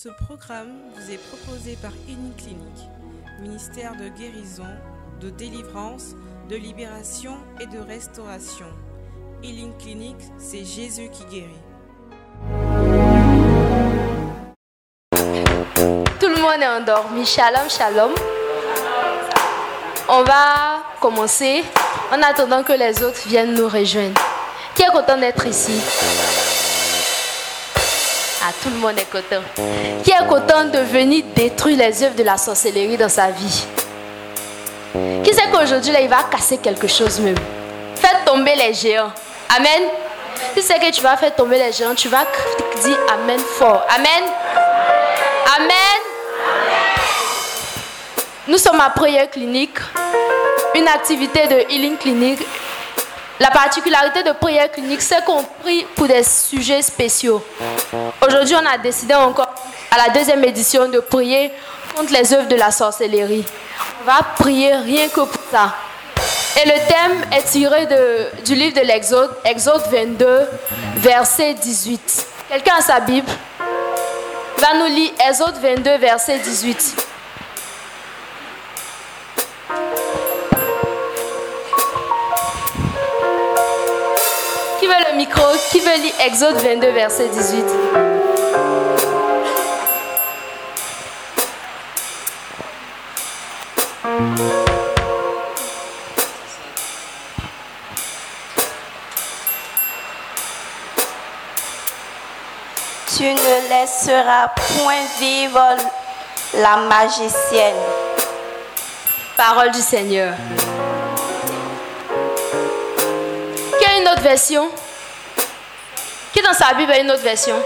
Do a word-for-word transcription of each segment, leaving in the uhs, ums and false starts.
Ce programme vous est proposé par Uniclinique, ministère de guérison, de délivrance, de libération et de restauration. Healing Clinic, c'est Jésus qui guérit. Tout le monde est endormi. Shalom, shalom. On va commencer en attendant que les autres viennent nous rejoindre. Qui est content d'être ici ? Ah, tout le monde est content. Qui est content de venir détruire les œuvres de la sorcellerie dans sa vie ? Qui sait qu'aujourd'hui, là, il va casser quelque chose même ? Faites tomber les géants. Amen. Qui sait que tu vas faire tomber les géants ? Tu vas dire Amen fort. Amen. Amen. Nous sommes à Prayer Clinic, une activité de Healing Clinic. La particularité de Prayer Clinic, c'est qu'on prie pour des sujets spéciaux. Aujourd'hui, on a décidé encore à la deuxième édition de prier contre les œuvres de la sorcellerie. On va prier rien que pour ça. Et le thème est tiré de, du livre de l'Exode, Exode vingt-deux, verset dix-huit. Quelqu'un a sa Bible ? Va nous lire Exode vingt-deux, verset dix-huit. Le micro, qui veut lire Exode vingt-deux, verset dix-huit? Tu ne laisseras point vivre la magicienne. Parole du Seigneur. Quelle est une autre version? Qui dans sa Bible a une autre version?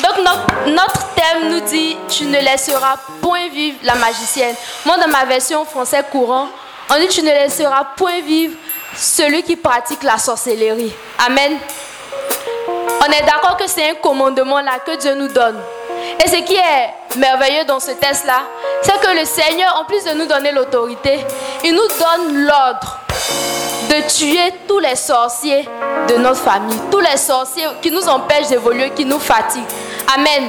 Donc no- notre thème nous dit « Tu ne laisseras point vivre la magicienne ». Moi, dans ma version français courant, on dit « Tu ne laisseras point vivre celui qui pratique la sorcellerie ». Amen. On est d'accord que c'est un commandement là que Dieu nous donne. Et ce qui est merveilleux dans ce texte-là, c'est que le Seigneur, en plus de nous donner l'autorité, il nous donne l'ordre de tuer tous les sorciers de notre famille, tous les sorciers qui nous empêchent d'évoluer, qui nous fatiguent. Amen.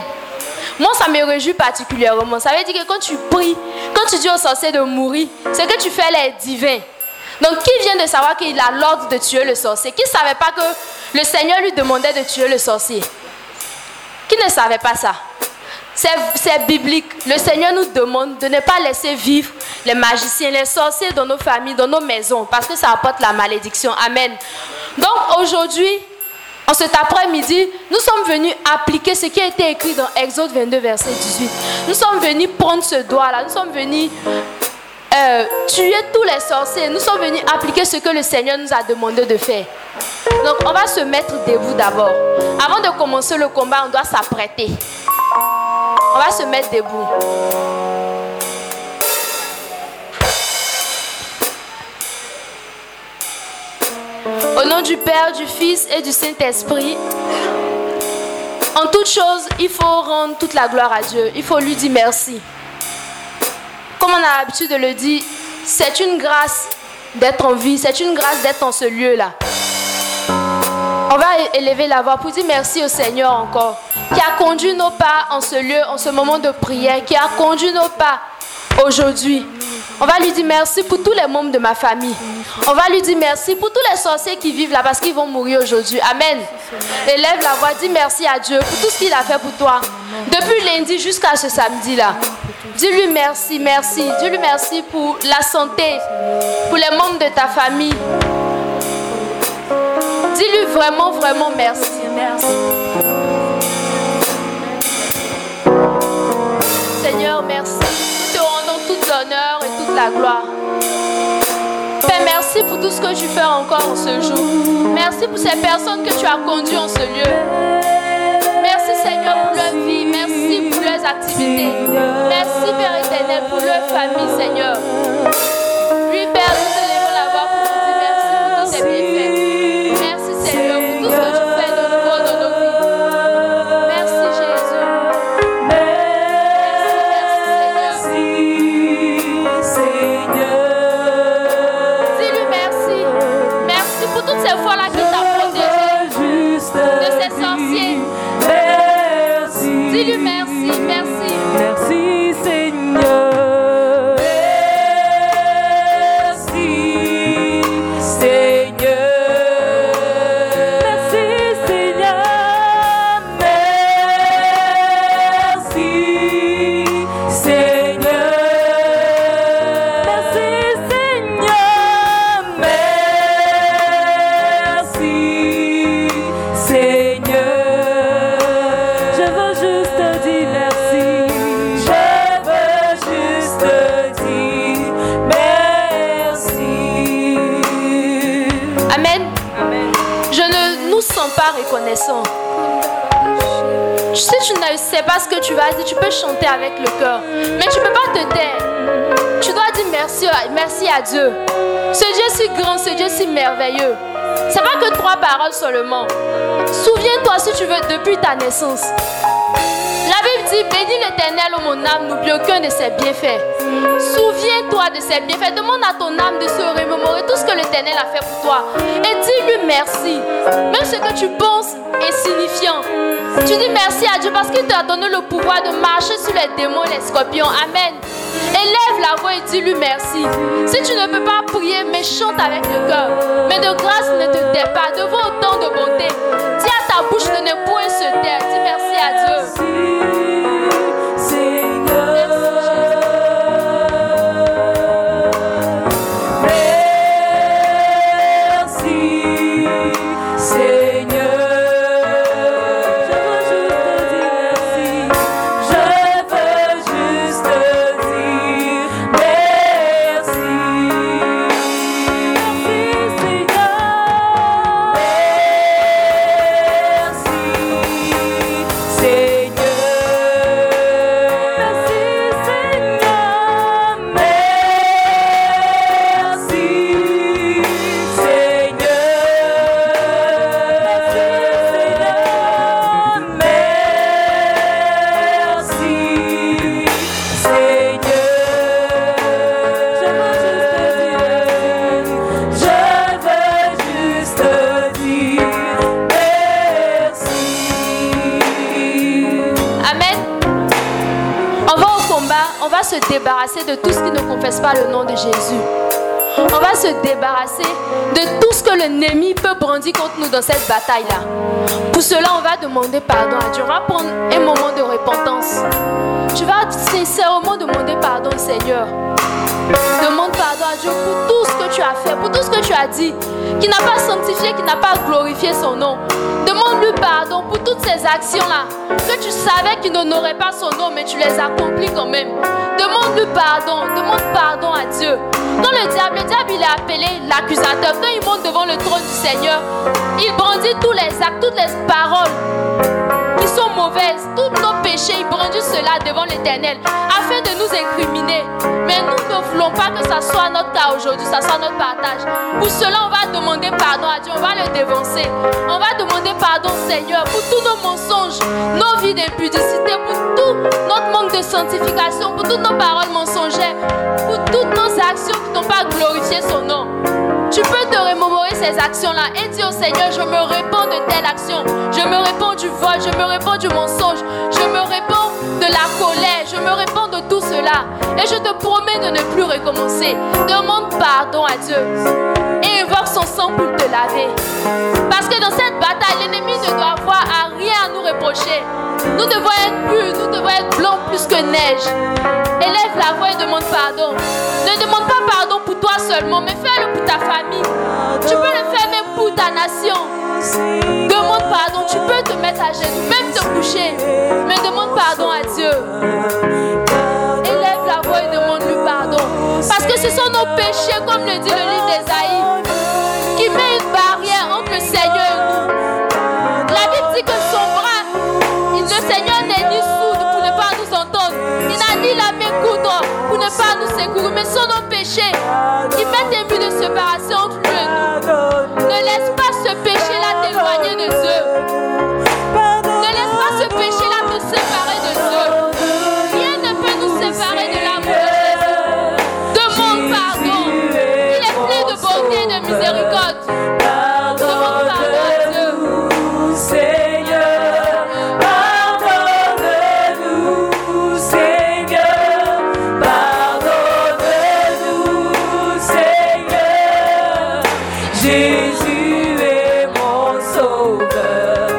Moi, ça me réjouit particulièrement. Ça veut dire que quand tu pries, quand tu dis aux sorciers de mourir, c'est que tu fais les divins. Donc, qui vient de savoir qu'il a l'ordre de tuer le sorcier? Qui ne savait pas que le Seigneur lui demandait de tuer le sorcier? Qui ne savait pas ça? C'est, c'est biblique. Le Seigneur nous demande de ne pas laisser vivre les magiciens, les sorciers dans nos familles, dans nos maisons, parce que ça apporte la malédiction. Amen. Donc aujourd'hui, en cet après-midi, nous sommes venus appliquer ce qui a été écrit dans Exode vingt-deux, verset dix-huit. Nous sommes venus prendre ce doigt-là. Nous sommes venus euh, tuer tous les sorciers. Nous sommes venus appliquer ce que le Seigneur nous a demandé de faire. Donc on va se mettre debout d'abord. Avant de commencer le combat, on doit s'apprêter. On va se mettre debout. Au nom du Père, du Fils et du Saint-Esprit, en toute chose, il faut rendre toute la gloire à Dieu. Il faut lui dire merci. Comme on a l'habitude de le dire, c'est une grâce d'être en vie, c'est une grâce d'être en ce lieu-là. On va élever la voix pour dire merci au Seigneur encore, qui a conduit nos pas en ce lieu, en ce moment de prière, qui a conduit nos pas aujourd'hui. On va lui dire merci pour tous les membres de ma famille. On va lui dire merci pour tous les sorciers qui vivent là parce qu'ils vont mourir aujourd'hui. Amen. Élève la voix, dis merci à Dieu pour tout ce qu'il a fait pour toi. Depuis lundi jusqu'à ce samedi-là. Dis-lui merci, merci. Dis-lui merci pour la santé, pour les membres de ta famille. Dis-lui vraiment, vraiment merci. Merci. Seigneur, merci. Nous te rendons tout l'honneur et toute la gloire. Père, merci pour tout ce que tu fais encore en ce jour. Merci pour ces personnes que tu as conduites en ce lieu. Merci, Seigneur, pour leur vie. Merci pour leurs activités. Merci, Père éternel, pour leur famille, Seigneur. Oui, Père, nous te levons la voix pour te dire merci pour tous ces bienfaits. Ces fois-là qui t'a protégé de ces sorciers. sois reconnaissant. Si tu ne sais pas ce que tu vas dire, tu peux chanter avec le cœur. Mais tu ne peux pas te taire. Tu dois dire merci, merci à Dieu. Ce Dieu si grand, ce Dieu si merveilleux. Ce n'est pas que trois paroles seulement. Souviens-toi si tu veux depuis ta naissance. La Bible dit, bénis l'Éternel, ô mon âme, n'oublie aucun de ses bienfaits. Souviens-toi de ses bienfaits. Demande à ton âme de se remémorer tout ce que l'Éternel a fait pour toi. Et dis-lui merci. Même ce que tu penses est signifiant. Tu dis merci à Dieu parce qu'il t'a donné le pouvoir de marcher sur les démons et les scorpions. Amen. Élève la voix et dis-lui merci. Si tu ne peux pas prier, mais chante avec le cœur. Mais de grâce, ne te tais pas. Devant autant de bonté, dis à ta bouche de ne point se taire. Dis merci à Dieu. Débarrasser de tout ce qui ne confesse pas le nom de Jésus. On va se débarrasser de tout ce que l'ennemi peut brandir contre nous dans cette bataille-là. Pour cela, on va demander pardon à Dieu. On va prendre un moment de repentance. Tu vas sincèrement demander pardon au Seigneur. Demande pardon à Dieu pour tout ce que tu as fait, pour tout ce que tu as dit, qui n'a pas sanctifié, qui n'a pas glorifié son nom. Demande-lui pardon pour toutes ces actions-là que tu savais qu'ils n'honoraient pas son nom, mais tu les accomplis quand même. Demande-lui pardon, demande pardon à Dieu. Quand le diable, le diable il est appelé l'accusateur, quand il monte devant le trône du Seigneur, il brandit tous les actes, toutes les paroles qui sont mauvaises, tous nos péchés, il brandit cela devant l'Éternel afin de nous incriminer. Mais nous ne voulons pas que ça soit notre cas aujourd'hui, ça soit notre partage. Pour cela, on va demander pardon à Dieu, on va le dévancer. On va demander pardon au Seigneur pour tous nos mensonges, nos vies d'impudicité, pour tout notre manque de sanctification, pour toutes nos paroles mensongères, pour toutes nos actions qui n'ont pas glorifié son nom. Tu peux te remémorer ces actions-là et dire au Seigneur, je me réponds de telle action, je me réponds du vol, je me réponds du mensonge, je me réponds de la colère, je me réponds de tout cela. Et je te promets de ne plus recommencer. Demande pardon à Dieu et invoque son sang pour te laver. Parce que dans cette bataille, l'ennemi ne doit avoir à rien à nous reprocher. Nous devons être purs, nous devons être blancs plus que neige. Élève la voix et demande pardon. Ne demande pas pardon pour toi seulement, mais fais-le pour ta famille. Tu peux le faire même pour ta nation. Demande pardon, tu peux te mettre à genoux, même te coucher, mais demande pardon à Dieu. Élève la voix et demande-lui pardon. Parce que ce sont nos péchés, comme le dit le livre d'Ésaïe, qui met une barrière entre le Seigneur et nous. La Bible dit que son bras, le Seigneur n'est ni sourd pour ne pas nous entendre, il n'a ni la main courte pour ne pas nous secourir, mais ce sont nos péchés qui mettent des murs de séparation entre nous et nous. Ne laisse pas ce péché-là t'éloigner de Dieu. Ne laisse pas ce péché-là te séparer de Dieu. Rien ne peut nous séparer de l'amour de Jésus. Demande pardon. Il est plein de bonté et de miséricorde. Demande pardon à Dieu. Jésus est mon sauveur.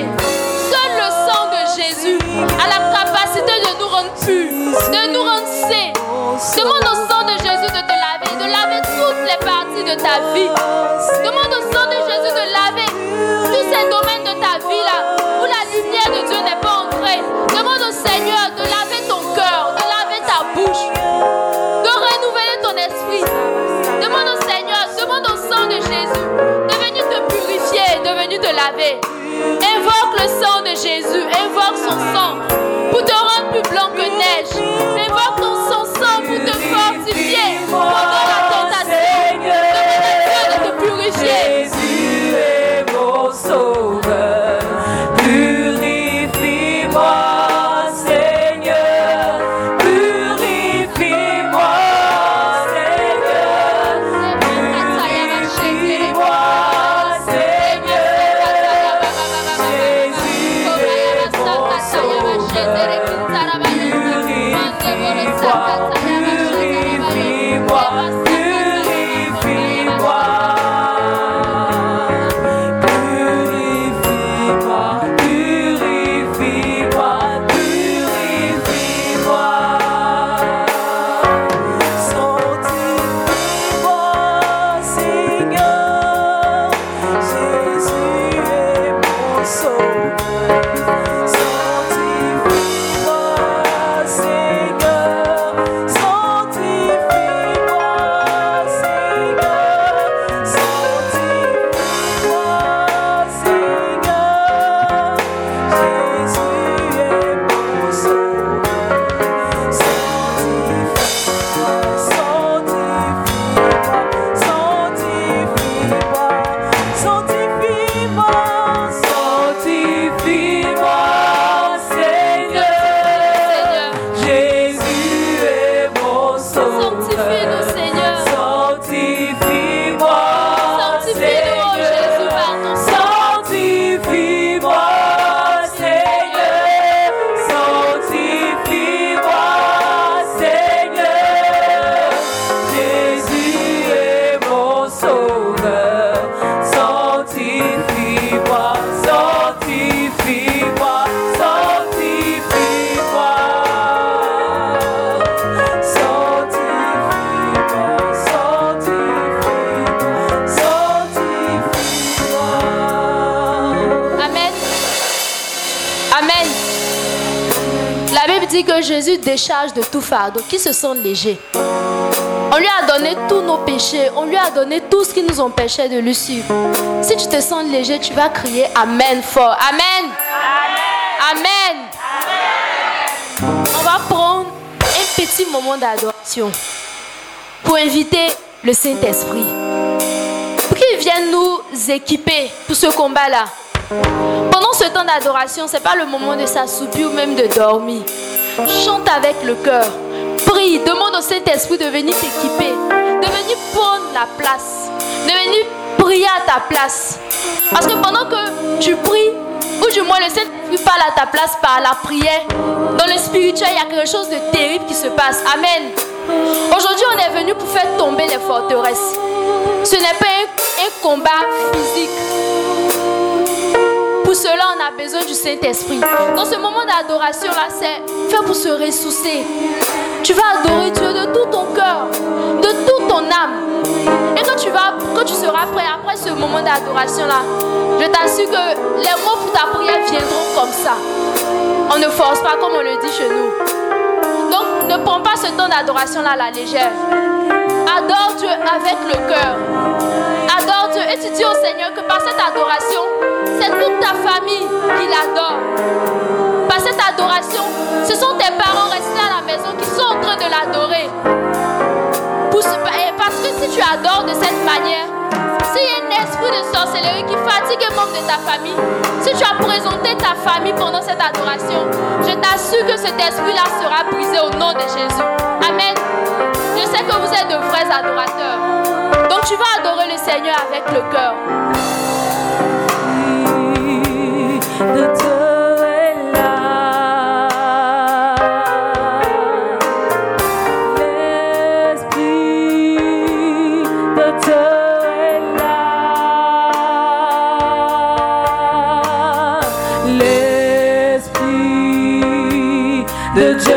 pardonner. Seul le sang de Jésus a la capacité de nous rendre purs, de nous rendre saints. Demande au sang de Jésus de te laver, de laver toutes les parties de ta vie. Demande au sang de Jésus de laver tous ces domaines de ta vie là où la lumière de Dieu n'est pas entrée. Demande au Seigneur de laver ton cœur, de laver ta bouche, de renouveler ton esprit. Demande au Seigneur, demande au sang de Jésus de venir te purifier, de venir te laver. Invoque le sang de Jésus, invoque son sang pour te rendre plus blanc que neige. Invoque ton sang sang pour te fortifier pendant la tentation. Demande à Dieu de te purifier. Jésus est mon sauveur, purifie-moi. Que Jésus décharge de tout fardeau, qui se sent léger. On lui a donné tous nos péchés, on lui a donné tout ce qui nous empêchait de lui suivre. Si tu te sens léger, tu vas crier Amen fort. Amen. Amen. Amen. Amen. On va prendre un petit moment d'adoration pour inviter le Saint-Esprit, pour qu'il vienne nous équiper pour ce combat-là. Pendant ce temps d'adoration, c'est pas le moment de s'assoupir ou même de dormir. Chante avec le cœur, prie, demande au Saint-Esprit de venir t'équiper, de venir prendre la place, de venir prier à ta place. Parce que pendant que tu pries, ou du moins le Saint-Esprit parle à ta place par la prière, dans le spirituel, il y a quelque chose de terrible qui se passe. Amen. Aujourd'hui, on est venu pour faire tomber les forteresses. Ce n'est pas un, un combat physique. Pour cela, on a besoin du Saint-Esprit. Dans ce moment d'adoration, là, c'est fait pour se ressourcer. Tu vas adorer Dieu de tout ton cœur, de toute ton âme. Et quand tu, vas, quand tu seras prêt, après ce moment d'adoration, là, je t'assure que les mots pour ta prière viendront comme ça. On ne force pas comme on le dit chez nous. Donc, ne prends pas ce temps d'adoration-là à la légère. Adore Dieu avec le cœur. Adore Dieu et tu dis au Seigneur que par cette adoration, c'est toute ta famille qui l'adore. Par cette adoration, ce sont tes parents restés à la maison qui sont en train de l'adorer. Parce que si tu adores de cette manière, s'il y a un esprit de sorcellerie qui fatigue un membre de ta famille, si tu as présenté ta famille pendant cette adoration, je t'assure que cet esprit-là sera brisé au nom de Jésus. Amen. Je sais que vous êtes de vrais adorateurs. Donc tu vas adorer le Seigneur avec le cœur. The time. l'Esprit de Dieu.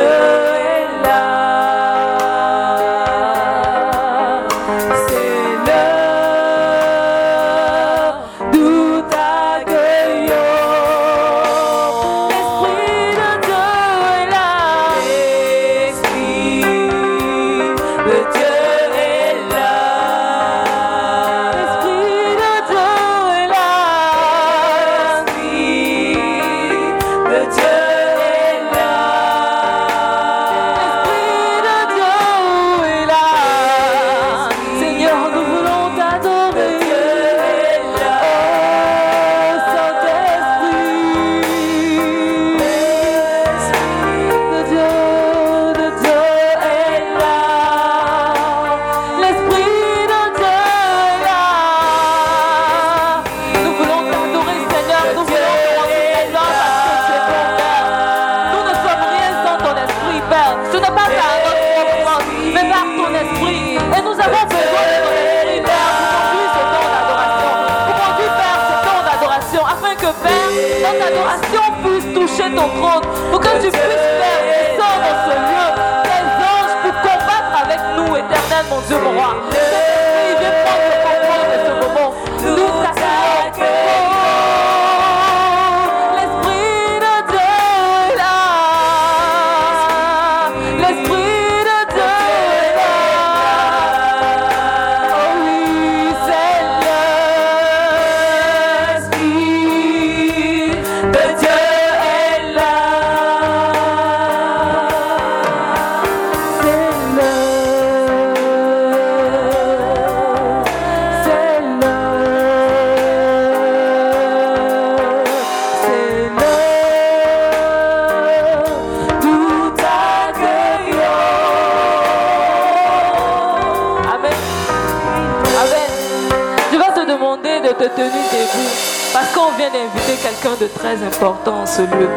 De très important en ce lieu.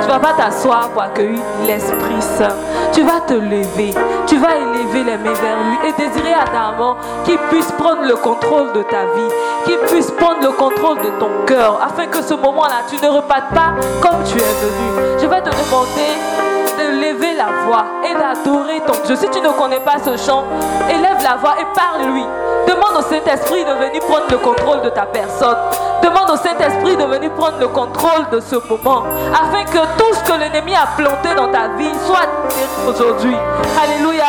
Tu ne vas pas t'asseoir pour accueillir l'Esprit Saint. Tu vas te lever. Tu vas élever les mains vers lui et désirer ardemment qu'il puisse prendre le contrôle de ta vie, qu'il puisse prendre le contrôle de ton cœur, afin que ce moment-là, tu ne repartes pas comme tu es venu. Je vais te demander de lever la voix et d'adorer ton Dieu. Si tu ne connais pas ce chant, élève la voix et parle-lui. Demande au Saint-Esprit de venir prendre le contrôle de ta personne. Demande au Saint-Esprit de venir prendre le contrôle de ce moment, afin que tout ce que l'ennemi a planté dans ta vie soit aujourd'hui. Alléluia.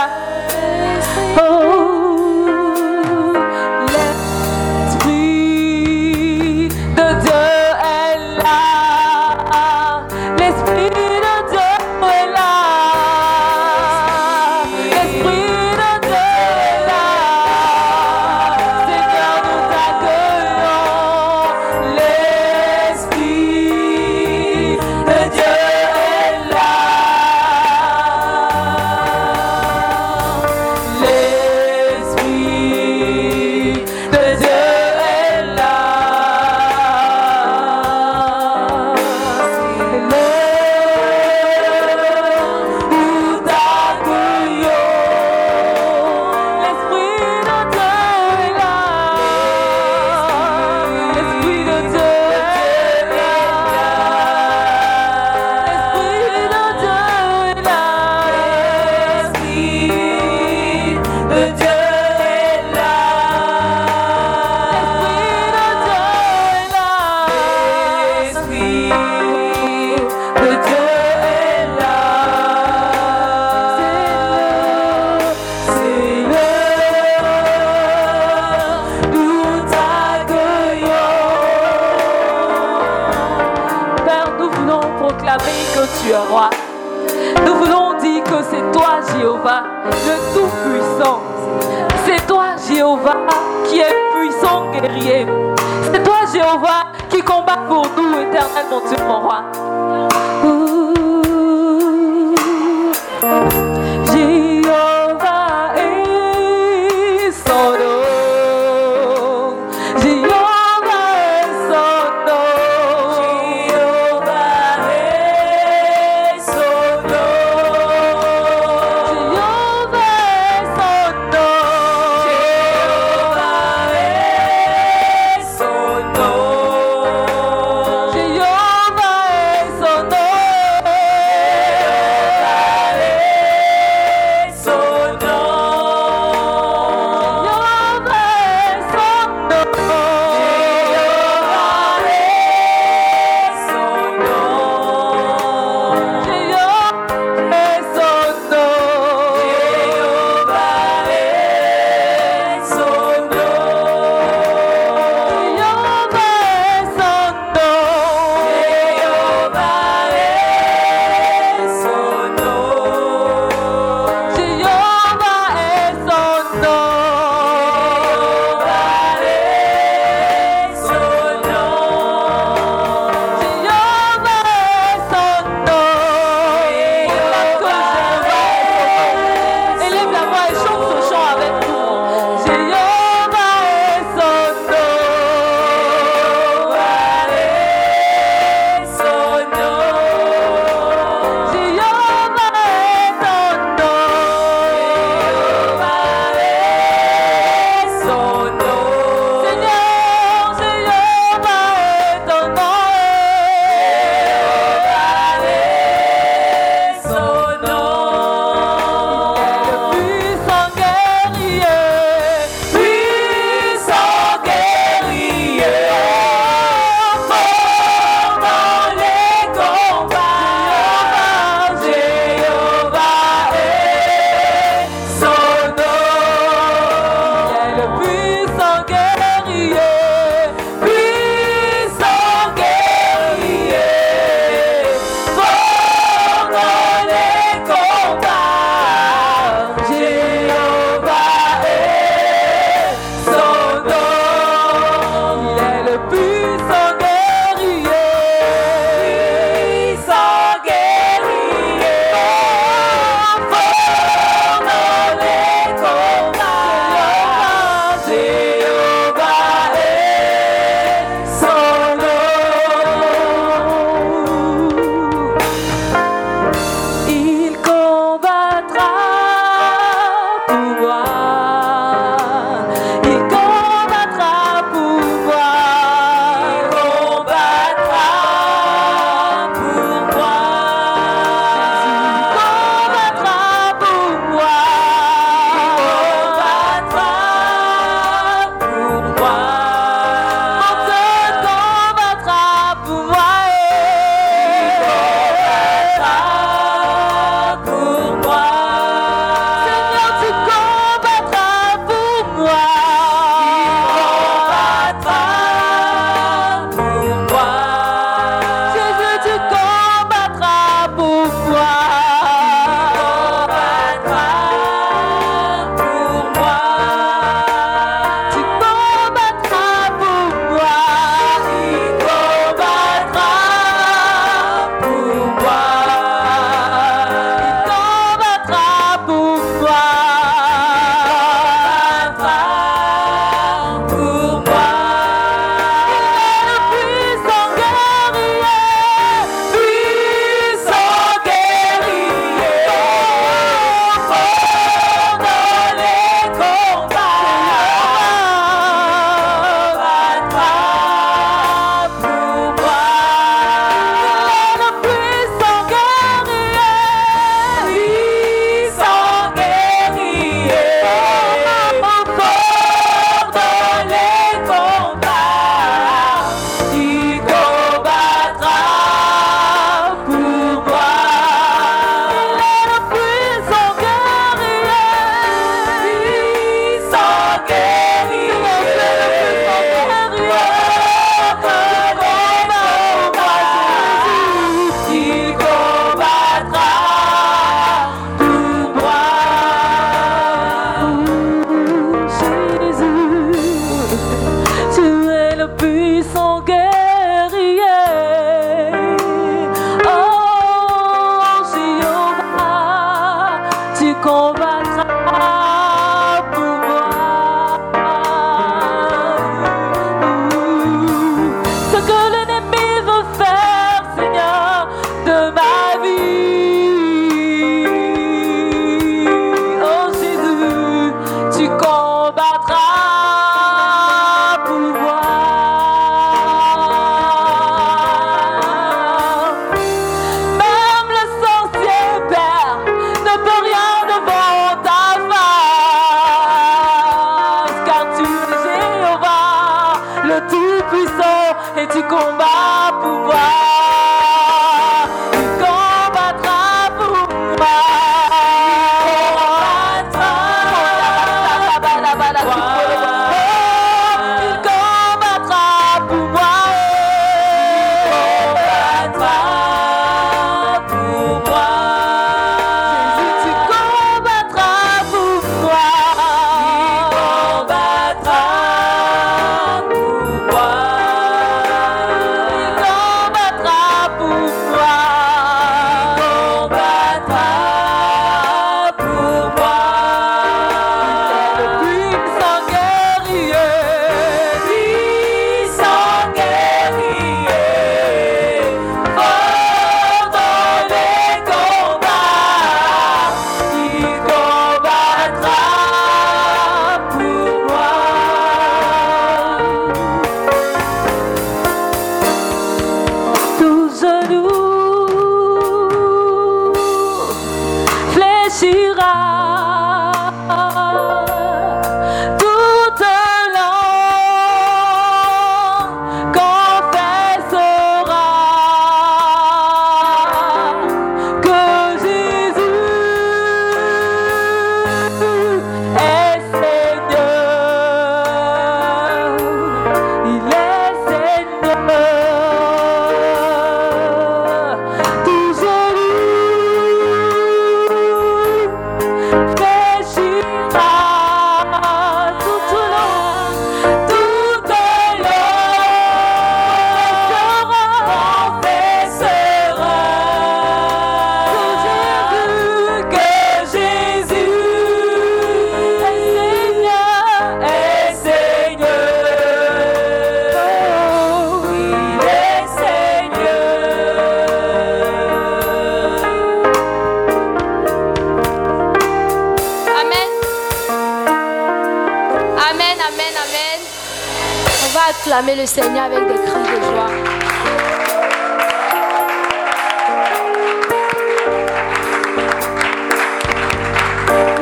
Acclamez le Seigneur avec des cris de joie.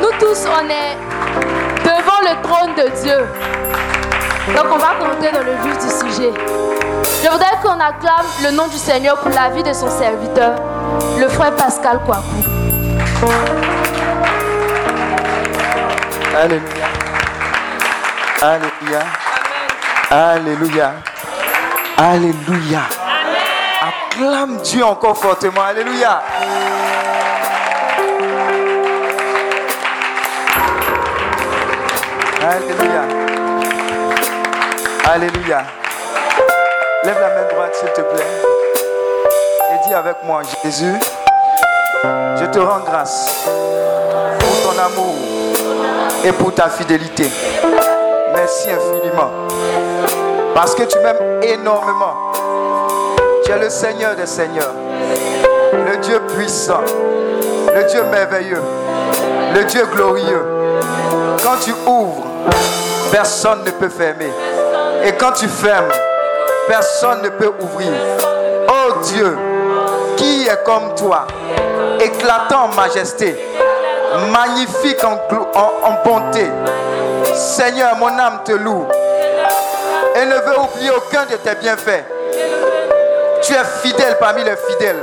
Nous tous, on est devant le trône de Dieu. Donc, on va rentrer dans le vif du sujet. Je voudrais qu'on acclame le nom du Seigneur pour la vie de son serviteur, le frère Pascal Kouakou. Alléluia. Alléluia. Alléluia. Alléluia. Amen. Acclame Dieu encore fortement. Alléluia. Alléluia. Alléluia. Lève la main droite, s'il te plaît. Et dis avec moi, Jésus, je te rends grâce pour ton amour et pour ta fidélité. Merci infiniment. Parce que tu m'aimes énormément. Tu es le Seigneur des Seigneurs. Le Dieu puissant. Le Dieu merveilleux. Le Dieu glorieux. Quand tu ouvres, personne ne peut fermer. Et quand tu fermes, personne ne peut ouvrir. Oh Dieu, qui est comme toi, éclatant en majesté, magnifique en, en, en bonté. Seigneur, mon âme te loue et ne veut oublier aucun de tes bienfaits. Tu es fidèle parmi les fidèles.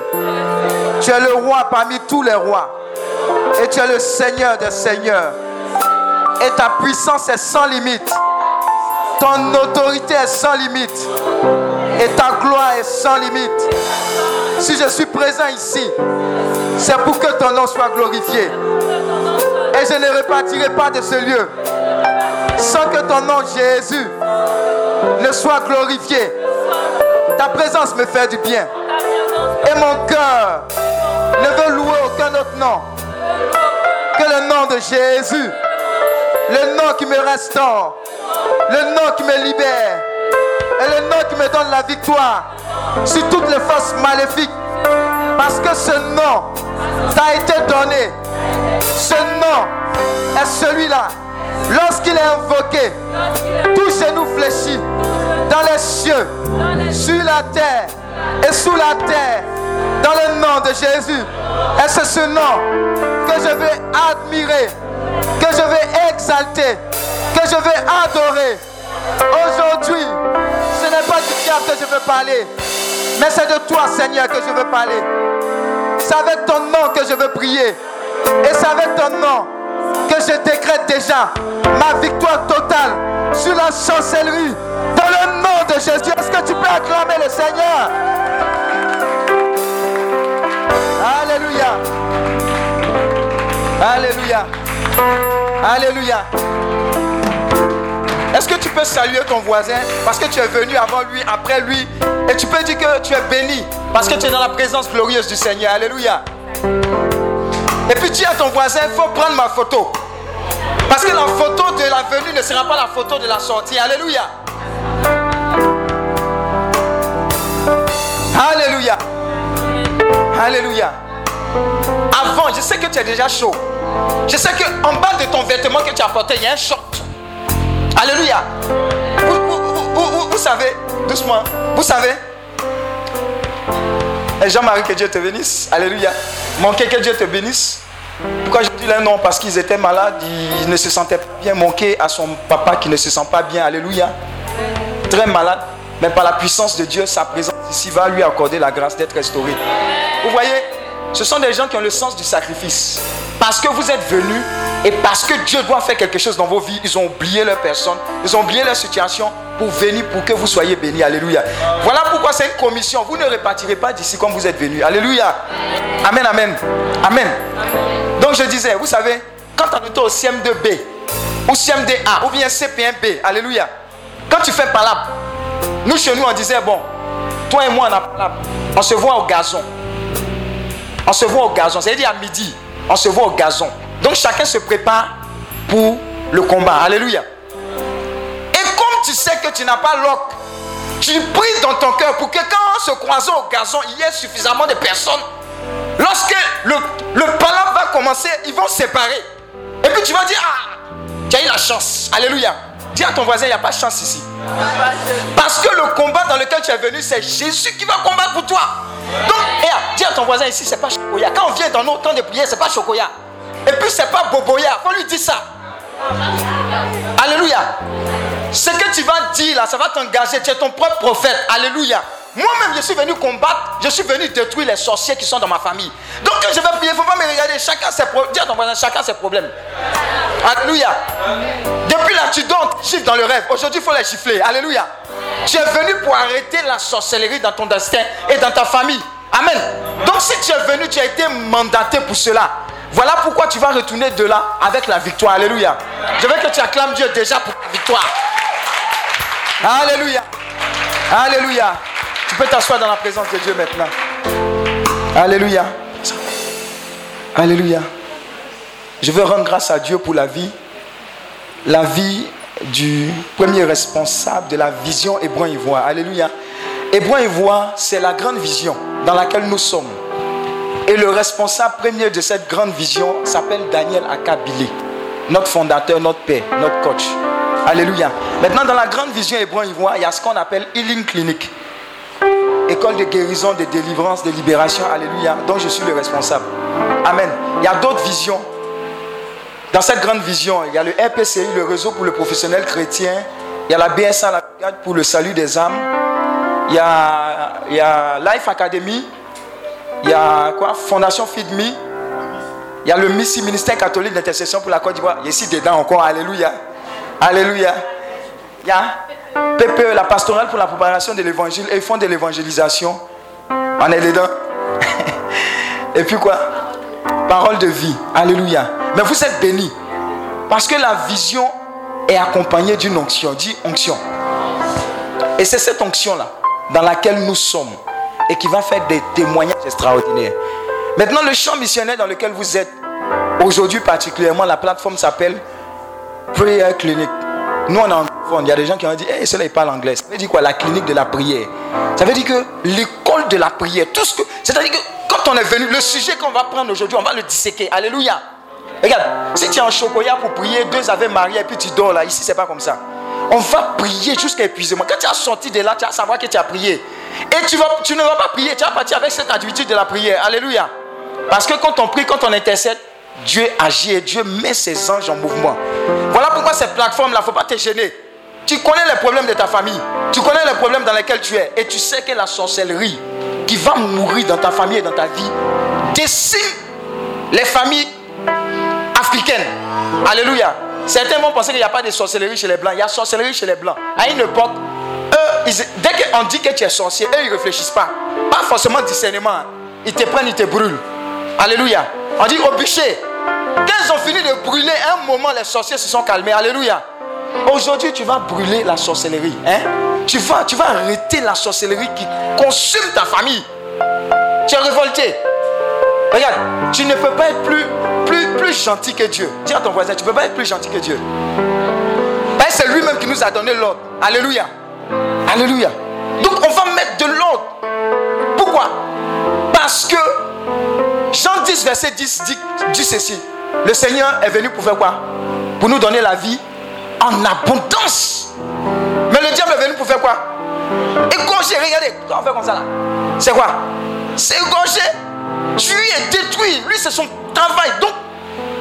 Tu es le roi parmi tous les rois. Et tu es le Seigneur des seigneurs. Et ta puissance est sans limite. Ton autorité est sans limite. Et ta gloire est sans limite. Si je suis présent ici, c'est pour que ton nom soit glorifié. Et je ne repartirai pas de ce lieu sans que ton nom, Jésus, ne soit glorifié. Ta présence me fait du bien. Et mon cœur ne veut louer aucun autre nom que le nom de Jésus. Le nom qui me restaure. Le nom qui me libère. Et le nom qui me donne la victoire sur toutes les forces maléfiques. Parce que ce nom t'a été donné. Ce nom est celui-là. Lorsqu'il est invoqué, tout genou fléchit dans les cieux, sur la terre et sous la terre, dans le nom de Jésus. Et c'est ce nom que je vais admirer, que je vais exalter, que je vais adorer. Aujourd'hui, ce n'est pas du diable que je veux parler, Mais c'est de toi, Seigneur, que je veux parler. C'est avec ton nom que je veux prier. Et c'est avec ton nom que je décrète déjà ma victoire totale sur la chancellerie. Dans le nom de Jésus, est-ce que tu peux acclamer le Seigneur? Alléluia. Alléluia. Alléluia. Est-ce que tu peux saluer ton voisin parce que tu es venu avant lui, après lui, et tu peux dire que tu es béni parce que tu es dans la présence glorieuse du Seigneur. Alléluia. Et puis dis à ton voisin, il faut prendre ma photo. Parce que la photo de la venue ne sera pas la photo de la sortie. Alléluia. Alléluia. Alléluia. Avant, je sais que tu es déjà chaud. Je sais qu'en bas de ton vêtement que tu as porté, il y a un short. Alléluia. Vous, vous, vous, vous, vous savez, doucement, vous savez. Et Jean-Marie, que Dieu te bénisse. Alléluia. Manquer, que Dieu te bénisse. Pourquoi je dis là non? Parce qu'ils étaient malades, ils ne se sentaient pas bien. Manquer à son papa qui ne se sent pas bien. Alléluia. Très malade. Mais par la puissance de Dieu, sa présence ici va lui accorder la grâce d'être restauré. Vous voyez, ce sont des gens qui ont le sens du sacrifice. Parce que vous êtes venus et parce que Dieu doit faire quelque chose dans vos vies, ils ont oublié leur personne, ils ont oublié leur situation pour venir, pour que vous soyez bénis. Alléluia. Voilà pourquoi c'est une commission. Vous ne repartirez pas d'ici comme vous êtes venus. Alléluia. Amen, amen. Amen. Donc je disais, vous savez, quand on est au C M deux B ou C M deux A ou bien C P M B, alléluia, quand tu fais palabre, nous chez nous on disait, bon, toi et moi on a palabre, on se voit au gazon. On se voit au gazon, c'est-à-dire à midi. On se voit au gazon. Donc chacun se prépare pour le combat. Alléluia. Et comme tu sais que tu n'as pas l'oc, tu pries dans ton cœur pour que quand on se croise au gazon, il y ait suffisamment de personnes. Lorsque le, le palabre va commencer, ils vont se séparer. Et puis tu vas dire, ah, tu as eu la chance. Alléluia. Dis à ton voisin, il n'y a pas de chance ici. Parce que le combat dans lequel tu es venu, c'est Jésus qui va combattre pour toi. Donc, eh, dis à ton voisin ici, c'est pas Chokoya. Quand on vient dans nos temps de prière, c'est pas Chokoya. Et puis c'est pas Boboya. Faut lui dire ça. Alléluia. Ce que tu vas dire là, ça va t'engager. Tu es ton propre prophète. Alléluia. Moi-même, je suis venu combattre. Je suis venu détruire les sorciers qui sont dans ma famille. Donc quand je vais prier, il ne faut pas me regarder. Chacun ses pro- dis à ton voisin, chacun ses problèmes. Alléluia. Depuis là, tu donnes, tu chiffres dans le rêve. Aujourd'hui, il faut les chiffler. Alléluia. Tu es venu pour arrêter la sorcellerie dans ton destin et dans ta famille. Amen. Donc si tu es venu, tu as été mandaté pour cela. Voilà pourquoi tu vas retourner de là avec la victoire. Alléluia. Je veux que tu acclames Dieu déjà pour la victoire. Alléluia. Alléluia. Tu peux t'asseoir dans la présence de Dieu maintenant. Alléluia. Alléluia. Je veux rendre grâce à Dieu pour la vie. La vie du premier responsable de la vision Hébron Ivoire. Alléluia. Hébron Ivoire, c'est la grande vision dans laquelle nous sommes. Et le responsable premier de cette grande vision s'appelle Daniel Akabili, notre fondateur, notre père, notre coach. Alléluia. Maintenant, dans la grande vision Hébron Ivoire, il y a ce qu'on appelle Healing Clinic. École de guérison, de délivrance, de libération. Alléluia. Donc, je suis le responsable. Amen. Il y a d'autres visions. Dans cette grande vision, il y a le R P C I, le réseau pour le professionnel chrétien. Il y a la B S A, la brigade pour le salut des âmes. Il y a, il y a Life Academy. Il y a quoi? Fondation Feed Me. Il y a le Missy, ministère catholique d'intercession pour la Côte d'Ivoire. Il est ici dedans encore. Alléluia. Alléluia. Il y a P P E, la pastorale pour la préparation de l'évangile. Et ils font de l'évangélisation. On est dedans. Et puis quoi? Parole de vie. Alléluia. Mais vous êtes bénis. Parce que la vision est accompagnée d'une onction. Dis onction. Et c'est cette onction-là dans laquelle nous sommes et qui va faire des témoignages extraordinaires. Maintenant, le champ missionnaire dans lequel vous êtes, aujourd'hui particulièrement, la plateforme s'appelle Prayer Clinic. Nous, on est anglophone. Il y a des gens qui ont dit, hey, cela, il parle anglais. Ça veut dire quoi? La clinique de la prière. Ça veut dire que l'école de la prière, tout ce que... C'est-à-dire que quand on est venu, le sujet qu'on va prendre aujourd'hui, on va le disséquer. Alléluia. Regarde, si tu es en Chokoya pour prier, deux avaient marié et puis tu dors là, ici c'est pas comme ça. On va prier jusqu'à épuisement. Quand tu as sorti de là, tu vas savoir que tu as prié. Et tu, vas, tu ne vas pas prier, tu vas partir avec cette habitude de la prière. Alléluia. Parce que quand on prie, quand on intercède, Dieu agit et Dieu met ses anges en mouvement. Voilà pourquoi cette plateforme-là, il ne faut pas te gêner. Tu connais les problèmes de ta famille, tu connais les problèmes dans lesquels tu es et tu sais que la sorcellerie qui va mourir dans ta famille et dans ta vie décime les familles africaines. Alléluia. Certains vont penser qu'il n'y a pas de sorcellerie chez les blancs. Il y a sorcellerie chez les blancs. À une époque, eux, ils, dès qu'on dit que tu es sorcier, eux, ils ne réfléchissent pas. Pas forcément discernement. Ils te prennent, ils te brûlent. Alléluia. On dit au bûcher. Quand ils ont fini de brûler, un moment, les sorciers se sont calmés. Alléluia. Aujourd'hui, tu vas brûler la sorcellerie. Hein? Tu, vas, tu vas arrêter la sorcellerie qui consume ta famille. Tu es révolté. Regarde, tu ne peux pas être plus, plus, plus gentil que Dieu. Dis à ton voisin, tu ne peux pas être plus gentil que Dieu. Ben, c'est lui-même qui nous a donné l'ordre. Alléluia. Alléluia. Donc, on va mettre de l'ordre. Pourquoi? Parce que Jean dix, verset dix dit, dit ceci. Le Seigneur est venu pour faire quoi? Pour nous donner la vie en abondance. Mais le diable est venu pour faire quoi? Égorger, regardez, on fait comme ça là. C'est quoi? C'est égorger, tuer, détruire. Lui, c'est son travail. Donc,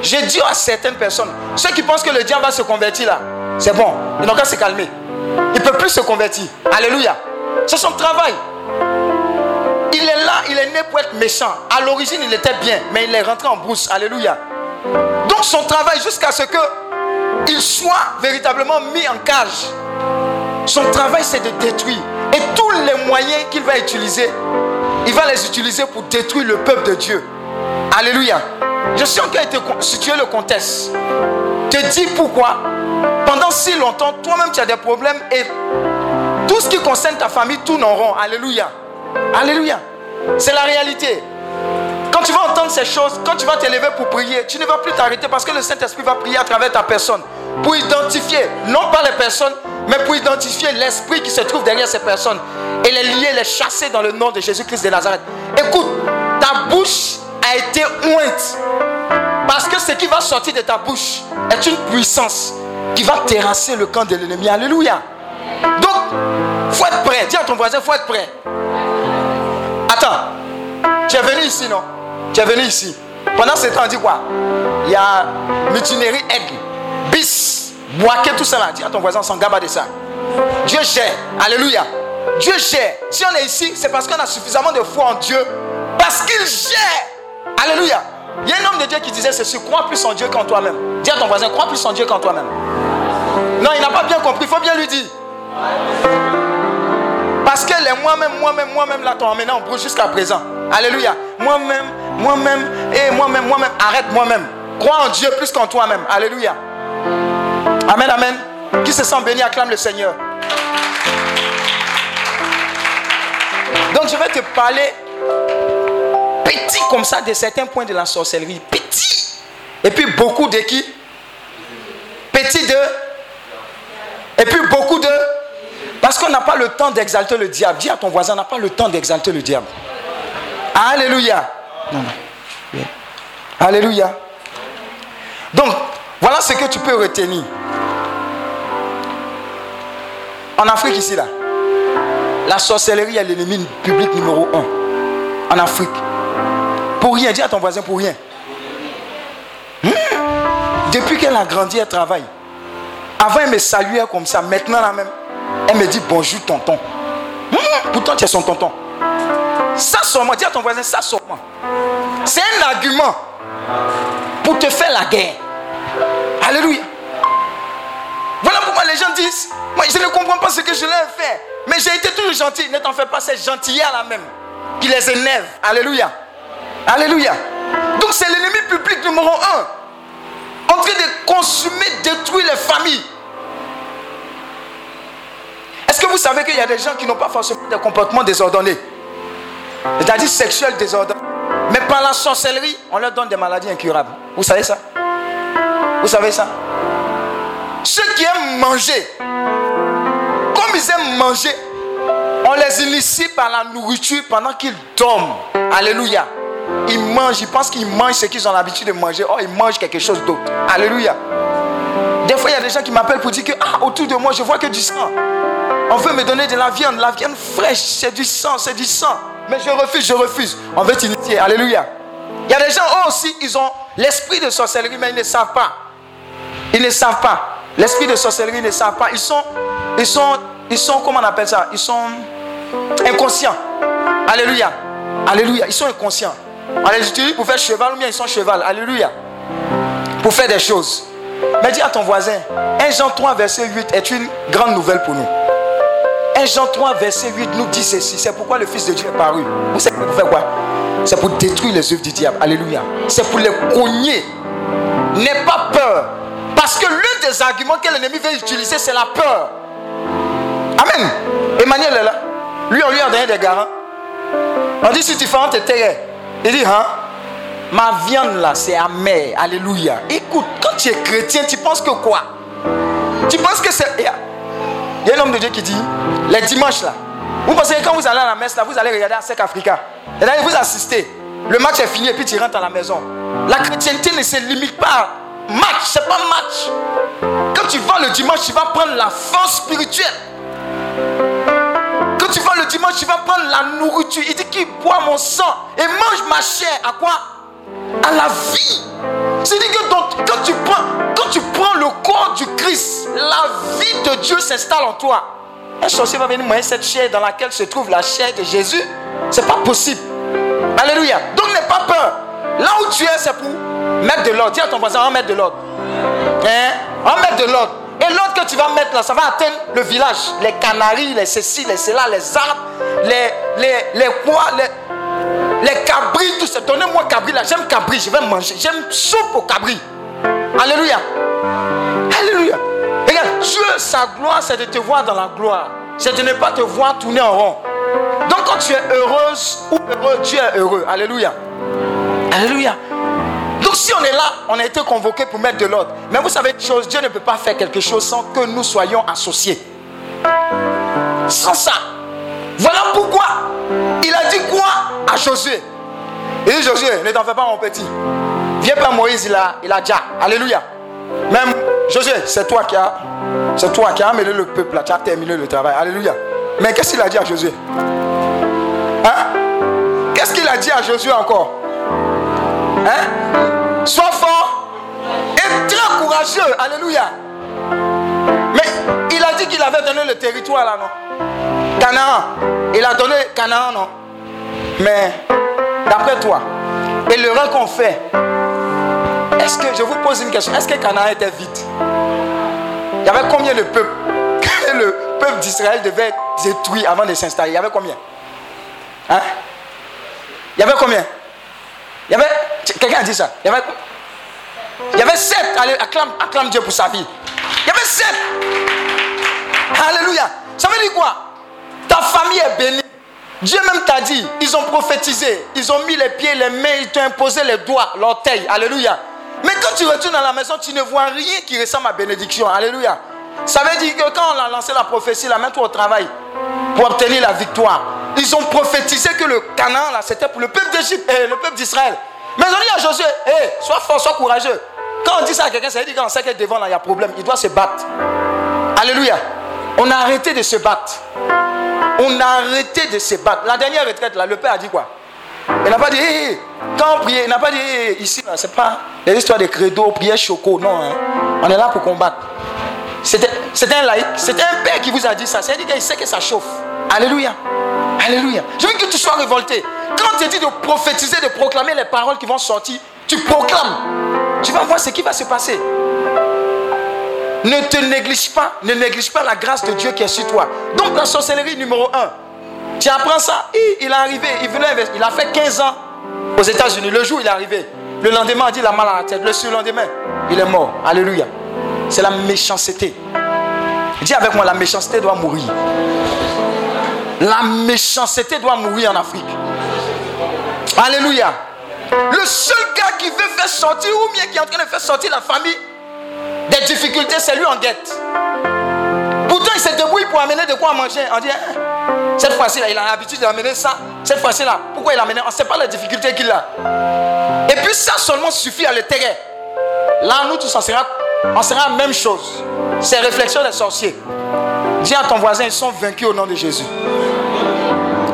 j'ai dit à certaines personnes, ceux qui pensent que le diable va se convertir là, c'est bon, ils n'ont qu'à se calmer. Il ne peut plus se convertir. Alléluia. C'est son travail. Il est là, il est né pour être méchant. À l'origine, il était bien, mais il est rentré en brousse. Alléluia. Donc, son travail, jusqu'à ce que il soit véritablement mis en cage. Son travail, c'est de détruire. Et tous les moyens qu'il va utiliser, il va les utiliser pour détruire le peuple de Dieu. Alléluia. Je suis en train de situer le contexte. Te dis pourquoi, pendant si longtemps, toi-même, tu as des problèmes et tout ce qui concerne ta famille tourne en rond. Alléluia. Alléluia. C'est la réalité. Quand tu vas entendre ces choses, quand tu vas te lever pour prier, tu ne vas plus t'arrêter parce que le Saint-Esprit va prier à travers ta personne pour identifier, non pas les personnes, mais pour identifier l'esprit qui se trouve derrière ces personnes et les lier, les chasser dans le nom de Jésus-Christ de Nazareth. Écoute, ta bouche a été ointe parce que ce qui va sortir de ta bouche est une puissance qui va terrasser le camp de l'ennemi. Alléluia. Donc, il faut être prêt. Dis à ton voisin, il faut être prêt. Attends, tu es venu ici, non? Tu es venu ici. Pendant ce temps, on dit quoi? Il y a mutinerie, aigle, bis, boaké, tout ça là. Dis à ton voisin, s'en gaba de ça. Dieu gère. Alléluia. Dieu gère. Si on est ici, c'est parce qu'on a suffisamment de foi en Dieu. Parce qu'il gère. Alléluia. Il y a un homme de Dieu qui disait ceci. Crois plus en Dieu qu'en toi-même. Dis à ton voisin, crois plus en Dieu qu'en toi-même. Non, il n'a pas bien compris. Il faut bien lui dire. Parce que les moi-même, moi-même, moi-même là t'ont emmené en brousse jusqu'à présent. Alléluia. Moi-même, moi-même, et moi-même, moi-même. Arrête moi-même. Crois en Dieu plus qu'en toi-même. Alléluia. Amen, amen. Qui se sent béni, acclame le Seigneur. Donc je vais te parler petit comme ça de certains points de la sorcellerie. Petit. Et puis beaucoup de qui? Petit de. Et puis beaucoup de. Parce qu'on n'a pas le temps d'exalter le diable. Dis à ton voisin, on n'a pas le temps d'exalter le diable. Alléluia. Non, non. Yeah. Alléluia. Donc, voilà ce que tu peux retenir. En Afrique ici, là, la sorcellerie est l'ennemi public numéro un. En Afrique. Pour rien, dis à ton voisin, pour rien. Hmm? Depuis qu'elle a grandi, elle travaille. Avant, elle me saluait comme ça. Maintenant, là même. Elle me dit bonjour tonton. Mmh, pourtant tu es son tonton. Ça sort moi, dis à ton voisin, ça sort moi. C'est un argument pour te faire la guerre. Alléluia. Voilà pourquoi les gens disent, moi je ne comprends pas ce que je leur ai fait. Mais j'ai été toujours gentil. Ne t'en fais pas, ces gentillères là même qui les énerve. Alléluia. Alléluia. Donc c'est l'ennemi public numéro un. En train de consumer, détruire les familles. Est-ce que vous savez qu'il y a des gens qui n'ont pas forcément des comportements désordonnés, c'est-à-dire sexuels désordonnés, mais par la sorcellerie, on leur donne des maladies incurables. Vous savez ça? Vous savez ça? Ceux qui aiment manger, comme ils aiment manger, on les initie par la nourriture pendant qu'ils dorment. Alléluia. Ils mangent, ils pensent qu'ils mangent ce qu'ils ont l'habitude de manger. Oh, ils mangent quelque chose d'autre. Alléluia. Des fois, il y a des gens qui m'appellent pour dire que ah, autour de moi, je vois que du sang. On veut me donner de la viande, la viande fraîche, c'est du sang, c'est du sang. Mais je refuse, je refuse. On veut t'initier, alléluia. Il y a des gens, eux aussi, ils ont l'esprit de sorcellerie, mais ils ne savent pas. Ils ne savent pas. L'esprit de sorcellerie, ils ne savent pas. Ils sont, ils sont, ils sont, comment on appelle ça? Ils sont inconscients. Alléluia. Alléluia. Ils sont inconscients. On les utilise pour faire cheval ou bien ils sont cheval. Alléluia. Pour faire des choses. Mais dis à ton voisin, un Jean trois verset huit est une grande nouvelle pour nous. un Jean trois verset huit nous dit ceci. C'est pourquoi le Fils de Dieu est paru. Vous savez pour faire quoi? C'est pour détruire les œuvres du diable. Alléluia. C'est pour les cogner. N'aie pas peur. Parce que l'un des arguments que l'ennemi veut utiliser, c'est la peur. Amen. Emmanuel est là. Lui, on lui a donné des garants. On dit, si tu fais un tétéré, il dit, hein, ma viande là, c'est amer. Alléluia. Écoute, quand tu es chrétien, tu penses que quoi? Tu penses que c'est... Il y a un homme de Dieu qui dit, les dimanches là, vous pensez que quand vous allez à la messe là, vous allez regarder à Sec Africa. Et là, vous assistez. Le match est fini et puis tu rentres à la maison. La chrétienté ne se limite pas à match, c'est pas match. Quand tu vas le dimanche, tu vas prendre la force spirituelle. Quand tu vas le dimanche, tu vas prendre la nourriture. Il dit qu'il boit mon sang et mange ma chair. À quoi? À la vie. C'est-à-dire que donc, quand, tu prends, quand tu prends le corps du Christ, la vie de Dieu s'installe en toi. Un sorcier va venir manger cette chair dans laquelle se trouve la chair de Jésus. C'est pas possible. Alléluia. Donc n'aie pas peur. Là où tu es, c'est pour mettre de l'ordre. Dis à ton voisin, on va mettre de l'ordre. Hein? On va mettre de l'ordre. Et l'ordre que tu vas mettre là, ça va atteindre le village. Les canaries, les ceci, les cela, les arbres, les les les quoi, les, les cabris, tout ça. Donnez-moi cabri là. J'aime cabri, je vais manger. J'aime soupe au cabri. Alléluia. Alléluia. Regarde, Dieu, sa gloire, c'est de te voir dans la gloire. C'est de ne pas te voir tourner en rond. Donc quand tu es heureuse ou heureux, Dieu est heureux. Alléluia. Alléluia. Donc si on est là, on a été convoqué pour mettre de l'ordre. Mais vous savez une chose, Dieu ne peut pas faire quelque chose sans que nous soyons associés. Sans ça. Voilà pourquoi il a dit quoi à Josué? Il dit Josué, ne t'en fais pas mon petit. Viens par Moïse, il a, il a déjà. Alléluia. Même Josué, c'est toi qui as, c'est toi qui as amené le peuple, tu as terminé le travail. Alléluia. Mais qu'est-ce qu'il a dit à Josué? Hein? Qu'est-ce qu'il a dit à Josué encore? Hein? Sois fort et très courageux. Alléluia. Mais il a dit qu'il avait donné le territoire là, non? Canaan. Il a donné Canaan, non? Mais d'après toi, et le rang qu'on fait, est-ce que, je vous pose une question, est-ce que Canaan était vide? Il y avait combien de peuples? Le peuple d'Israël devait être détruit avant de s'installer. Il y avait combien? Hein? Il y avait combien? Il y avait... Quelqu'un a dit ça? Il y avait, il y avait sept. Allez, acclame, acclame Dieu pour sa vie. Il y avait sept. Alléluia. Ça veut dire quoi? Ta famille est bénie. Dieu même t'a dit, ils ont prophétisé, ils ont mis les pieds, les mains, ils t'ont imposé les doigts, l'orteil. Alléluia. Mais quand tu retournes à la maison, tu ne vois rien qui ressemble à bénédiction. Alléluia. Ça veut dire que quand on a lancé la prophétie, la mettre au travail pour obtenir la victoire. Ils ont prophétisé que le Canaan là, c'était pour le peuple d'Égypte et le peuple d'Israël. Mais on dit à Josué, hey, sois fort, sois courageux. Quand on dit ça à quelqu'un, ça veut dire qu'on sait que devant là, il y a problème. Il doit se battre. Alléluia. On a arrêté de se battre. On a arrêté de se battre. La dernière retraite, là, le père a dit quoi? Il n'a pas dit, hey, hey. Quand on priait, il n'a pas dit, hey, ici, ce n'est pas des histoires de credo, prière, choco. Non, hein. On est là pour combattre. C'était, c'était un laïc, c'était un père qui vous a dit ça. C'est-à-dire qu'il sait que ça chauffe. Alléluia. Alléluia. Je veux que tu sois révolté. Quand tu dis de prophétiser, de proclamer les paroles qui vont sortir, tu proclames. Tu vas voir ce qui va se passer. Ne te néglige pas. Ne néglige pas la grâce de Dieu qui est sur toi. Donc la sorcellerie numéro un. Tu apprends ça. Il est arrivé. Il venait investir. Il a fait quinze ans aux États-Unis. Le jour il est arrivé. Le lendemain, il a mal à la tête. Le surlendemain, il est mort. Alléluia. C'est la méchanceté. Dis avec moi, la méchanceté doit mourir. La méchanceté doit mourir en Afrique. Alléluia. Le seul gars qui veut faire sortir, ou bien qui est en train de faire sortir la famille des difficultés, c'est lui en dette. Pourtant, il se débrouille pour amener de quoi à manger. On dit, hein, cette fois-ci, là, il a l'habitude d'amener ça. Cette fois-ci, là, pourquoi il a amené? On ne sait pas les difficultés qu'il a. Et puis, ça seulement suffit à le terrer. Là, nous tous, on sera... On sera la même chose. C'est réflexion des sorciers. Dis à ton voisin, ils sont vaincus au nom de Jésus.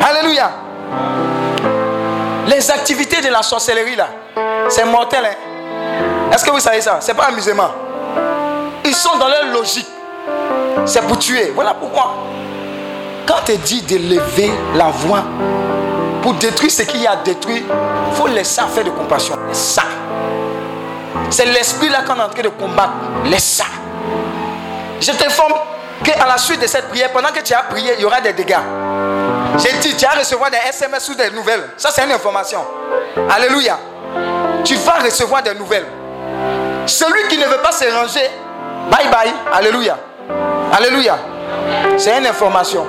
Alléluia. Les activités de la sorcellerie là, c'est mortel, hein? Est-ce que vous savez ça? C'est pas amusement. Ils sont dans leur logique. C'est pour tuer. Voilà pourquoi quand tu dis d'élever la voix Pour détruire ce qu'il y a à détruire, il faut laisser faire de compassion. Ça. C'est l'esprit là qu'on est en train de combattre. Laisse ça. Je t'informe qu'à la suite de cette prière, pendant que tu as prié, il y aura des dégâts. J'ai dit, tu vas recevoir des S M S ou des nouvelles. Ça, c'est une information. Alléluia. Tu vas recevoir des nouvelles. Celui qui ne veut pas se ranger, bye bye. Alléluia. Alléluia. C'est une information.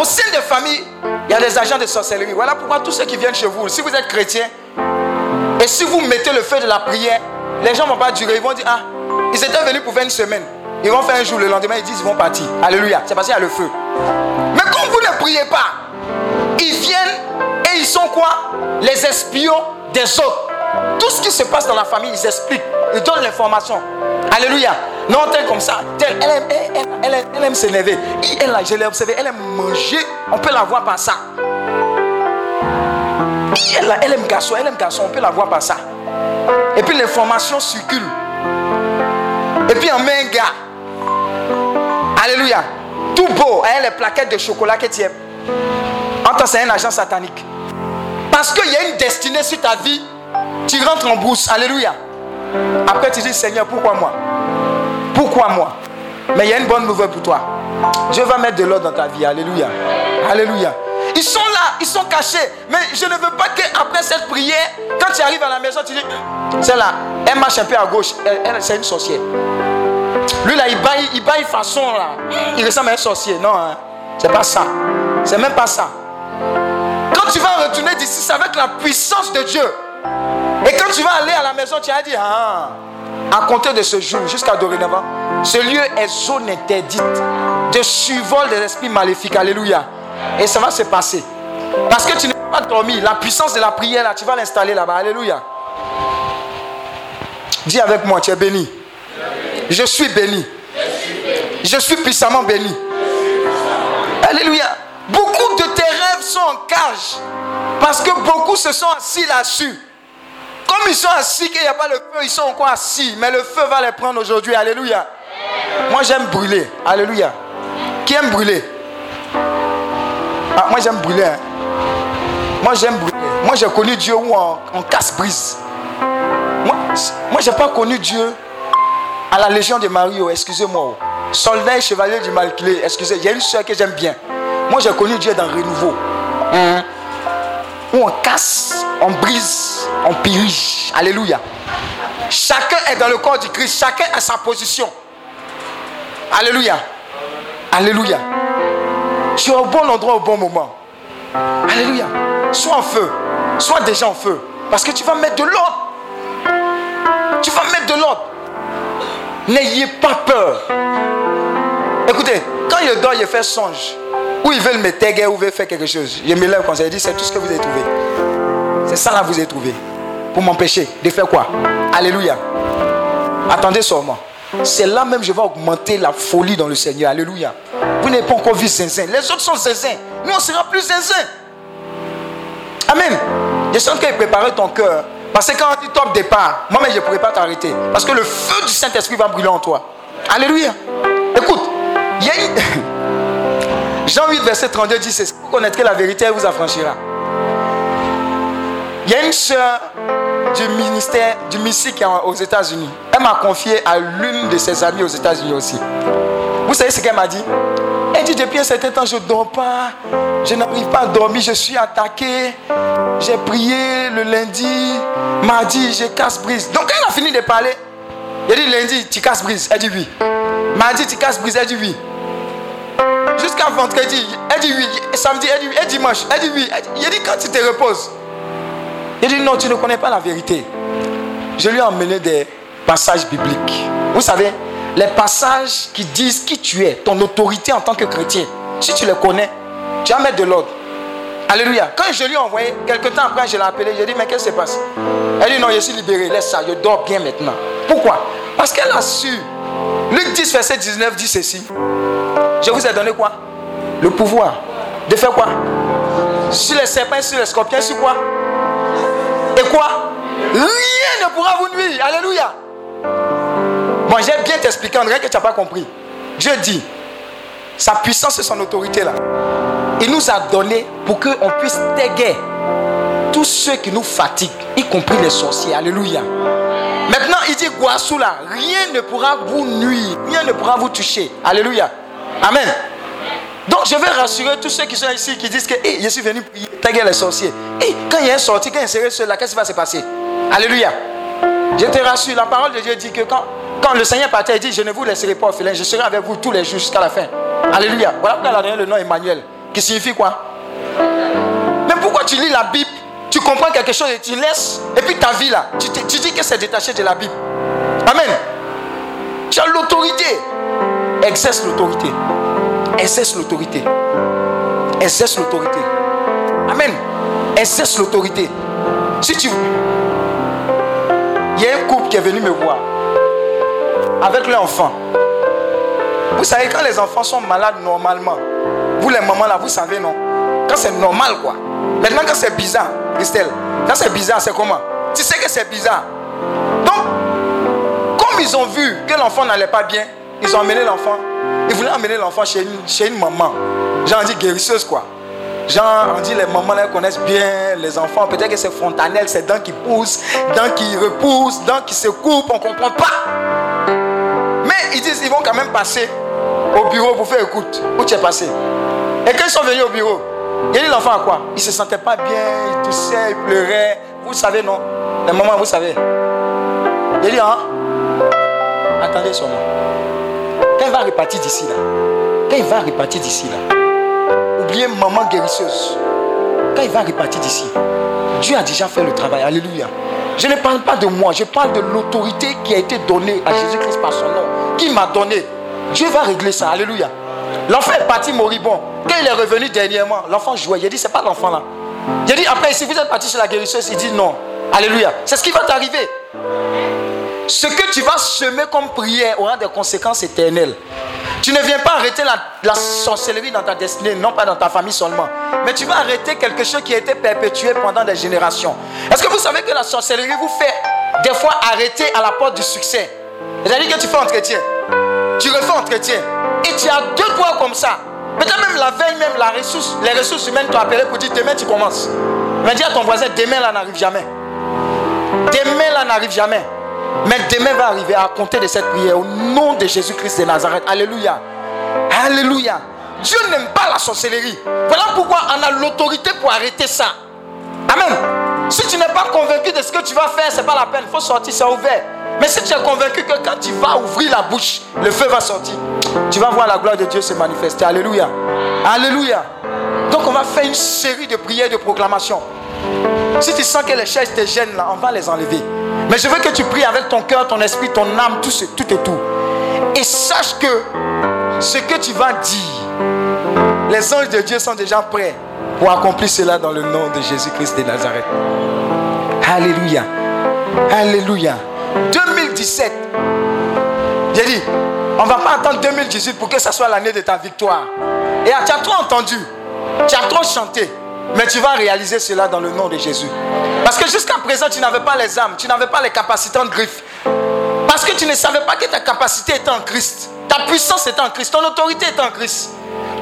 Au sein de famille, il y a des agents de sorcellerie. Voilà pourquoi tous ceux qui viennent chez vous, si vous êtes chrétien, et si vous mettez le feu de la prière, les gens ne vont pas durer. Ils vont dire, ah, ils étaient venus pour faire une semaine. Ils vont faire un jour, le lendemain, ils disent, ils vont partir. Alléluia. C'est parce qu'il y a le feu. Mais quand vous ne priez pas, ils viennent et ils sont quoi? Les espions des autres. Tout ce qui se passe dans la famille, ils expliquent. Ils donnent l'information. Alléluia. Non, tel comme ça, tel, elle aime, elle, elle, elle, elle, elle aime s'énerver. Elle, je l'ai observé, elle aime manger. On peut la voir par ça. Elle, elle aime garçon, elle aime garçon. On peut la voir par ça. Et puis l'information circule. Et puis on met un gars. Alléluia. Tout beau. Elle a les plaquettes de chocolat que tu aimes. En tant c'est un agent satanique. Parce qu'il y a une destinée sur ta vie. Tu rentres en brousse. Alléluia. Après tu dis, Seigneur, pourquoi moi? Pourquoi moi? Mais il y a une bonne nouvelle pour toi. Dieu va mettre de l'ordre dans ta vie. Alléluia. Alléluia. Ils sont là, ils sont cachés. Mais je ne veux pas qu'après cette prière, quand tu arrives à la maison, tu dis, celle-là, elle marche un peu à gauche. Elle, elle, c'est une sorcière. Lui là, il baille, il baille façon là. Il ressemble à un sorcier. Non, hein. C'est pas ça. C'est même pas ça. Quand tu vas retourner d'ici, c'est avec la puissance de Dieu. Et quand tu vas aller à la maison, tu vas dire, ah, à compter de ce jour jusqu'à dorénavant, ce lieu est zone interdite de survol des esprits maléfiques. Alléluia. Et ça va se passer. Parce que tu n'es pas dormi. La puissance de la prière, là, tu vas l'installer là-bas. Alléluia. Dis avec moi, tu es béni. Je suis béni. Je suis puissamment béni. Alléluia. Beaucoup de tes rêves sont en cage. Parce que beaucoup se sont assis là-dessus. Comme ils sont assis, qu'il n'y a pas le feu, ils sont encore assis. Mais le feu va les prendre aujourd'hui. Alléluia. Moi, j'aime brûler. Alléluia. Qui aime brûler? Ah, moi, j'aime brûler. Hein. Moi, j'aime brûler. Moi, j'ai connu Dieu où on, on casse-brise. Moi, moi je n'ai pas connu Dieu à la Légion de Marie. Excusez-moi. Soldat et chevalier du Malclé. Excusez. Il y a une soeur que j'aime bien. Moi, j'ai connu Dieu dans Renouveau. Hein? Où on casse, on brise, on périge. Alléluia. Chacun est dans le corps du Christ. Chacun a sa position. Alléluia. Alléluia. Tu es au bon endroit au bon moment. Alléluia. Sois en feu. Sois déjà en feu. Parce que tu vas mettre de l'ordre. Tu vas mettre de l'ordre. N'ayez pas peur. Écoutez, quand je dors, je fais songe. Ou ils veulent me taguer, ou ils veulent faire quelque chose. Je me lève comme ça, je dis, c'est tout ce que vous avez trouvé. C'est ça là que vous avez trouvé. Pour m'empêcher de faire quoi? Alléluia. Attendez seulement. C'est là même que je vais augmenter la folie dans le Seigneur. Alléluia. Vous n'avez pas encore vu zinzin. Les autres sont zinzin. Nous, on sera plus zinzin. Amen. Je sens qu'il prépare ton cœur. Parce que quand on dit top départ, moi-même, je ne pourrais pas t'arrêter. Parce que le feu du Saint-Esprit va brûler en toi. Alléluia. Écoute, il y a une... Jean huit, verset trente-deux dit, c'est vous connaîtrez la vérité, elle vous affranchira. Il y a une soeur du ministère du Missy qui est aux États-Unis. Elle m'a confié à l'une de ses amies aux États-Unis aussi. Vous savez ce qu'elle m'a dit? Elle dit, depuis un certain temps, je ne dors pas. Je n'arrive pas à dormir, je suis attaquée. J'ai prié le lundi, mardi, je casse-brise. Donc, elle a fini de parler. Elle dit, lundi, tu casse-brise. Elle dit oui. Mardi, tu casse-brise. Elle dit oui. Jusqu'à vendredi, elle dit oui. Et samedi, elle dit oui. Et dimanche, elle dit oui. Il dit, quand tu te reposes, il dit non, tu ne connais pas la vérité. Je lui ai emmené des passages bibliques. Vous savez, les passages qui disent qui tu es, ton autorité en tant que chrétien. Si tu les connais, tu vas mettre de l'ordre. Alléluia. Quand je lui ai envoyé, quelques temps après, je l'ai appelé. Je lui ai dit, mais qu'est-ce qui se passe? Elle dit, non, je suis libéré. Laisse ça, je dors bien maintenant. Pourquoi? Parce qu'elle a su. Luc dix, verset dix-neuf dit ceci. Je vous ai donné quoi? Le pouvoir. De faire quoi? Sur les serpents, sur les scorpions, sur quoi? Et quoi? Rien ne pourra vous nuire. Alléluia. Bon, j'ai bien t'expliqué, on dirait que tu n'as pas compris. Dieu dit, sa puissance et son autorité là, il nous a donné pour qu'on puisse taguer tous ceux qui nous fatiguent, y compris les sorciers. Alléluia. Maintenant, il dit Gouassou là, rien ne pourra vous nuire, rien ne pourra vous toucher. Alléluia. Amen. Donc, je vais rassurer tous ceux qui sont ici qui disent que hey, je suis venu prier, taguer les sorciers. Hey, quand il y a un sorti, quand il serait ceux là, qu'est-ce qui va se passer? Alléluia. Je te rassure, la parole de Dieu dit que quand, quand le Seigneur partait, il dit je ne vous laisserai pas orphelins, je serai avec vous tous les jours jusqu'à la fin. Alléluia. Voilà pourquoi il a donné le nom Emmanuel, qui signifie quoi? Mais pourquoi tu lis la Bible, tu comprends quelque chose et tu laisses, et puis ta vie là, tu, te, tu dis que c'est détaché de la Bible. Amen. Tu as l'autorité. Exerce l'autorité. Exerce l'autorité. Exerce l'autorité. Amen. Exerce l'autorité. Si tu... Il y a un couple qui est venu me voir avec leur enfant. Vous savez, quand les enfants sont malades normalement, vous les mamans là, vous savez non? Quand c'est normal quoi. Maintenant quand c'est bizarre, Christelle, quand c'est bizarre c'est comment? Tu sais que c'est bizarre. Donc, comme ils ont vu que l'enfant n'allait pas bien, ils ont emmené l'enfant. Ils voulaient emmener l'enfant chez une, chez une maman. Genre on dit guérisseuse quoi. Genre on dit les mamans là connaissent bien les enfants. Peut-être que c'est fontanelle, c'est dents qui poussent, dents qui repoussent, dents qui se coupent, on ne comprend pas. Mais ils disent ils vont quand même passer au bureau pour faire écoute. Où tu es passé? Et quand ils sont venus au bureau, il dit l'enfant à quoi? Il ne se sentait pas bien, il toussait, il pleurait. Vous savez non? Les mamans, vous savez. Il dit, hein? Attendez son nom. Quand il va repartir d'ici là, quand il va repartir d'ici là, oubliez maman guérisseuse. Quand il va repartir d'ici, Dieu a déjà fait le travail. Alléluia. Je ne parle pas de moi, je parle de l'autorité qui a été donnée à Jésus-Christ par son nom, qui m'a donné. Dieu va régler ça. Alléluia. L'enfant est parti moribond. Quand il est revenu dernièrement, l'enfant jouait. Il a dit, c'est pas l'enfant là. Il a dit, après ici, vous êtes parti chez la guérisseuse. Il dit non. Alléluia. C'est ce qui va t'arriver. Ce que tu vas semer comme prière aura des conséquences éternelles. Tu ne viens pas arrêter la, la sorcellerie dans ta destinée, non pas dans ta famille seulement. Mais tu vas arrêter quelque chose qui a été perpétué pendant des générations. Est-ce que vous savez que la sorcellerie vous fait des fois arrêter à la porte du succès? C'est-à-dire que tu fais entretien. Tu refais entretien. Et tu as deux doigts comme ça. Peut-être même la veille, même la ressource, les ressources humaines t'ont appelé pour dire demain tu commences. Mais dis à ton voisin, demain là n'arrive jamais. Demain là n'arrive jamais. Mais demain va arriver à compter de cette prière au nom de Jésus-Christ de Nazareth. Alléluia. Alléluia. Dieu n'aime pas la sorcellerie. Voilà pourquoi on a l'autorité pour arrêter ça. Amen. Si tu n'es pas convaincu de ce que tu vas faire, ce n'est pas la peine. Il faut sortir, c'est ouvert. Mais si tu es convaincu que quand tu vas ouvrir la bouche, le feu va sortir, tu vas voir la gloire de Dieu se manifester. Alléluia. Alléluia. Donc on va faire une série de prières, de proclamations. Si tu sens que les chaises te gênent là, on va les enlever. Mais je veux que tu pries avec ton cœur, ton esprit, ton âme, tout, ce, tout et tout. Et sache que ce que tu vas dire, les anges de Dieu sont déjà prêts pour accomplir cela dans le nom de Jésus-Christ de Nazareth. Alléluia. Alléluia. deux mille dix-sept. J'ai dit, on ne va pas attendre deux mille dix-huit pour que ça soit l'année de ta victoire. Et tu as trop entendu, tu as trop chanté. Mais tu vas réaliser cela dans le nom de Jésus. Parce que jusqu'à présent, tu n'avais pas les âmes, tu n'avais pas les capacités en griffe. Parce que tu ne savais pas que ta capacité était en Christ. Ta puissance était en Christ, ton autorité était en Christ.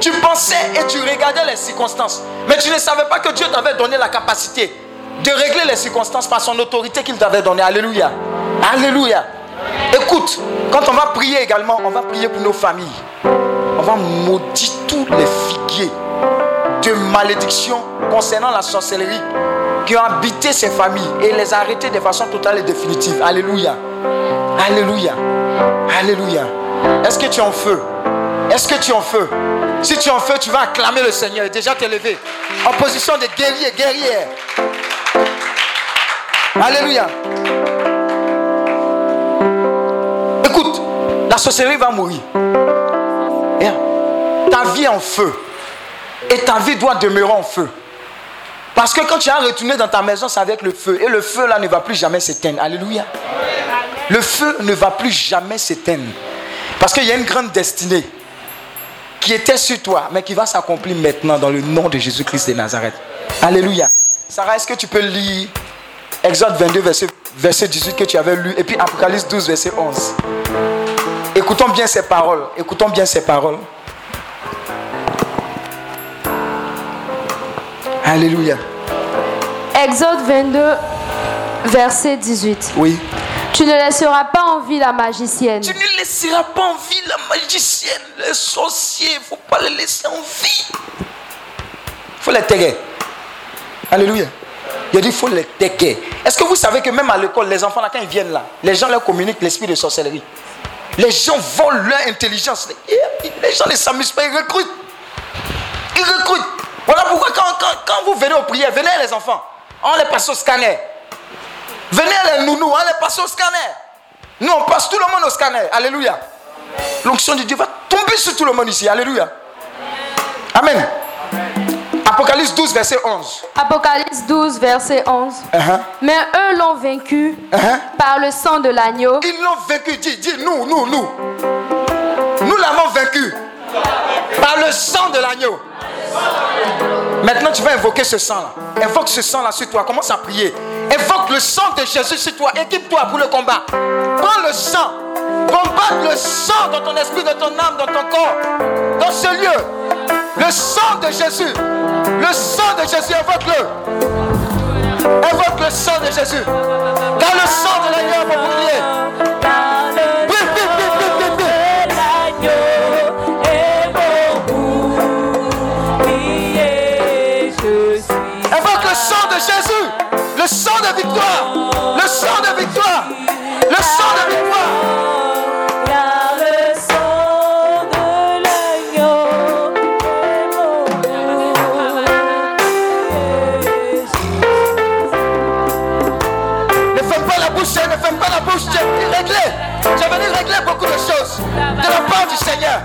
Tu pensais et tu regardais les circonstances. Mais tu ne savais pas que Dieu t'avait donné la capacité de régler les circonstances par son autorité qu'il t'avait donnée. Alléluia. Alléluia. Écoute, quand on va prier également, on va prier pour nos familles. On va maudire tous les figuiers de malédiction concernant la sorcellerie qui ont habité ces familles et les arrêter de façon totale et définitive. Alléluia. Alléluia. Alléluia. Est-ce que tu es en feu? Est-ce que tu es en feu? Si tu es en feu, tu vas acclamer le Seigneur. Déjà t'es levé en position de guerrier, guerrière. Alléluia. Écoute, la sorcellerie va mourir. Ta vie est en feu. Et ta vie doit demeurer en feu. Parce que quand tu as retourné dans ta maison, c'est avec le feu. Et le feu là ne va plus jamais s'éteindre. Alléluia. Le feu ne va plus jamais s'éteindre. Parce qu'il y a une grande destinée qui était sur toi, mais qui va s'accomplir maintenant dans le nom de Jésus-Christ de Nazareth. Alléluia. Sarah, est-ce que tu peux lire Exode vingt-deux, verset, verset dix-huit que tu avais lu, et puis Apocalypse douze, verset onze. Écoutons bien ces paroles. Écoutons bien ces paroles. Alléluia. Exode vingt-deux, verset dix-huit. Oui. Tu ne laisseras pas en vie la magicienne. Tu ne laisseras pas en vie la magicienne. Les sorciers, il ne faut pas les laisser en vie. Il faut les taguer. Alléluia. Il a dit il faut les taguer. Est-ce que vous savez que même à l'école, les enfants, là, quand ils viennent là, les gens leur communiquent l'esprit de sorcellerie. Les gens volent leur intelligence. Les gens ne s'amusent pas, ils recrutent. Ils recrutent. Voilà pourquoi quand, quand, quand vous venez aux prières, venez les enfants, on les passe au scanner. Venez les nounous, on les passe au scanner. Nous, on passe tout le monde au scanner. Alléluia. L'onction de Dieu va tomber sur tout le monde ici. Alléluia. Amen. Apocalypse douze, verset onze. Apocalypse douze, verset onze. Uh-huh. Mais eux l'ont vaincu uh-huh. par le sang de l'agneau. Ils l'ont vaincu. Dis, dis, nous, nous, nous. Nous l'avons vaincu par le sang de l'agneau. Maintenant, tu vas invoquer ce sang-là. Invoque ce sang-là sur toi. Commence à prier. Invoque le sang de Jésus sur toi. Équipe-toi pour le combat. Prends le sang. Combattre le sang dans ton esprit, dans ton âme, dans ton corps. Dans ce lieu. Le sang de Jésus. Le sang de Jésus. Invoque-le. Invoque le sang de Jésus. Car le sang de l'agneau va brûler. Le sang de victoire, le sang de victoire, le sang de victoire. Car le sang de l'agneau est mon. Ne ferme pas la bouche, ne ferme pas la bouche. J'ai réglé, j'ai venu régler beaucoup de choses de la part du Seigneur,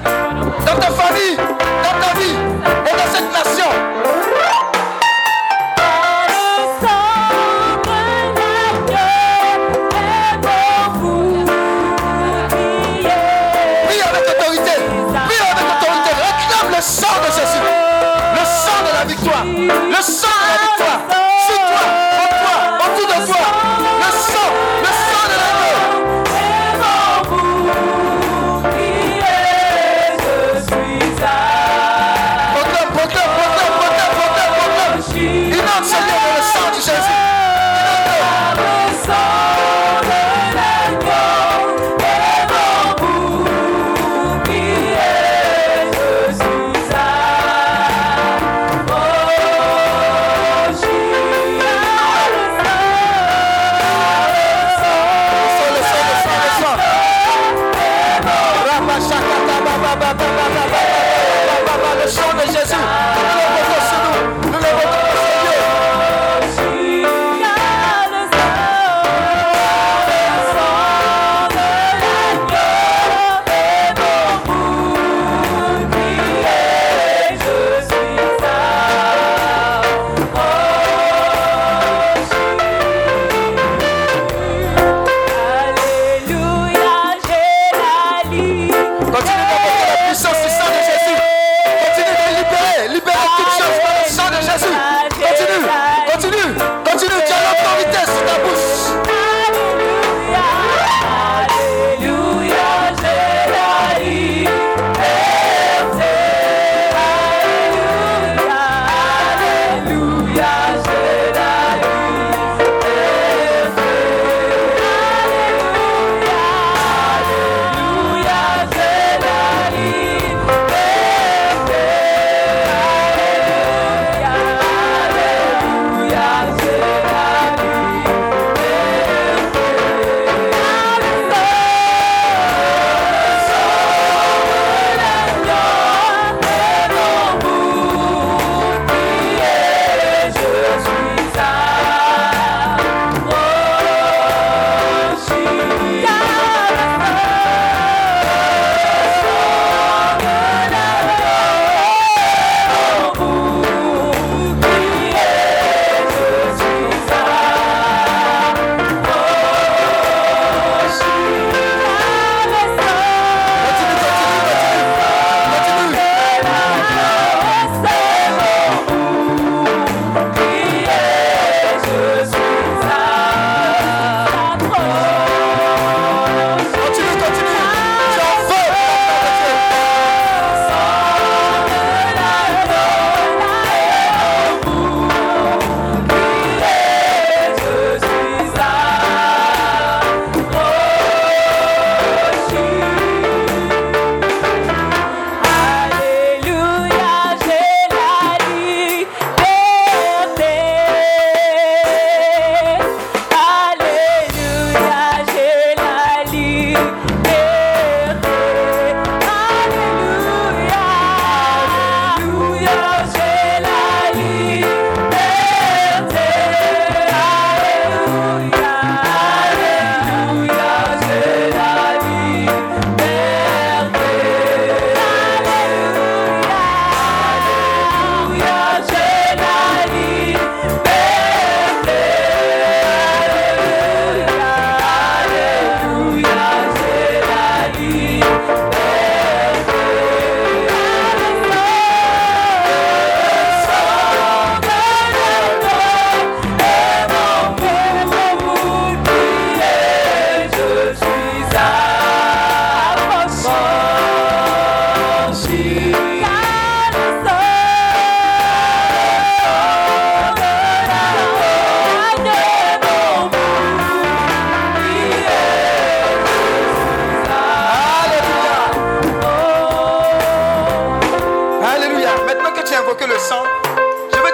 dans ta famille, dans ta vie et dans cette nation. Le sang de la victoire, sur toi, en toi, autour de toi. Le sang, le sang de la victoire. Et mon bout, qui est, je suis ça.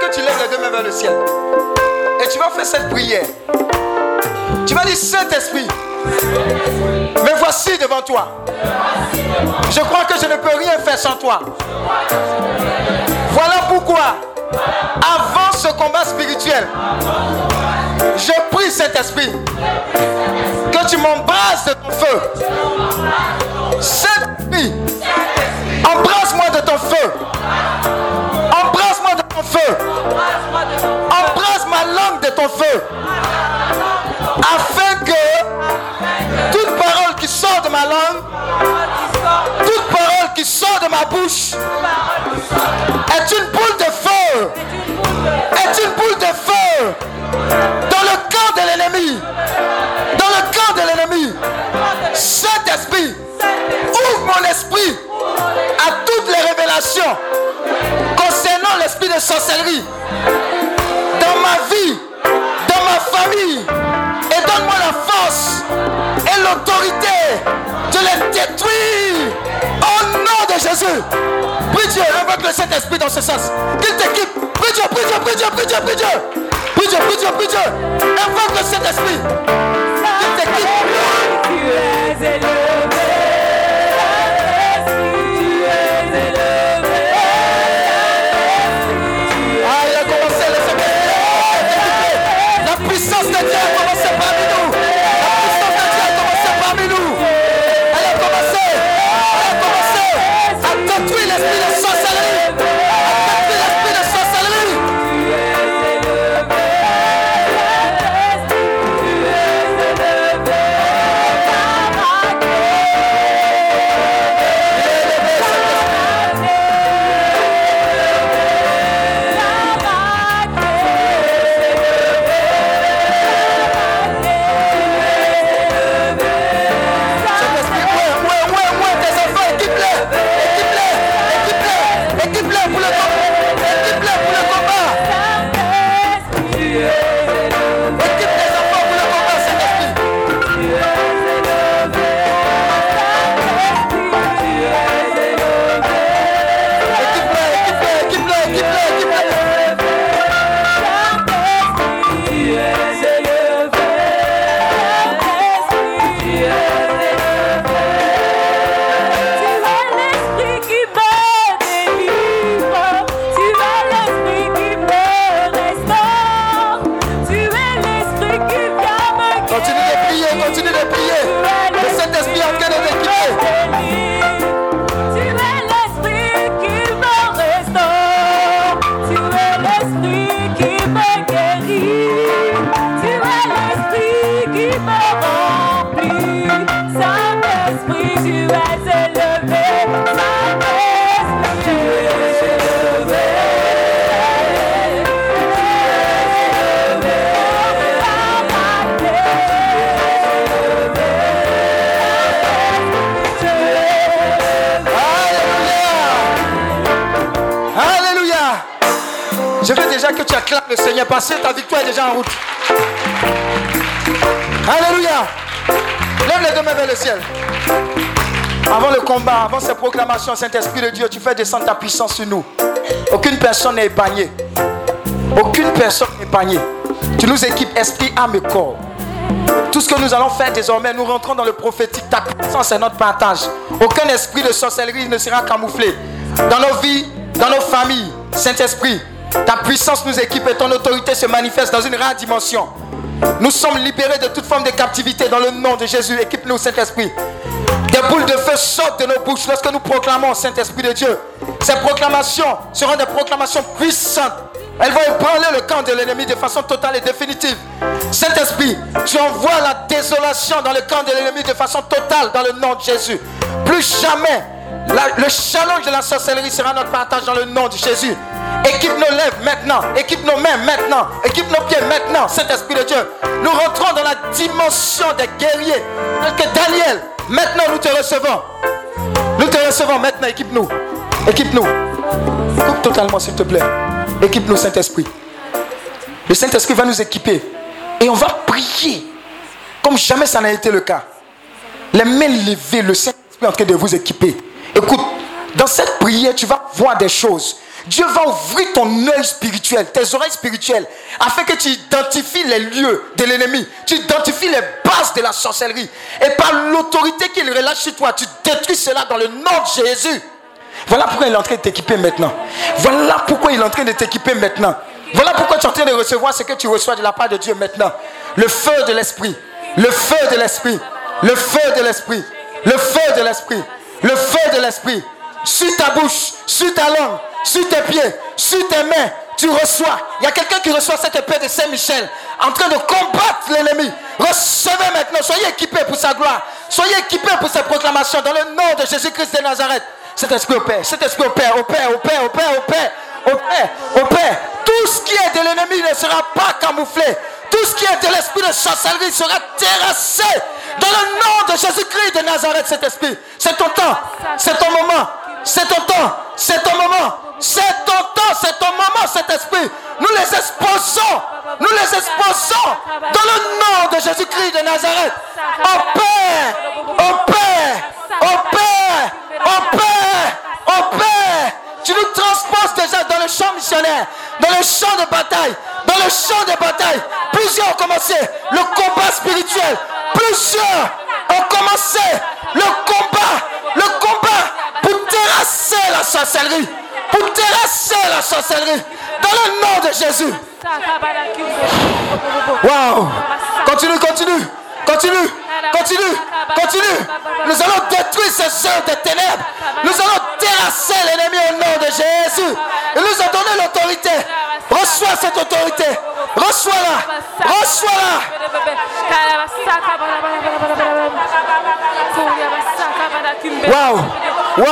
que tu lèves les deux mains vers le ciel. Et tu vas faire cette prière. Tu vas dire, Saint-Esprit, me voici devant toi. Je crois que je ne peux rien faire sans toi. Voilà pourquoi, avant ce combat spirituel, je prie Saint-Esprit que tu m'embrasses de ton feu. Saint-Esprit, embrasse-moi de ton feu. Embrasse-moi de ton feu. Embrasse ma langue de ton feu. Afin que toute parole qui sort de ma langue, toute parole qui sort de ma bouche, est une boule de feu, est une boule de feu dans le camp de l'ennemi, dans le camp de l'ennemi. Saint-Esprit, ouvre mon esprit à toutes les révélations concernant l'esprit de sorcellerie dans ma vie, dans ma famille. Et donne-moi la force et l'autorité de les détruire au nom de Jésus. Prie Dieu, invoque le Saint-Esprit dans ce sens. Qu'il t'équipe. Prie Dieu, prie Dieu, prie Dieu, prie Dieu, prie Dieu. Prie Dieu, prie Dieu, prie Dieu. Invoque le Saint-Esprit. Qu'il t'équipe. Le Seigneur, parce que ta victoire est déjà en route. Alléluia. Lève les deux mains vers le ciel. Avant le combat, avant ces proclamations, Saint-Esprit de Dieu, tu fais descendre ta puissance sur nous. Aucune personne n'est épargnée. Aucune personne n'est épargnée. Tu nous équipes esprit, âme et corps. Tout ce que nous allons faire désormais, nous rentrons dans le prophétique. Ta puissance est notre partage. Aucun esprit de sorcellerie ne sera camouflé. Dans nos vies, dans nos familles, Saint-Esprit, ta puissance nous équipe et ton autorité se manifeste dans une rare dimension. Nous sommes libérés de toute forme de captivité dans le nom de Jésus. Équipe-nous, Saint-Esprit. Des boules de feu sortent de nos bouches lorsque nous proclamons, Saint-Esprit de Dieu. Ces proclamations seront des proclamations puissantes. Elles vont ébranler le camp de l'ennemi de façon totale et définitive. Saint-Esprit, tu envoies la désolation dans le camp de l'ennemi de façon totale dans le nom de Jésus. Plus jamais, la, le challenge de la sorcellerie sera notre partage dans le nom de Jésus. Équipe nos lèvres maintenant, équipe nos mains maintenant, équipe nos pieds maintenant, Saint-Esprit de Dieu. Nous rentrons dans la dimension des guerriers. Tel que Daniel, maintenant nous te recevons. Nous te recevons maintenant, équipe-nous. Équipe-nous. Coupe totalement s'il te plaît. Équipe-nous, Saint-Esprit. Le Saint-Esprit va nous équiper. Et on va prier comme jamais ça n'a été le cas. Les mains levées, le Saint-Esprit est en train de vous équiper. Écoute, dans cette prière, tu vas voir des choses. Dieu va ouvrir ton œil spirituel, tes oreilles spirituelles, afin que tu identifies les lieux de l'ennemi, tu identifies les bases de la sorcellerie. Et par l'autorité qu'il relâche sur toi, tu détruis cela dans le nom de Jésus. Voilà pourquoi il est en train de t'équiper maintenant. Voilà pourquoi il est en train de t'équiper maintenant. Voilà pourquoi tu es en train de recevoir ce que tu reçois de la part de Dieu maintenant. Le feu de l'esprit. Le feu de l'esprit. Le feu de l'esprit. Le feu de l'esprit. Le feu de l'esprit. Sur ta bouche, sur ta langue, sur tes pieds, sur tes mains, tu reçois. Il y a quelqu'un qui reçoit cette épée de Saint-Michel en train de combattre l'ennemi. Recevez maintenant. Soyez équipés pour sa gloire. Soyez équipés pour ses proclamations dans le nom de Jésus-Christ de Nazareth. Cet esprit opère, cet esprit opère, opère, opère, opère, opère, opère, opère. Tout ce qui est de l'ennemi ne sera pas camouflé. Tout ce qui est de l'esprit de sorcellerie sera terrassé. Dans le nom de Jésus-Christ de Nazareth, cet esprit. C'est ton temps, c'est ton moment, c'est ton temps, c'est ton moment, c'est ton temps, c'est ton moment, cet esprit. Nous les exposons, nous les exposons dans le nom de Jésus-Christ de Nazareth. Opère, opère, opère, opère, opère. Tu nous transposes déjà dans le champ missionnaire, dans le champ de bataille, dans le champ de bataille. Plusieurs ont commencé le combat spirituel. Plusieurs ont commencé le combat, le combat pour terrasser la sorcellerie, pour terrasser la sorcellerie, dans le nom de Jésus. Waouh! Continue, continue, continue, continue, continue. Nous allons détruire ces œuvres de ténèbres. Nous allons terrasser l'ennemi au nom de Jésus. Il nous a donné l'autorité. Reçois cette autorité. Reçois-la. Reçois-la. Waouh. Waouh.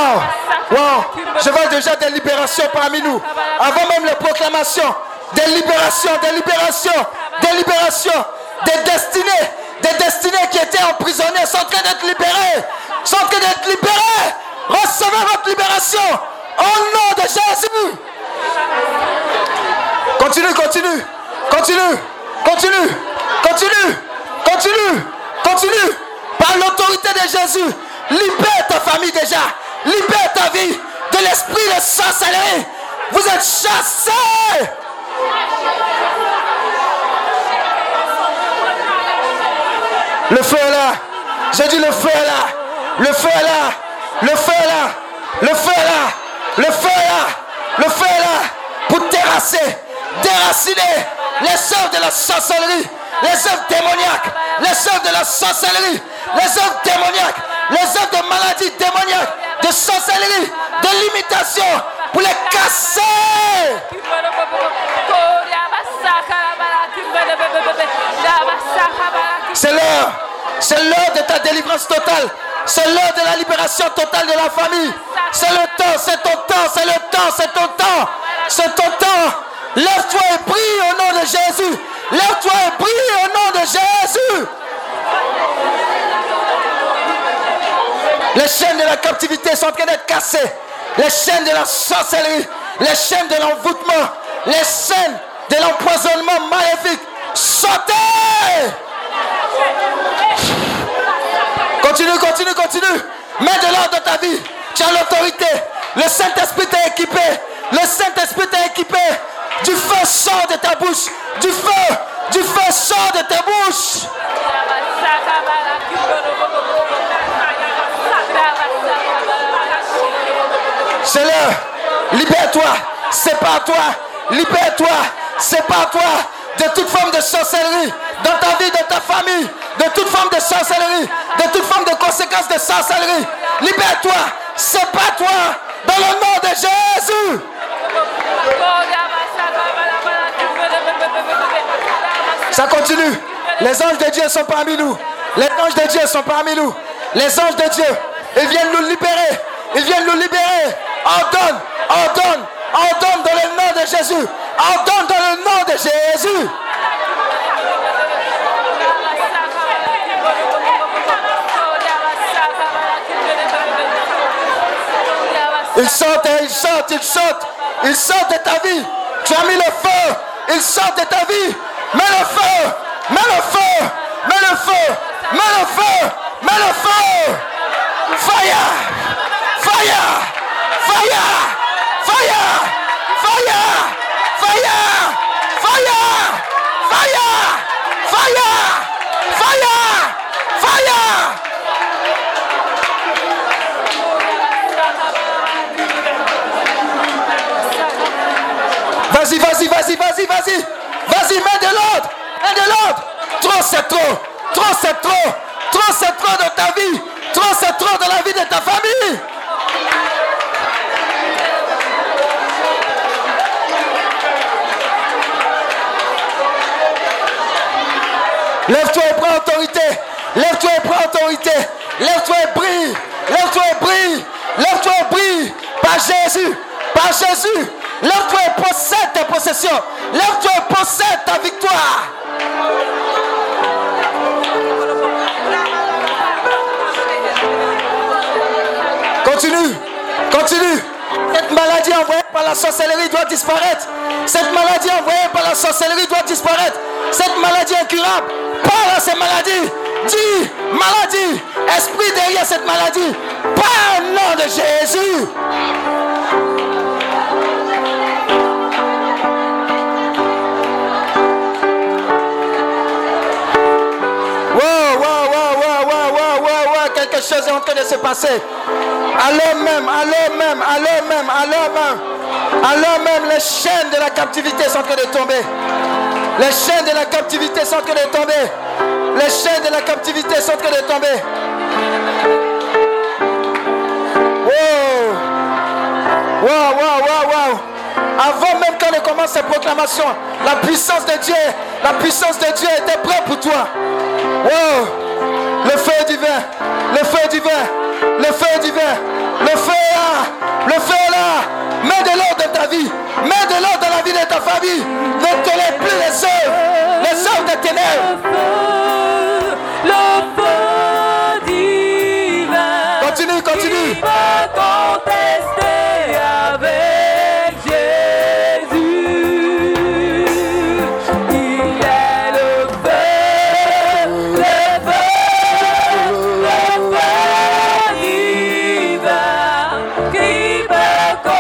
Waouh. Je vois déjà des libérations parmi nous. Avant même les proclamations. Des libérations, des libérations, des libérations, des destinées. Des destinées qui étaient emprisonnées sont en train d'être libérées. Sont en train d'être libérées. Recevez votre libération. Au nom de Jésus. Continue, continue, continue, continue, continue, continue, continue. Par l'autorité de Jésus, libère ta famille déjà. Libère ta vie de l'esprit de sorcellerie. Vous êtes chassés. Le feu est là. J'ai dit le feu est là. Le feu est là. Le feu est là. Le feu est là. Le feu est là. Le feu est là. Pour terrasser, déraciner les œuvres de la sorcellerie, les œuvres démoniaques, les œuvres de la sorcellerie, les œuvres démoniaques, les œuvres de maladies démoniaques, de sorcellerie, de limitation, pour les casser. C'est l'heure, c'est l'heure de ta délivrance totale. C'est l'heure de la libération totale de la famille. C'est le temps, c'est ton temps, c'est le temps, c'est ton temps. C'est ton temps. Lève-toi et prie au nom de Jésus. Lève-toi et prie au nom de Jésus. Les chaînes de la captivité sont en train d'être cassées. Les chaînes de la sorcellerie, les chaînes de l'envoûtement, les chaînes de l'empoisonnement maléfique. Sautez! Continue, continue, continue. Mets de l'ordre dans ta vie. Tu as l'autorité. Le Saint-Esprit t'a équipé. Le Saint-Esprit t'a équipé. Du feu sort de ta bouche. Du feu, du feu sort de ta bouche. C'est l'heure. Libère-toi. Sépare-toi. Libère-toi. Sépare-toi de toute forme de sorcellerie dans ta vie, dans ta famille. De toute forme de sorcellerie, de toute forme de conséquence de sorcellerie. Libère-toi, sépare-toi dans le nom de Jésus. Ça continue. Les anges de Dieu sont parmi nous. Les anges de Dieu sont parmi nous. Les anges de Dieu, ils viennent nous libérer. Ils viennent nous libérer. Ordonne, ordonne, ordonne dans le nom de Jésus. Ordonne dans le nom de Jésus. Ils sortent, ils sortent, ils sortent, ils sortent de ta vie. Tu as mis le feu, ils sortent de ta vie. Mets le feu, mets le feu, mets le feu, mets le feu, mets le feu. Fire, fire, fire, fire, Fire! Fire! Fire! Fire! Fire! Fire! Fire! Vas-y, vas-y, vas-y, vas-y, vas-y. Vas-y, mets de l'autre. Mets de l'autre. Trop, c'est trop. Trop, c'est trop. Trop, c'est trop de ta vie. Trop, c'est trop de la vie de ta famille. Lève-toi et prends autorité. Lève-toi et prends autorité. Lève-toi et brille. Lève-toi et brille. Lève-toi et brille. Par Jésus. Par Jésus. Lève-toi et possède tes possessions. Lève-toi et possède ta victoire. Continue. Continue. Cette maladie envoyée par la sorcellerie doit disparaître. Cette maladie envoyée par la sorcellerie doit disparaître. Cette maladie incurable, parle à ces maladies. Dis, maladie, esprit derrière cette maladie. Par le nom de Jésus. Wow, wow, wow, wow, wow, wow, wow, wow. Quelque chose est en train de se passer. À l'heure même, à l'heure même, à l'heure même, à l'heure même. À l'heure même, les chaînes de la captivité sont en train de tomber. Les chaînes de la captivité sont en train de tomber. Les chaînes de la captivité sont en train de tomber. Wow. Wow, wow, wow, wow. Avant même qu'on ne commence cette proclamation, la puissance de Dieu, la puissance de Dieu était prête pour toi. Wow. Le feu divin, le feu divin, le feu divin, le feu là, le feu là. Mets de l'ordre dans ta vie. Mets de l'ordre dans la vie de ta famille. Ne tolère plus les œuvres, les œuvres des ténèbres. Le feu divin. Continue, continue. Qui va contester avec Jésus. Il est le feu, le feu, le feu divin. Qui va contester.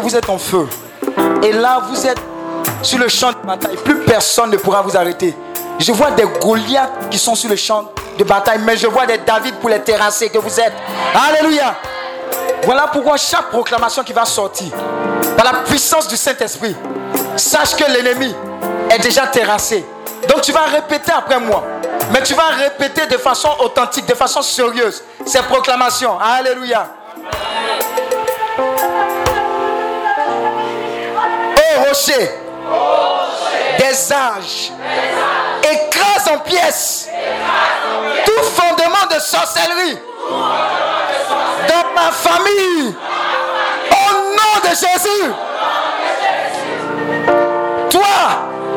Vous êtes en feu. Et là, vous êtes sur le champ de bataille. Plus personne ne pourra vous arrêter. Je vois des Goliaths qui sont sur le champ de bataille, mais je vois des David pour les terrasser que vous êtes. Alléluia. Voilà pourquoi chaque proclamation qui va sortir, par la puissance du Saint-Esprit, sache que l'ennemi est déjà terrassé. Donc tu vas répéter après moi. Mais tu vas répéter de façon authentique, de façon sérieuse, ces proclamations. Alléluia. Rocher, rocher des âges, des âges écrase en pièces, pièces tout fondement de sorcellerie, fondement de sorcellerie dans, ma famille, dans ma famille au nom de Jésus, nom de Jésus. Toi,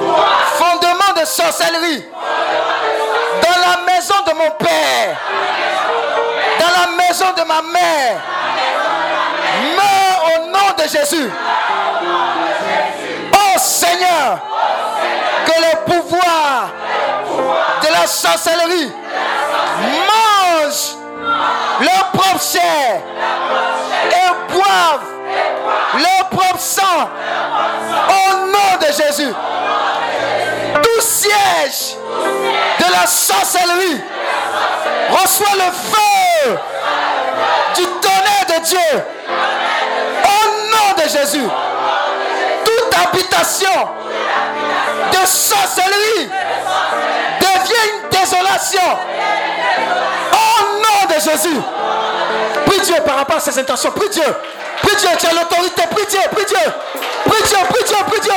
toi fondement de de sorcellerie. Dans la maison de mon père. Dans la maison de ma mère. Mais au nom de Jésus. Oh Seigneur. Que le pouvoir de la sorcellerie mange leur propre chair et boive leur propre sang au nom de Jésus. Tout siège de la sorcellerie reçoit le feu du tonnerre de Dieu au nom de Jésus. Toute habitation de sorcellerie devient une désolation au nom de Jésus. Prie Dieu par rapport à ces intentions. Prie Dieu. Prie Dieu, tu as l'autorité. Prie Dieu, prie Dieu. Prie Dieu, prie Dieu, prie Dieu.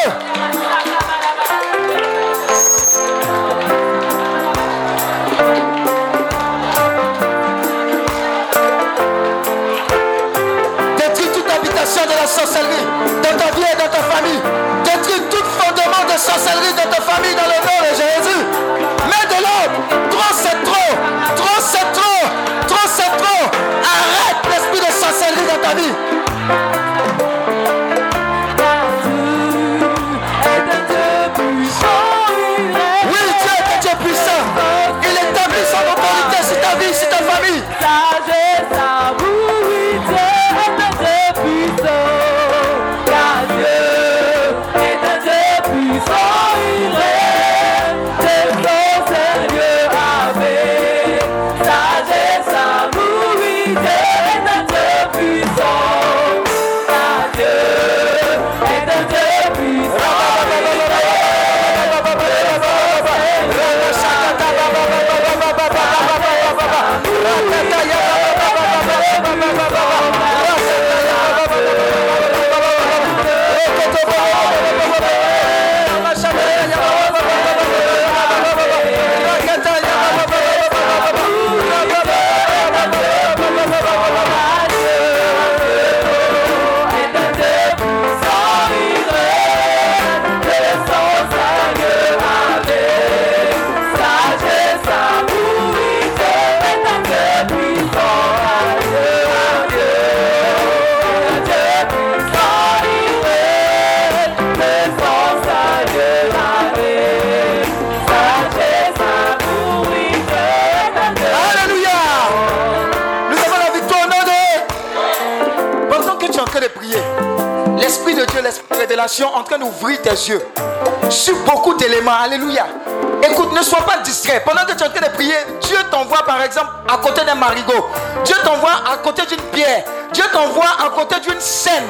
Détruis toute habitation de la sorcellerie dans ta vie et dans ta famille. Détruis tout fondement de sorcellerie dans ta famille dans le nom de Jésus. Mets de l'ordre. Trop c'est trop. Trop c'est trop. Trop c'est trop. Arrête l'esprit de sorcellerie dans ta vie. En train d'ouvrir tes yeux sur beaucoup d'éléments. Alléluia. Écoute, ne sois pas distrait. Pendant que tu es en train de prier, Dieu t'envoie par exemple à côté d'un marigot. Dieu t'envoie à côté d'une pierre. Dieu t'envoie à côté d'une scène.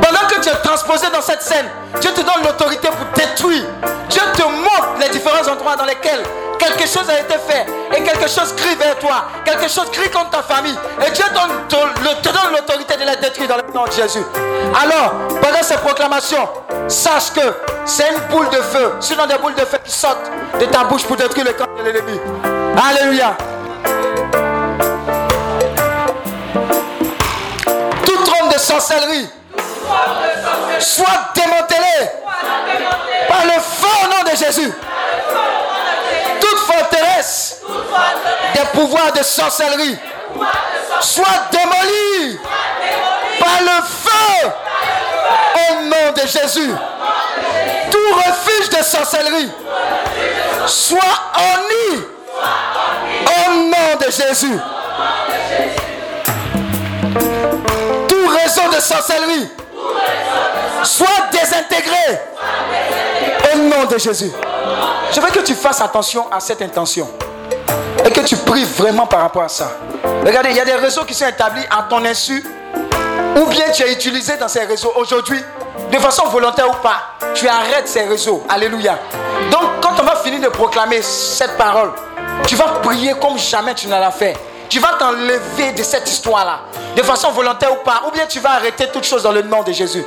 Pendant que tu es transposé dans cette scène, Dieu te donne l'autorité pour détruire. Dieu te montre les différents endroits dans lesquels quelque chose a été fait et quelque chose crie vers toi. Quelque chose crie contre ta famille. Et Dieu donne, te, te donne l'autorité de la détruire dans le nom de Jésus. Alors, pendant ces proclamations, sache que c'est une boule de feu, sinon des boules de feu qui sortent de ta bouche pour détruire le camp de l'ennemi. Alléluia. Tout trône de sorcellerie soit démantelé par le feu au nom de Jésus. Toute forteresse des pouvoirs de sorcellerie soit démolie par le feu au nom de Jésus. Tout refuge de sorcellerie soit horni au nom de Jésus. Tout réseau de sorcellerie soit désintégré au nom de Jésus. Je veux que tu fasses attention à cette intention et que tu pries vraiment par rapport à ça. Regardez, il y a des réseaux qui sont établis à ton insu. Ou bien tu es utilisé dans ces réseaux aujourd'hui, de façon volontaire ou pas, tu arrêtes ces réseaux. Alléluia. Donc, quand on va finir de proclamer cette parole, tu vas prier comme jamais tu n'as fait. Tu vas t'enlever de cette histoire-là, de façon volontaire ou pas, ou bien tu vas arrêter toute chose dans le nom de Jésus.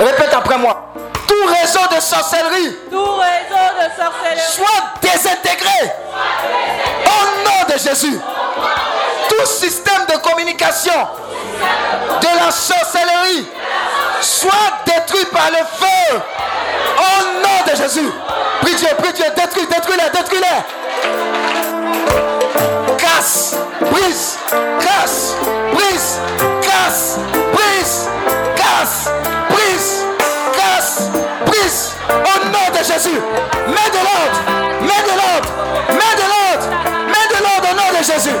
Répète après moi. Tout réseau de sorcellerie, tout réseau de sorcellerie soit désintégré, soit désintégré au nom de Jésus. Tout système de communication de la sorcellerie soit détruit par le feu au nom de Jésus. Prie Dieu, prie Dieu, détruis, détruis-les, détruis-les. Casse, brise, casse, brise, casse, brise, casse, brise, casse, brise. Au nom de Jésus, mets de l'ordre, mets de l'ordre, mets de l'ordre, mets de l'ordre au nom de Jésus.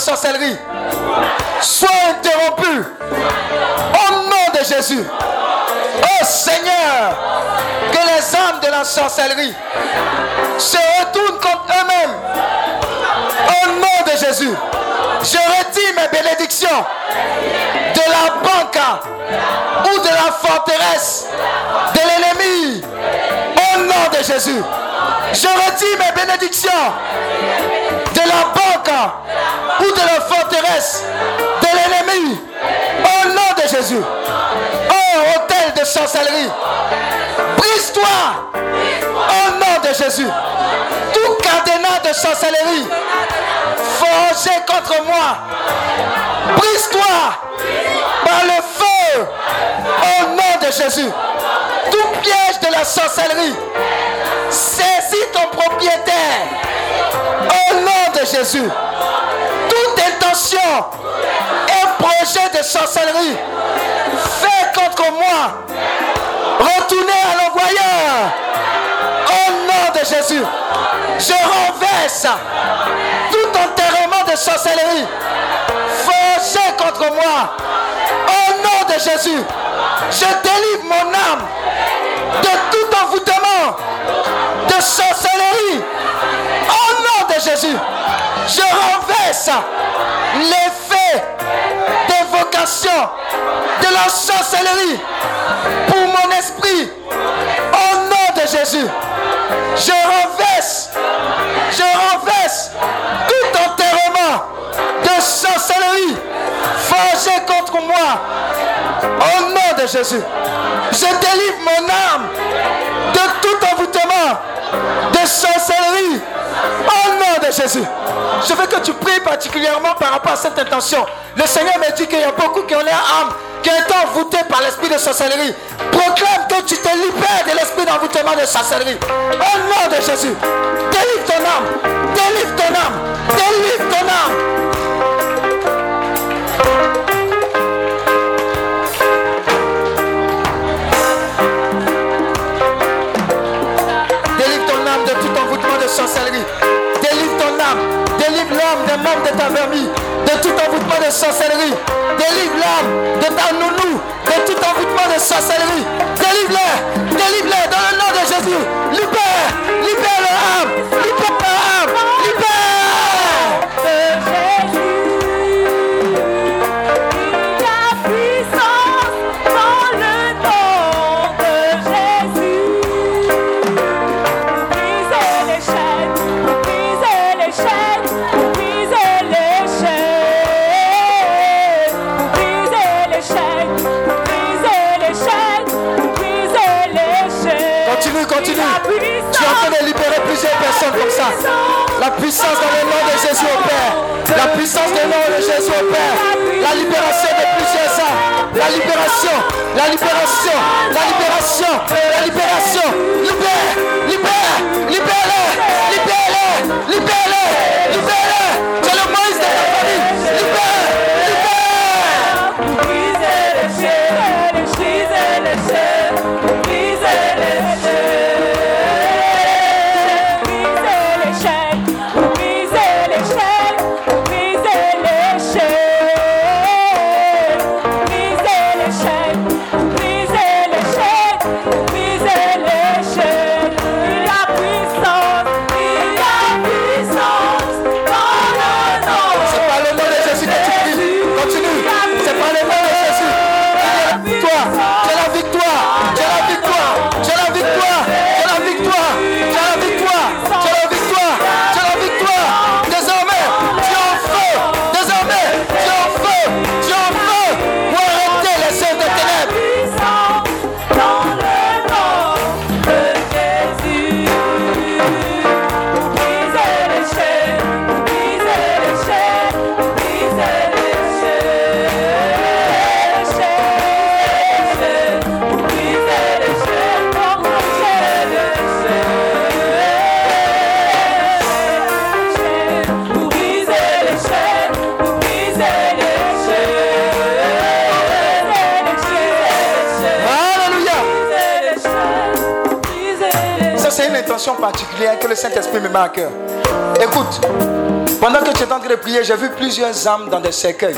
Sorcellerie soit interrompue au nom de Jésus. Oh Seigneur, que les âmes de la sorcellerie se retournent contre eux-mêmes au nom de Jésus. Je retire mes bénédictions de la banque ou de la forteresse de l'ennemi au nom de Jésus. Je retire mes bénédictions de la banque ou de la forteresse de l'ennemi au nom de Jésus. Oh, hôtel de sorcellerie, brise-toi au nom de Jésus. Tout cadenas de sorcellerie forgé contre moi, brise-toi par le feu au nom de Jésus. Tout piège de la sorcellerie, saisis ton propriétaire au nom de Jésus. Toute intention et projet de sorcellerie fait contre moi, retournez à l'envoyeur au nom de Jésus. Je renverse tout enterrement de sorcellerie forgé contre moi au nom de Jésus. Je délivre mon âme de tout envoûtement de sorcellerie au nom de Jésus. Je renverse l'effet d'évocation de la sorcellerie pour mon esprit au nom de Jésus. Je renverse, je renverse tout enterrement de sorcellerie forgée contre moi au nom de Jésus. Je délivre mon âme de tout envoûtement de sorcellerie au nom de Jésus. Je veux que tu pries particulièrement par rapport à cette intention. Le Seigneur me dit qu'il y a beaucoup qui ont leur âme qui ont été envoûtés par l'esprit de sorcellerie. Proclame que tu te libères de l'esprit d'envoûtement de sorcellerie au nom de Jésus. Délivre ton âme, délivre ton âme, délivre ton âme. Sorcellerie. Délivre ton âme, délivre l'homme des membres de ta famille, de tout envoûtement envoûtement de sorcellerie. Délivre l'âme de ta nounou, de tout envoûtement de sorcellerie. Délivre-les, délivre-les dans le nom de Jésus. Libère, libère leur âme, libère leur âme, libère. Comme ça. La puissance dans le nom de Jésus opère. La puissance dans le nom de Jésus opère. La libération de plusieurs âmes. La libération. La libération. La libération. La libération. Libère. Libère. Libère-le. Libère-le. Libère-le. Libère-le. C'est le Moïse de la famille. Libère. Libère. Brisez les chaînes. Brisez les chaînes. Brisez les chaînes. Particulière que le Saint-Esprit me met à cœur. Écoute, pendant que tu es en train de prier, j'ai vu plusieurs âmes dans des cercueils.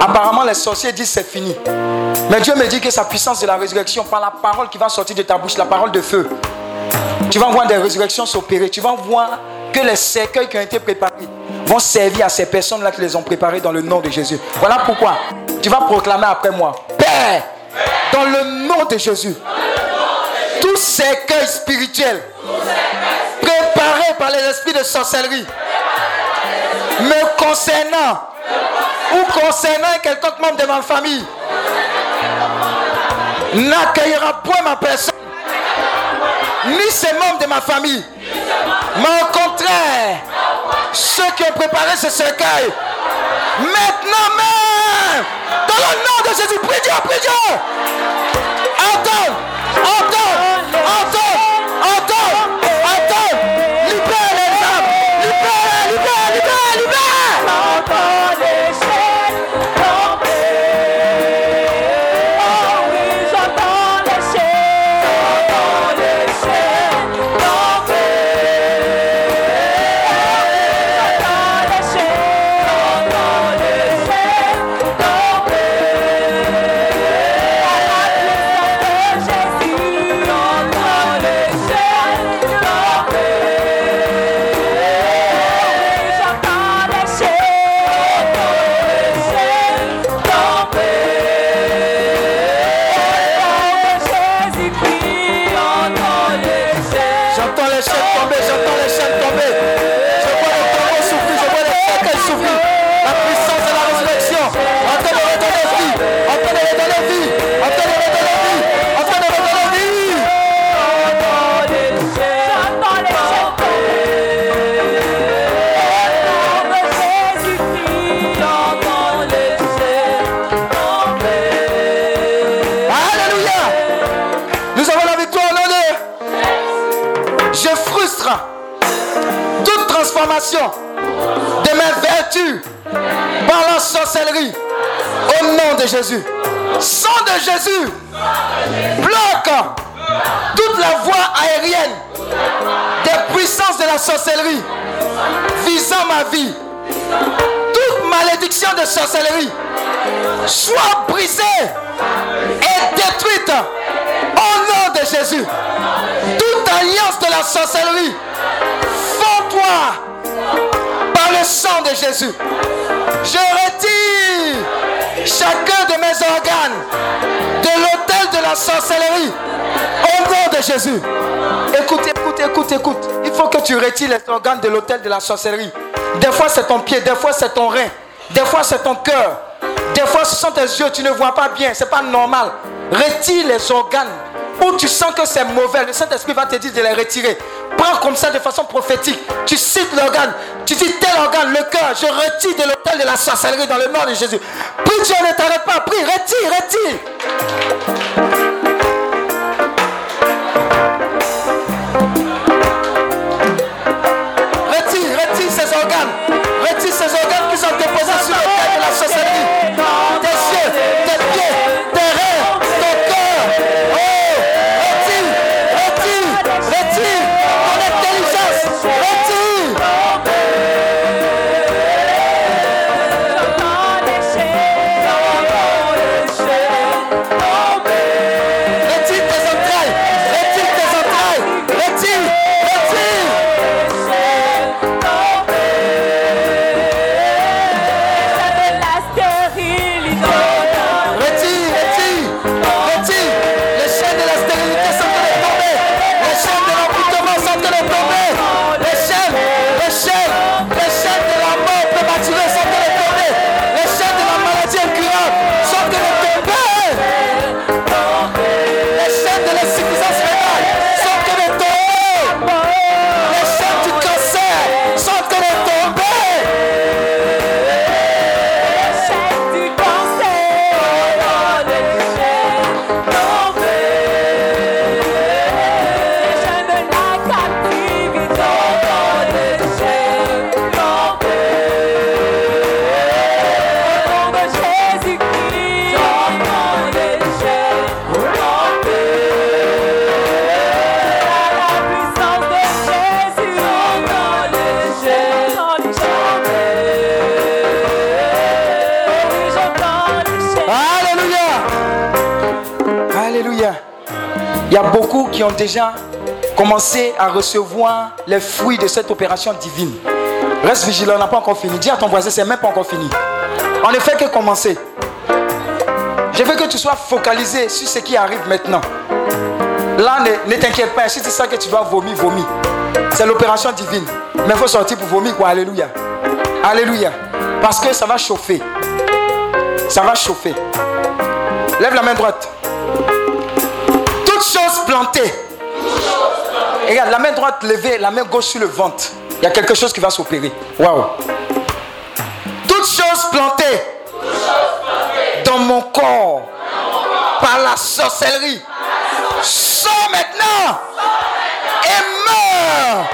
Apparemment, les sorciers disent c'est fini. Mais Dieu me dit que sa puissance de la résurrection, par la parole qui va sortir de ta bouche, la parole de feu, tu vas voir des résurrections s'opérer. Tu vas voir que les cercueils qui ont été préparés vont servir à ces personnes-là qui les ont préparés dans le nom de Jésus. Voilà pourquoi tu vas proclamer après moi, Père, dans le nom de Jésus, tous ces cercueils spirituels préparés par les esprits de sorcellerie me concernant ou concernant quelconque membre de ma famille n'accueillera point ma personne ni ces membres de ma famille, mais au contraire ceux qui ont préparé ce cercueil maintenant même dans le nom de Jésus. Prie Dieu, prie Dieu. Attends, attends, attends. De mes vertus par la sorcellerie au nom de Jésus. Sang de Jésus bloque toute la voie aérienne des puissances de la sorcellerie visant ma vie, toute ma malédiction de sorcellerie soit brisée et détruite au nom de Jésus. Toute alliance de la sorcellerie, fonds-toi par le sang de Jésus. Je retire chacun de mes organes de l'autel de la sorcellerie au nom de Jésus. Écoute, écoute, écoute, écoute. Il faut que tu retires les organes de l'autel de la sorcellerie. Des fois c'est ton pied, des fois c'est ton rein, des fois c'est ton cœur, des fois ce sont tes yeux, tu ne vois pas bien, c'est pas normal. Retire les organes où tu sens que c'est mauvais. Le Saint-Esprit va te dire de les retirer. Prends comme ça de façon prophétique. Tu cites l'organe, tu dis tel organe, le cœur, je retire de l'autel de la sorcellerie dans le nom de Jésus. Prie Dieu, ne t'arrête pas, prie, retire, retire. Ces organes qui sont déposés sur le terre de la sorcellerie, tes yeux, tes pieds, tes reins, ton cœur. Oh, retire, retire, retire ton intelligence, retire. Retire tes entrailles, retire tes entrailles, retire, retire. Il y a beaucoup qui ont déjà commencé à recevoir les fruits de cette opération divine. Reste vigilant, on n'a pas encore fini. Dis à ton voisin, c'est même pas encore fini. On ne fait que commencer. Je veux que tu sois focalisé sur ce qui arrive maintenant. Là, ne, ne t'inquiète pas, si c'est ça que tu vas vomir, vomis. C'est l'opération divine. Mais il faut sortir pour vomir, quoi. Alléluia. Alléluia. Parce que ça va chauffer. Ça va chauffer. Lève la main droite. Chose plantée. Et regarde, la main droite levée, la main gauche sur le ventre. Il y a quelque chose qui va s'opérer. Waouh! Toute chose plantée dans mon corps par la sorcellerie sort maintenant et meurt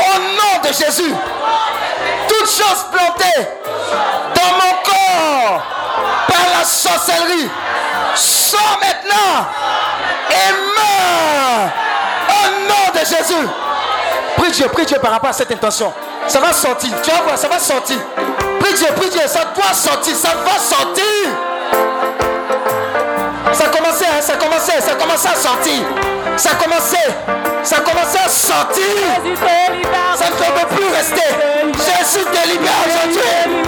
au nom de Jésus. Toute chose plantée dans mon corps par la sorcellerie sort maintenant et meurt au nom de Jésus. Prie Dieu, prie Dieu par rapport à cette intention. Ça va sortir, tu vas voir, ça va sortir. Prie Dieu, prie Dieu, ça doit sortir, ça va sortir. Ça commençait, hein, ça commençait, ça commençait à sortir. Ça commençait, ça commençait à sortir. Ça ne peut plus rester. Jésus te libère aujourd'hui.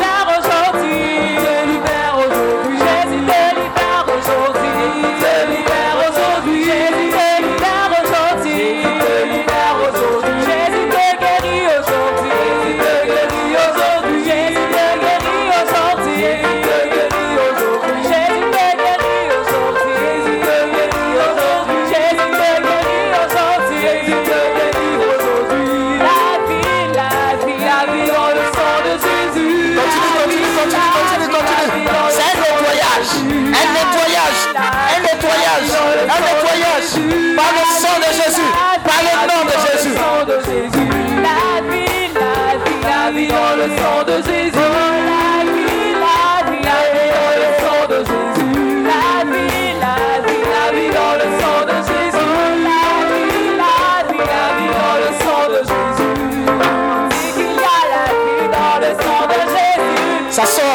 Ça sort.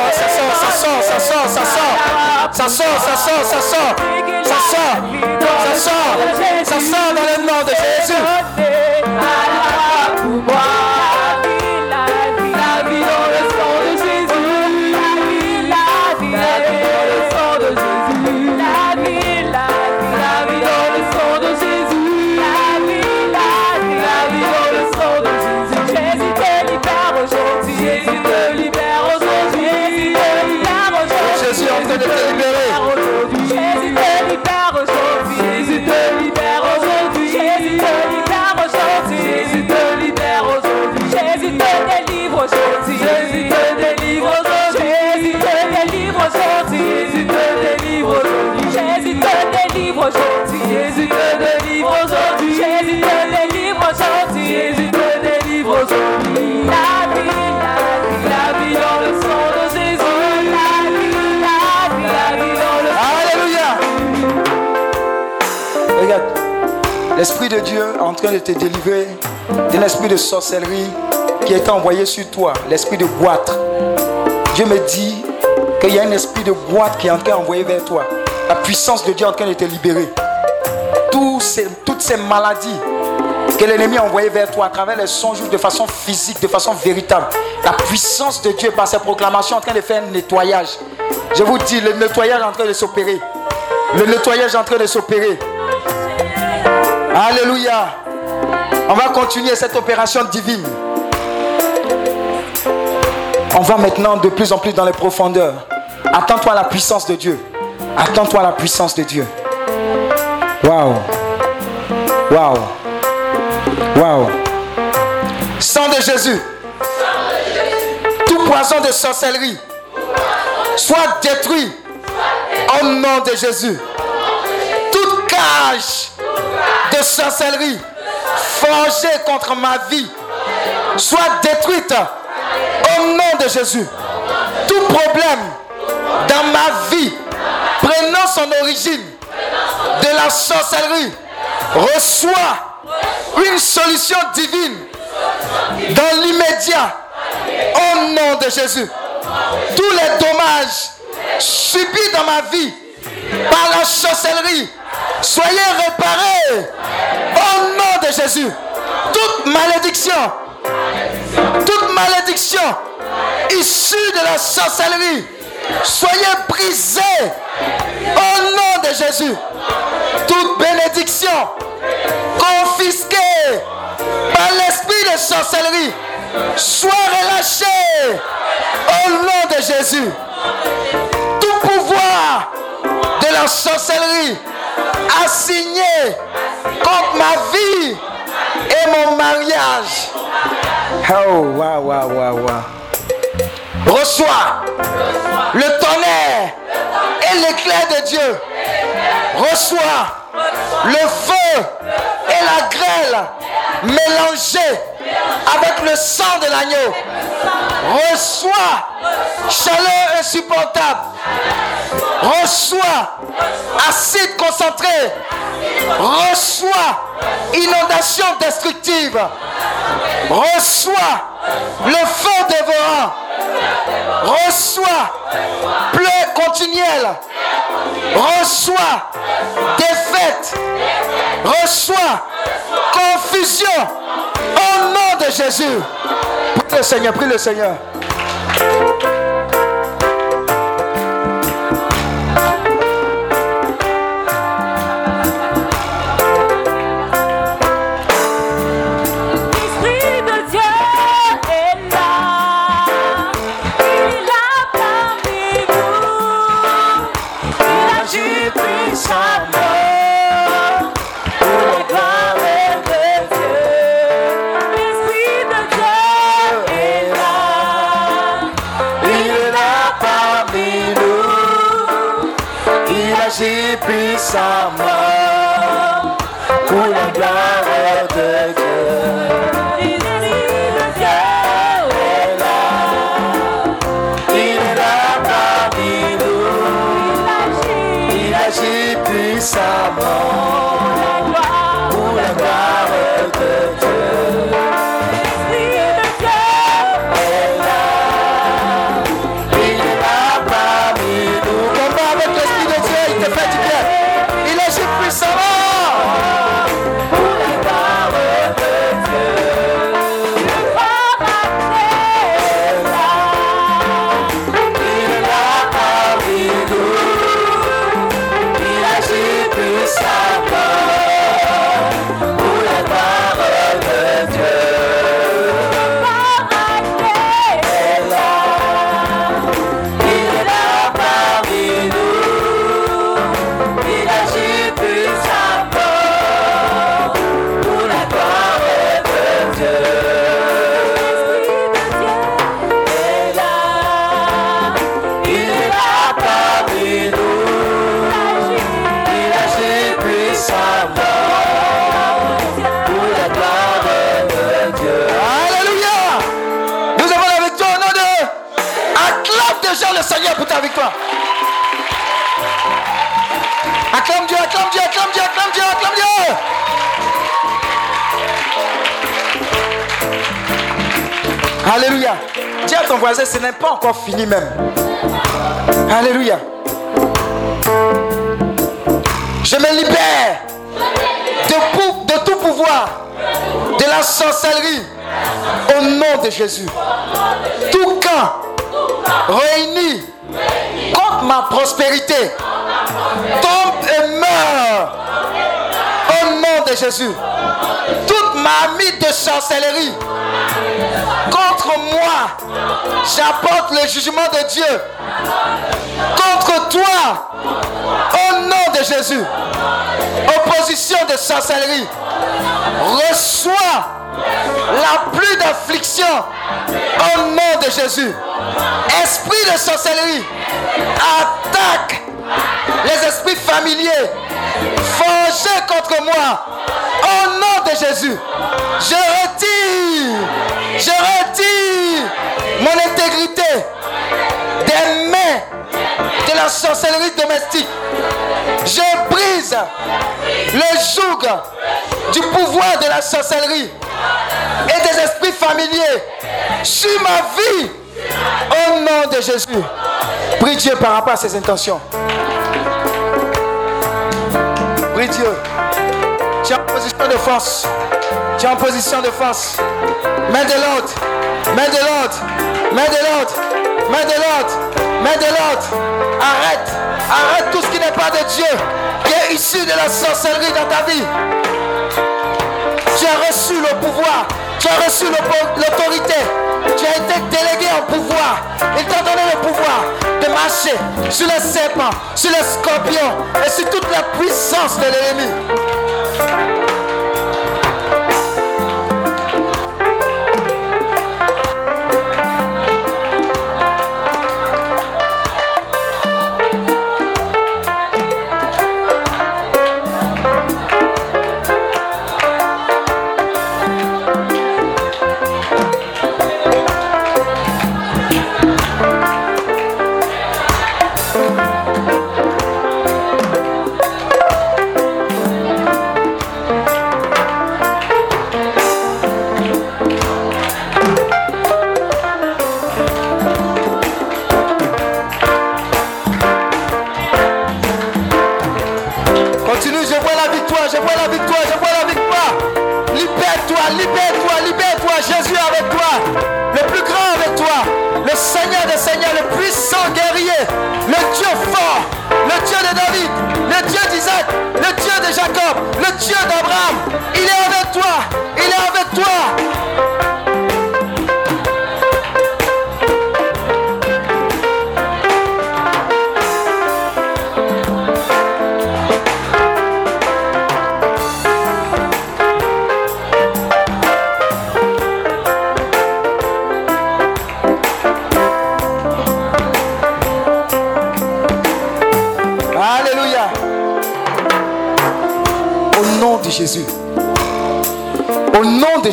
sort, ça sort, ça sort, ça sort, ça sort, ça sort, ça sort, ça sort dans le nom de Jésus. Jésus te délivre aujourd'hui, Jésus te délivre aujourd'hui, Jésus te délivre aujourd'hui. La vie, la vie, la vie dans le sang de Jésus. La vie, la vie, la vie dans le sang. Alléluia. Regarde, l'Esprit de Dieu est en train de te délivrer de l'esprit de sorcellerie qui est envoyé sur toi, l'esprit de goître. Dieu me dit qu'il y a un esprit de goître qui est en train d'envoyer vers toi. La puissance de Dieu est en train de te libérer. Toutes ces, toutes ces maladies que l'ennemi a envoyées vers toi à travers les songes de façon physique, de façon véritable. La puissance de Dieu par ses proclamations est en train de faire un nettoyage. Je vous dis, le nettoyage est en train de s'opérer. Le nettoyage est en train de s'opérer. Alléluia. On va continuer cette opération divine. On va maintenant de plus en plus dans les profondeurs. Attends-toi à la puissance de Dieu. Attends-toi à la puissance de Dieu. Waouh. Waouh. Waouh. Sang de Jésus. Tout poison de sorcellerie soit détruit au nom de Jésus. Toute cage de sorcellerie forgée contre ma vie soit détruite au nom de Jésus. Tout problème dans ma vie prenant son origine de la sorcellerie reçoit une solution divine dans l'immédiat au nom de Jésus. Tous les dommages subis dans ma vie par la sorcellerie soyez réparés au nom de Jésus. Toute malédiction, toute malédiction issue de la sorcellerie soyez brisés au nom de Jésus. Toute bénédiction confisquée par l'esprit de sorcellerie soit relâchée au nom de Jésus. Tout pouvoir de la sorcellerie assigné contre ma vie et mon mariage. Oh, waouh, waouh, waouh, waouh. Reçois le tonnerre et l'éclair de Dieu. Reçois le feu et la grêle mélangés avec le sang de l'agneau. Reçois chaleur insupportable. Reçois acide concentré. Reçois inondation destructive. Reçois le feu dévorant. Reçois plaie continuelle. Reçois défaite. Reçois confusion au nom de Jésus. Prie le Seigneur, prie le Seigneur. Sa mort pour la gloire de Dieu. Il est là, il est là parmi nous. Il agit puissamment. L'Esprit de Dieu est là, il est là parmi Lave déjà le Seigneur pour ta victoire. Acclame Dieu, acclame Dieu, acclame Dieu, acclame Dieu, acclame Dieu. Alléluia. Dis à ton voisin, ce n'est pas encore fini même. Alléluia. Je me libère de, pou- de tout pouvoir, de la sorcellerie, au nom de Jésus. Tout camp réuni contre ma prospérité tombe et meurt au nom de Jésus. Toute ma amie de sorcellerie contre moi, j'apporte le jugement de Dieu. Contre toi, au nom de Jésus, opposition de sorcellerie, reçois la pluie d'affliction au nom de Jésus. Esprit de sorcellerie, attaque les esprits familiers forgés contre moi au nom de Jésus. Je retire, je retire mon intégrité des mains de la sorcellerie domestique. Je brise le joug du pouvoir de la sorcellerie et des esprits familiers sur ma vie au nom de Jésus. Prie Dieu par rapport à ses intentions. Prie Dieu. Tu es en position de force. Tu es en position de force. Main de l'autre. Main de l'autre. Main de l'autre. Main de l'autre. Main de l'autre. Arrête. Arrête tout ce qui n'est pas de Dieu, qui est issu de la sorcellerie dans ta vie. Tu as reçu le pouvoir. Tu as reçu l'autorité. Tu as été délégué en pouvoir. Il t'a donné le pouvoir de marcher sur les serpents, sur les scorpions et sur toute la puissance de l'ennemi.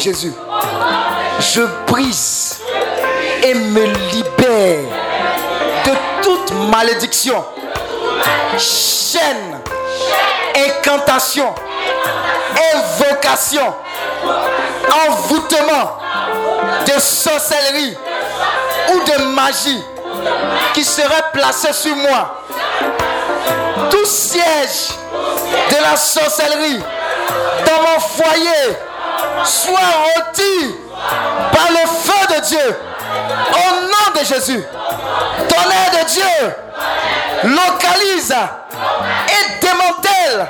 Jésus, je brise et me libère de toute malédiction, chaîne, incantation, invocation, envoûtement de sorcellerie ou de magie qui serait placée sur moi. Tout siège de la sorcellerie dans mon foyer sois rôti par le feu de Dieu au nom de Jésus. Tonnerre de Dieu localise et démantèle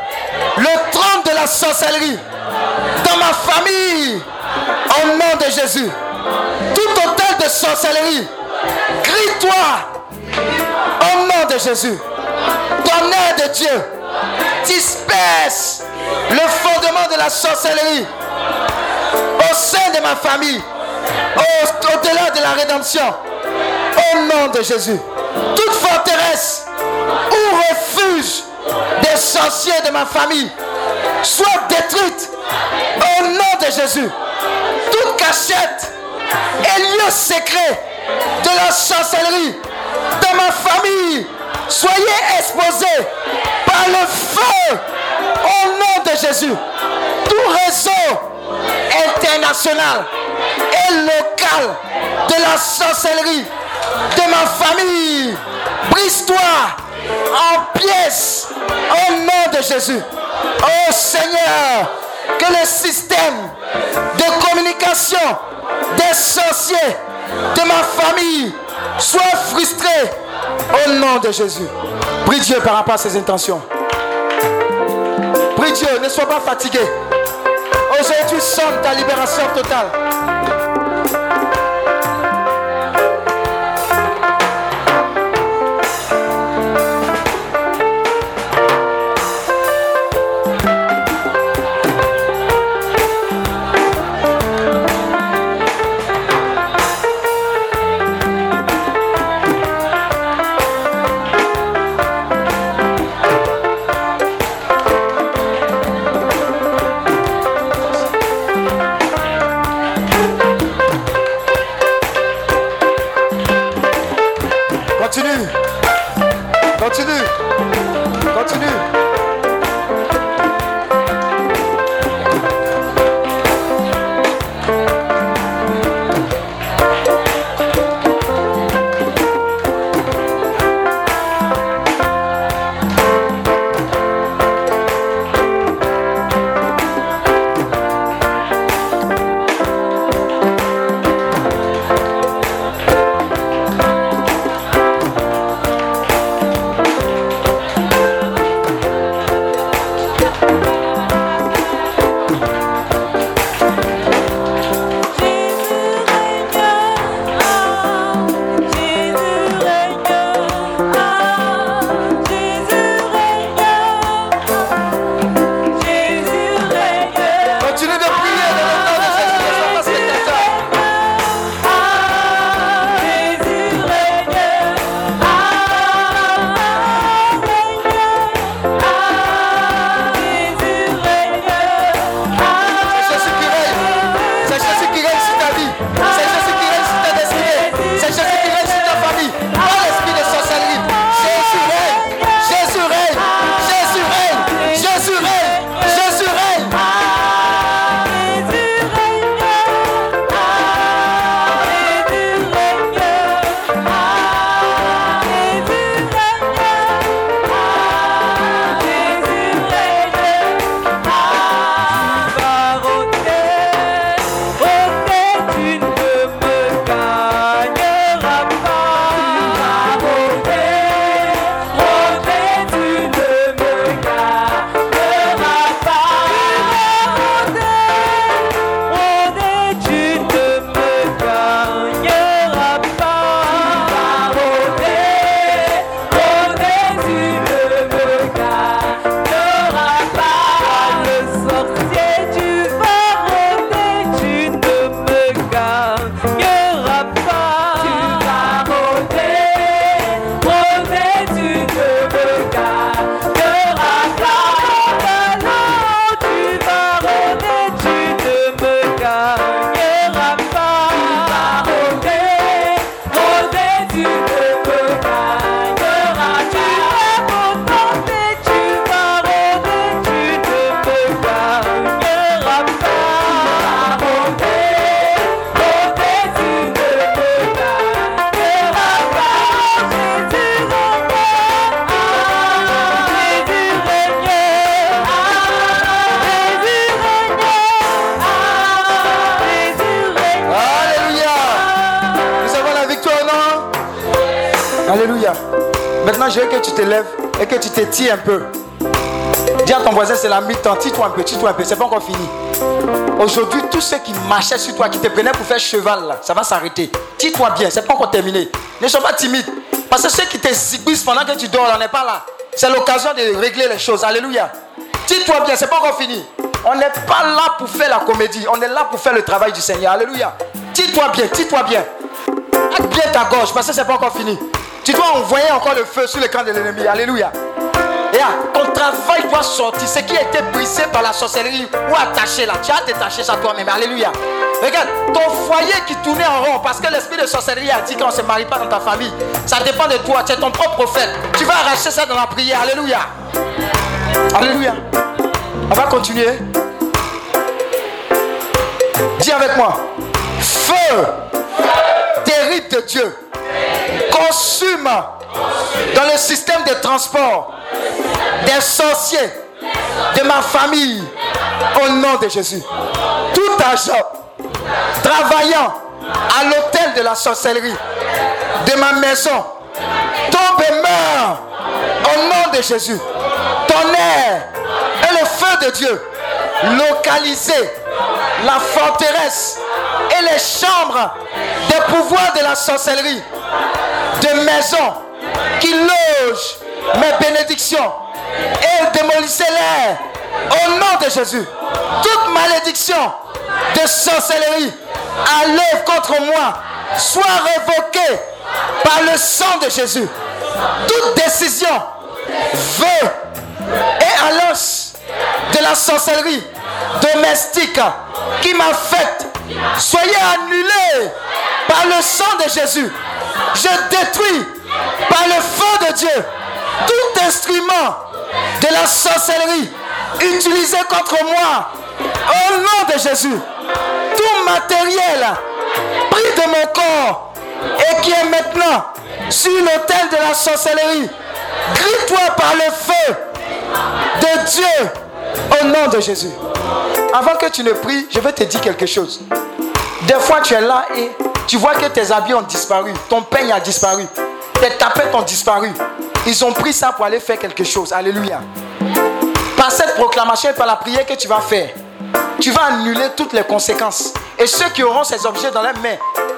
le trône de la sorcellerie dans ma famille au nom de Jésus. Tout autel de sorcellerie, crie-toi au nom de Jésus. Tonnerre de Dieu, disperse le fondement de la sorcellerie au sein de ma famille, au, au-delà de la rédemption, au nom de Jésus. Toute forteresse ou refuge des sorciers de ma famille soit détruite au nom de Jésus. Toute cachette et lieu secret de la sorcellerie dans ma famille. Soyez exposés par le feu au nom de Jésus. Tout réseau international et local de la sorcellerie de ma famille, brise-toi en pièces au nom de Jésus. Oh Seigneur, que le système de communication des sorciers de ma famille soit frustré au nom de Jésus. Prie Dieu par rapport à ses intentions. Prie Dieu, ne sois pas fatigué. Aujourd'hui, somme ta libération totale. T'étires un peu. Dis à ton voisin, c'est la mi-temps. Tire-toi un peu, tire-toi un peu. C'est pas encore fini. Aujourd'hui, tous ceux qui marchaient sur toi, qui te prenaient pour faire cheval, là, ça va s'arrêter. Tire-toi bien, c'est pas encore terminé. Ne sois pas timide. Parce que ceux qui te zigouissent pendant que tu dors, on n'est pas là. C'est l'occasion de régler les choses. Alléluia. Tire-toi bien, c'est pas encore fini. On n'est pas là pour faire la comédie. On est là pour faire le travail du Seigneur. Alléluia. Tire-toi bien, tire-toi bien. Acte bien ta gorge, parce que c'est pas encore fini. Tu dois envoyer encore le feu sur le camp de l'ennemi. Alléluia. Et là, ton travail doit sortir. Ce qui a été brisé par la sorcellerie ou attaché là, tu as détaché ça toi-même. Alléluia. Regarde, ton foyer qui tournait en rond parce que l'esprit de sorcellerie a dit qu'on ne se marie pas dans ta famille. Ça dépend de toi, tu es ton propre prophète. Tu vas arracher ça dans la prière. Alléluia. Alléluia. On va continuer. Dis avec moi. Feu, feu. Terrible de Dieu. Consume dans le système de transport des sorciers de ma famille au nom de Jésus. Tout agent travaillant à l'autel de la sorcellerie de ma maison tombe et meurt au nom de Jésus. Tonnerre et le feu de Dieu localisez la forteresse et les chambres des pouvoirs de la sorcellerie de maisons qui logent mes bénédictions et démolissez-les au nom de Jésus. Toute malédiction de sorcellerie à l'œuvre contre moi soit révoquée par le sang de Jésus. Toute décision, vœu et alliance de la sorcellerie domestique qui m'affecte, soyez annulés par le sang de Jésus. Je détruis par le feu de Dieu tout instrument de la sorcellerie utilisé contre moi au nom de Jésus. Tout matériel pris de mon corps et qui est maintenant sur l'autel de la sorcellerie, grille-toi par le feu de Dieu au nom de Jésus. Avant que tu ne pries, je vais te dire quelque chose. Des fois tu es là et tu vois que tes habits ont disparu, ton peigne a disparu, tes tapettes ont disparu. Ils ont pris ça pour aller faire quelque chose. Alléluia. Par cette proclamation et par la prière que tu vas faire, tu vas annuler toutes les conséquences. Et ceux qui auront ces objets dans leurs mains,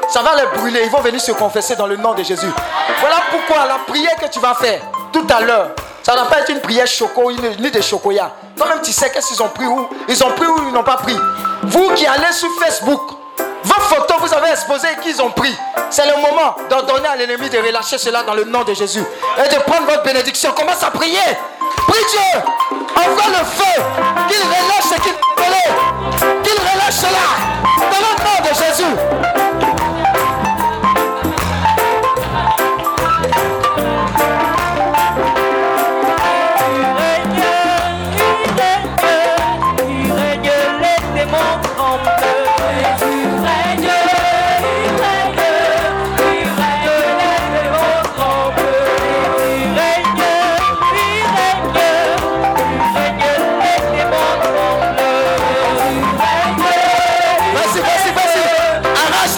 ça va les brûler. Ils vont venir se confesser dans le nom de Jésus. Voilà pourquoi la prière que tu vas faire tout à l'heure, ça ne va pas être une prière choco, ni de chocoya. Toi-même, tu sais qu'est-ce qu'ils ont pris où ils ont pris ou ils n'ont pas pris. Vous qui allez sur Facebook, vos photos, vous avez exposé et qu'ils ont pris. C'est le moment d'ordonner à l'ennemi de relâcher cela dans le nom de Jésus. Et de prendre votre bénédiction. Commence à prier. Prie Dieu. Envoie le feu. Qu'il relâche ce qu'il voulait. Qu'il relâche cela. Dans le nom de Jésus. Arrache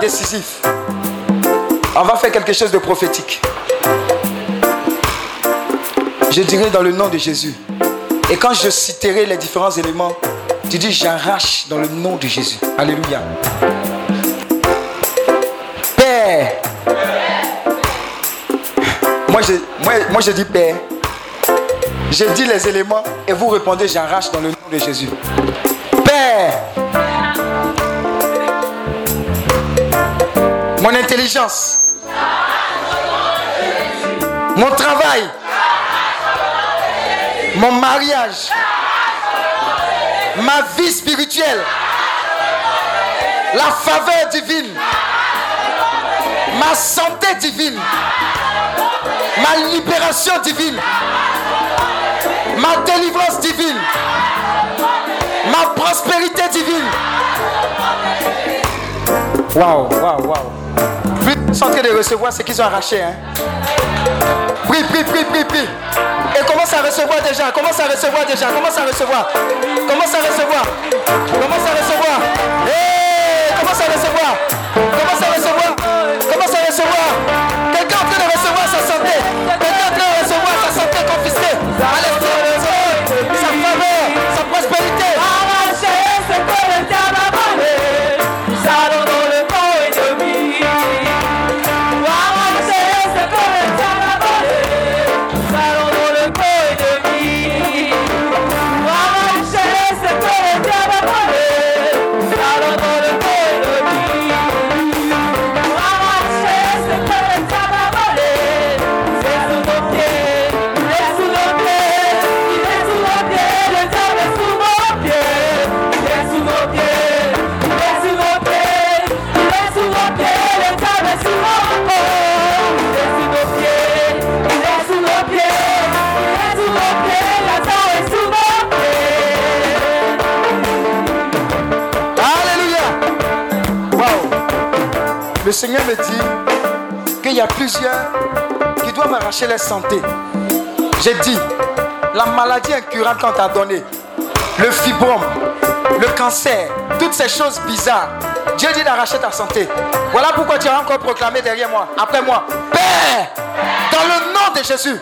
décisif. On va faire quelque chose de prophétique. Je dirai dans le nom de Jésus. Et quand je citerai les différents éléments, tu dis j'arrache dans le nom de Jésus. Alléluia. Père. Moi je, moi, moi je dis Père. Je dis les éléments et vous répondez j'arrache dans le nom de Jésus. Père. Mon intelligence. Mon travail. Mon mariage, ma vie spirituelle, la faveur divine, ma santé divine, ma libération divine, ma délivrance divine, ma prospérité divine. Waouh, waouh, waouh. Plus ils sont en train de recevoir ce qu'ils ont arraché, hein. Prie, prie, prie, prie, prie. Et commence à recevoir déjà, commence à recevoir déjà, commence à recevoir, commence à recevoir, commence à recevoir, hey, commence à recevoir, commence à recevoir, commence à recevoir. Quelqu'un en train de recevoir sa santé, quelqu'un en train de recevoir sa santé confisquée, à l'extérieur, sa faveur, sa prospérité. Le Seigneur me dit qu'il y a plusieurs qui doivent arracher leur santé. J'ai dit, la maladie incurable qu'on t'a donnée, le fibrome, le cancer, toutes ces choses bizarres, Dieu dit d'arracher ta santé. Voilà pourquoi tu as encore proclamé derrière moi, après moi, Père, dans le nom de Jésus,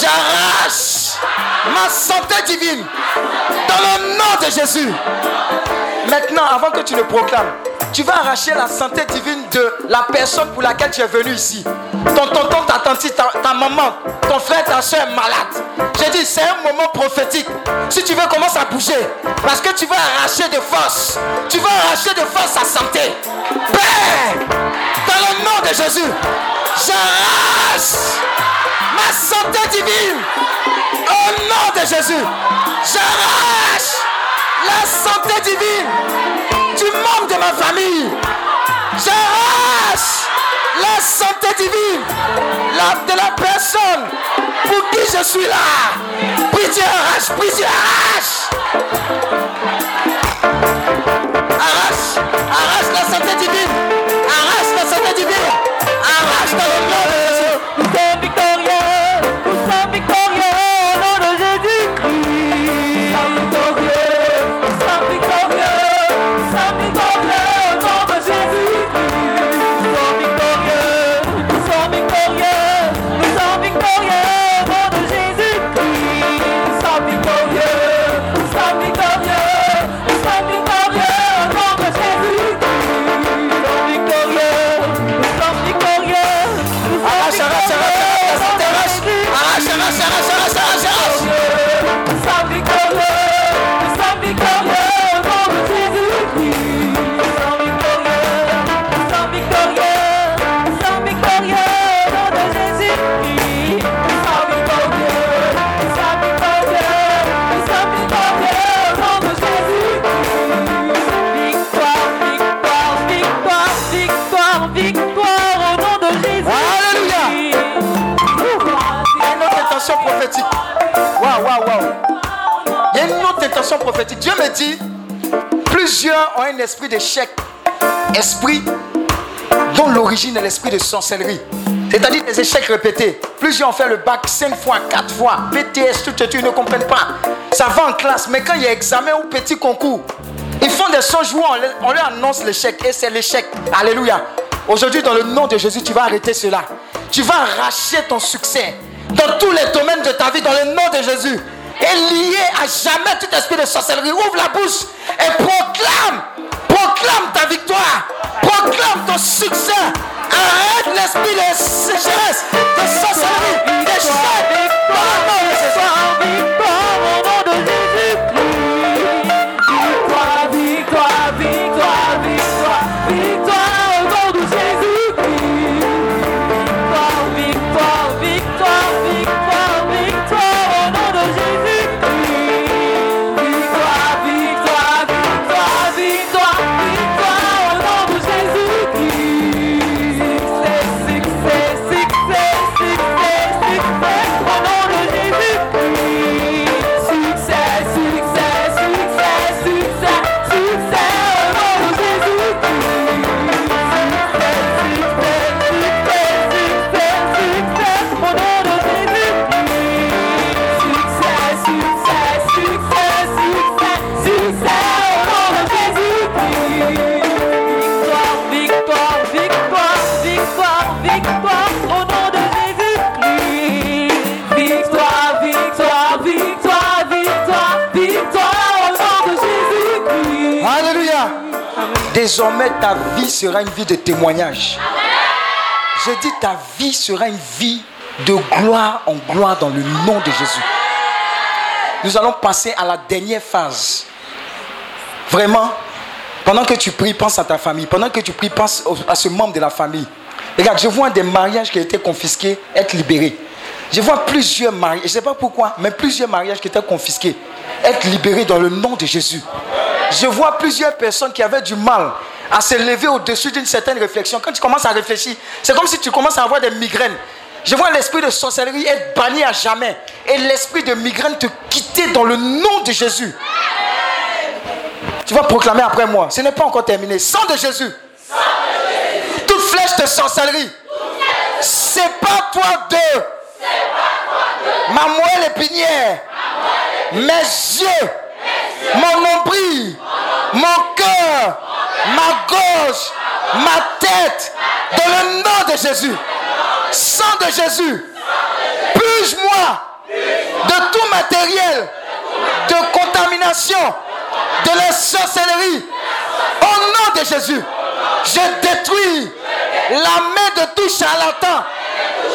j'arrache ma santé divine, dans le nom de Jésus. Maintenant, avant que tu le proclames, tu vas arracher la santé divine de la personne pour laquelle tu es venu ici. Ton tonton, ta tante, ta, ta maman, ton frère, ta soeur est malade. J'ai dit, c'est un moment prophétique. Si tu veux, commence à bouger. Parce que tu vas arracher de force. Tu vas arracher de force sa santé. Père, dans le nom de Jésus, j'arrache ma santé divine. Au nom de Jésus, j'arrache la santé divine. Tu manques de ma famille. J'arrache la santé divine la, de la personne pour qui je suis là. Prie Dieu, arrache, prie Dieu, arrache. Arrache, arrache la santé divine. Arrache la santé divine. Arrache dans le nom de Jésus. Nous sommes victorieux. Nous sommes victorieux au nom de Jésus-Christ. Waouh, waouh, waouh. Il y a une autre intention prophétique. Dieu me dit, plusieurs ont un esprit d'échec. Esprit dont l'origine est l'esprit de sorcellerie. C'est-à-dire des échecs répétés. Plusieurs ont fait le bac cinq fois, quatre fois. B T S, tout et tout, ils ne comprennent pas. Ça va en classe, mais quand il y a examen ou petit concours, ils font sont des choses où on, on leur annonce l'échec et c'est l'échec. Alléluia. Aujourd'hui, dans le nom de Jésus, tu vas arrêter cela. Tu vas arracher ton succès dans tous les domaines de ta vie, dans le nom de Jésus. Et lié à jamais tout esprit de sorcellerie. Ouvre la bouche et proclame. Proclame ta victoire. Proclame ton succès. Arrête l'esprit de sécheresse, de sorcellerie, de chèvres. Désormais, ta vie sera une vie de témoignage. Je dis, ta vie sera une vie de gloire en gloire dans le nom de Jésus. Nous allons passer à la dernière phase. Vraiment, pendant que tu pries, pense à ta famille. Pendant que tu pries, pense à ce membre de la famille. Regarde, je vois des mariages qui étaient confisqués être libérés. Je vois plusieurs mariages, je ne sais pas pourquoi, mais plusieurs mariages qui étaient confisqués être libérés dans le nom de Jésus. Je vois plusieurs personnes qui avaient du mal à se lever au-dessus d'une certaine réflexion. Quand tu commences à réfléchir, c'est comme si tu commences à avoir des migraines. Je vois l'esprit de sorcellerie être banni à jamais. Et l'esprit de migraine te quitter dans le nom de Jésus. Tu vas proclamer après moi. Ce n'est pas encore terminé. Sang de Jésus. Toute flèche de sorcellerie. Sépare-toi d'eux. Ma moelle épinière. Mes yeux. Mon nombril, mon cœur, ma gauche, ma tête, dans le nom de Jésus, sang de Jésus, purge-moi de tout matériel, de contamination, de la sorcellerie, au nom de Jésus, je détruis la main de tout charlatan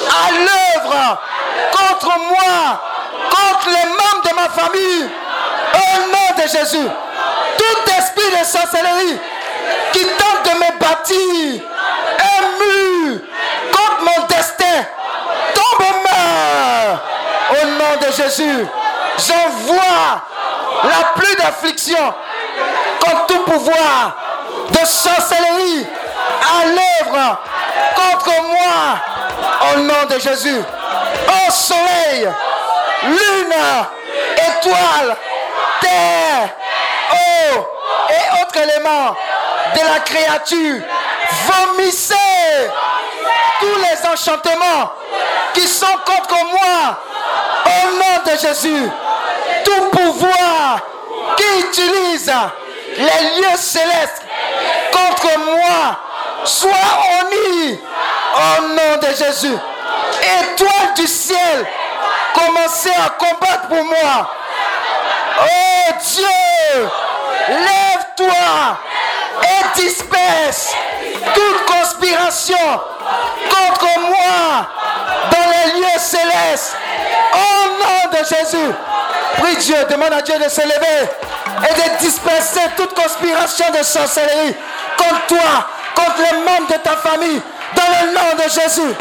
à l'œuvre contre moi, contre les membres de ma famille. Au nom de Jésus, tout esprit de sorcellerie qui tente de me bâtir un mur contre mon destin, tombe et meurt. Au nom de Jésus, j'envoie la pluie d'affliction contre tout pouvoir de sorcellerie à l'œuvre contre moi. Au nom de Jésus, ô soleil, lune, étoile, terre, eau et autres éléments de la créature, vomissez tous les enchantements qui sont contre moi. Au nom de Jésus, tout pouvoir qui utilise les lieux célestes contre moi soit honni. Au nom de Jésus, étoile du ciel, commencez à combattre pour moi. Oh Dieu, lève-toi et disperse toute conspiration contre moi dans les lieux célestes. Au nom de Jésus, prie Dieu, demande à Dieu de se lever et de disperser toute conspiration de sorcellerie contre toi, contre les membres de ta famille, dans le nom de Jésus.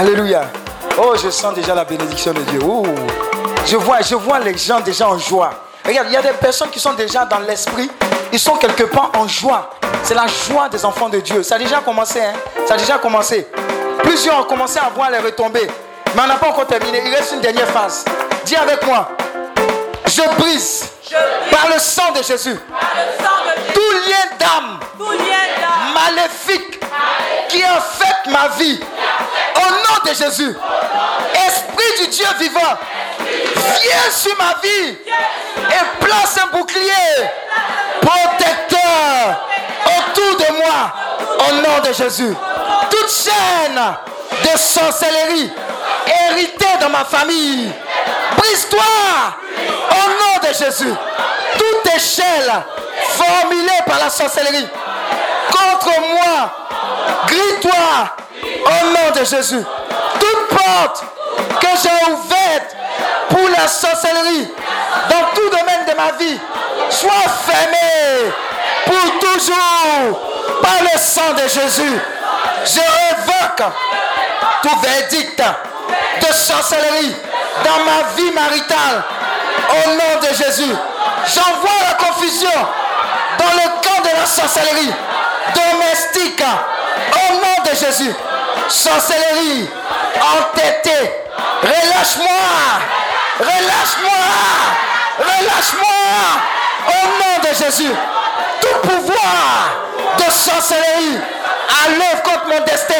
Alléluia. Oh, je sens déjà la bénédiction de Dieu. Ouh. Je vois, je vois les gens déjà en joie. Regarde, il y a des personnes qui sont déjà dans l'esprit. Ils sont quelque part en joie. C'est la joie des enfants de Dieu. Ça a déjà commencé, hein? Ça a déjà commencé. Plusieurs ont commencé à voir les retombées. Mais on n'a pas encore terminé. Il reste une dernière phase. Dis avec moi. Je brise, je brise par le sang de Jésus, Jésus tout lien d'âme maléfique, maléfique qui affecte ma vie. Au nom de Jésus, Esprit du Dieu vivant, viens sur ma vie et place un bouclier protecteur autour de moi. Au nom de Jésus, toute chaîne de sorcellerie héritée dans ma famille, brise-toi au nom de Jésus. Toute échelle formulée par la sorcellerie contre moi, grille-toi au nom de Jésus. Toute porte que j'ai ouverte pour la sorcellerie dans tout domaine de ma vie soit fermée pour toujours par le sang de Jésus. Je révoque tout verdict de sorcellerie dans ma vie maritale au nom de Jésus. J'envoie la confusion dans le camp de la sorcellerie domestique au nom de Jésus. Sorcellerie entêtée, relâche-moi, relâche-moi, relâche-moi au nom de Jésus. Tout pouvoir de sorcellerie à l'œuvre contre mon destin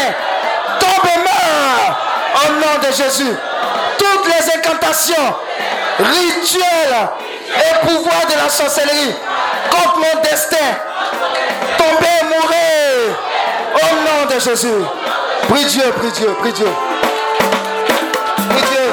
tombe et meurt au nom de Jésus. Toutes les incantations, rituels et pouvoirs de la sorcellerie contre mon destin tombe et mourrez au nom de Jésus. Prie Dieu, prie Dieu, prie Dieu. Prie Dieu.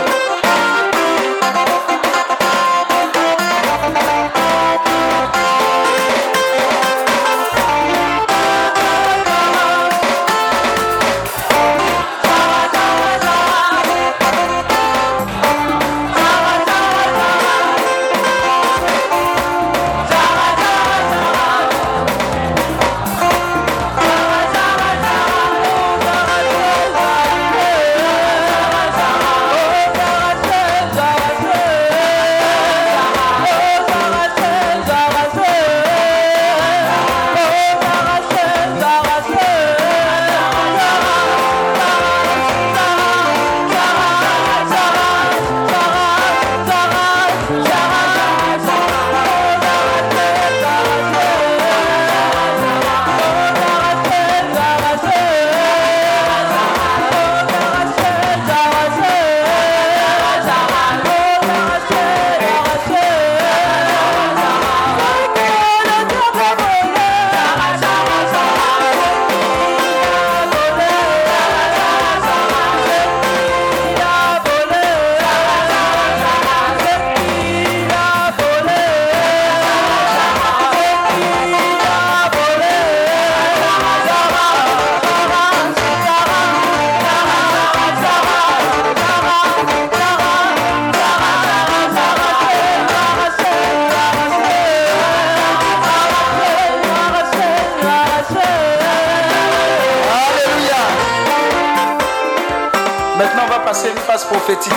Prophétique.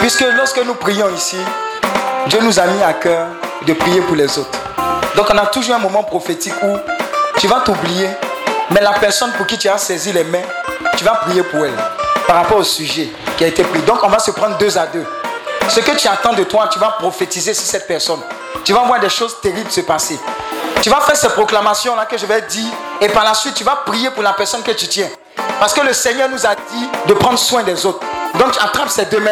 Puisque lorsque nous prions ici, Dieu nous a mis à cœur de prier pour les autres. Donc on a toujours un moment prophétique où tu vas t'oublier, mais la personne pour qui tu as saisi les mains, tu vas prier pour elle par rapport au sujet qui a été pris. Donc on va se prendre deux à deux. Ce que tu attends de toi, tu vas prophétiser sur cette personne. Tu vas voir des choses terribles se passer. Tu vas faire ces proclamations là que je vais dire, et par la suite tu vas prier pour la personne que tu tiens. Parce que le Seigneur nous a dit de prendre soin des autres. Donc tu attrapes ces deux mains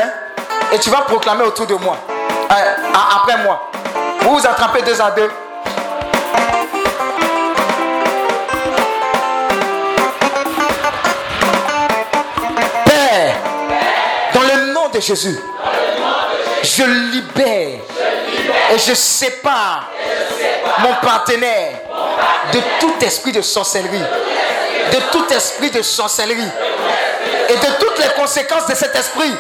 et tu vas proclamer autour de moi. Euh, après moi. Vous vous attrapez deux à deux. Père, dans le nom de Jésus, je libère et je sépare mon partenaire de tout esprit de sorcellerie, de tout esprit de sorcellerie et de toutes les conséquences de cet esprit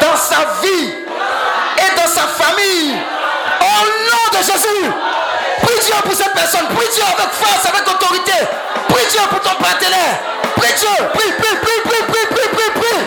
dans sa vie et dans sa famille, au nom de Jésus. Prie Dieu pour cette personne. Prie Dieu avec force, avec autorité. Prie Dieu pour ton partenaire. Prie Dieu. Prie, prie, prie, prie, prie, prie, prie, prie.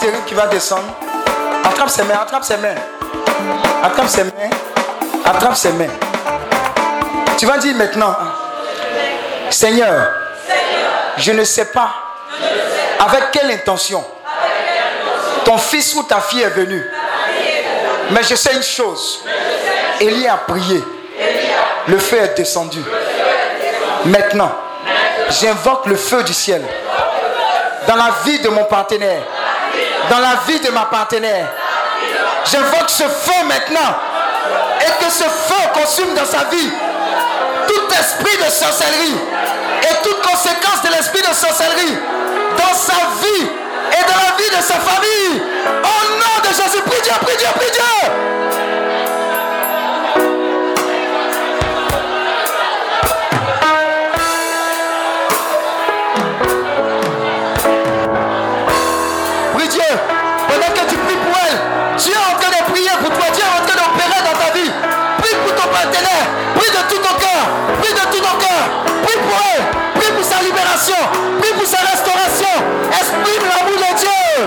Terrible qui va descendre. Attrape ses mains, attrape ses mains. Attrape ses mains. Attrape ses mains. Tu vas dire maintenant, Seigneur, je ne sais pas avec quelle intention ton fils ou ta fille est venu. Mais je sais une chose. Élie a prié. Le feu est descendu. Maintenant, j'invoque le feu du ciel dans la vie de mon partenaire. Dans la vie de ma partenaire. J'invoque ce feu maintenant. Et que ce feu consume dans sa vie tout esprit de sorcellerie. Et toute conséquence de l'esprit de sorcellerie. Dans sa vie et dans la vie de sa famille. Au nom de Jésus. Prie Dieu, prie Dieu, prie Dieu. Prie pour sa restauration. Esprit de l'amour de Dieu.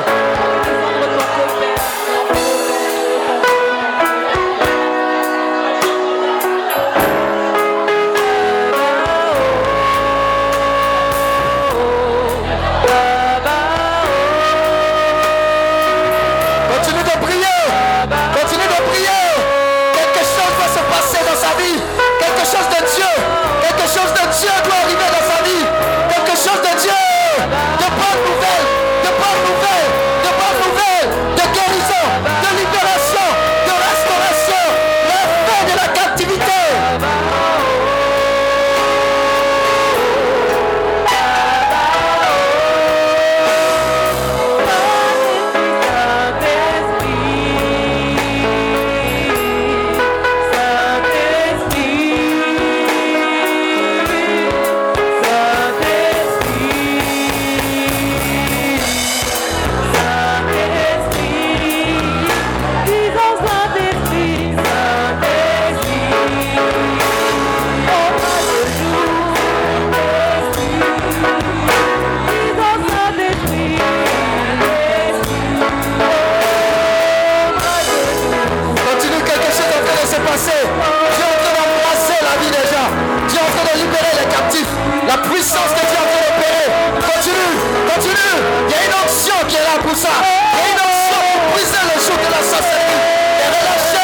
blessés. Dieu est en train d'embrasser la vie des gens. Dieu est en train de libérer les captifs. La puissance que Dieu est en train d'opérer. Continue, continue. Il y a une onction qui est là pour ça. Il y a une onction pour briser le joug de la sorcellerie et relâcher.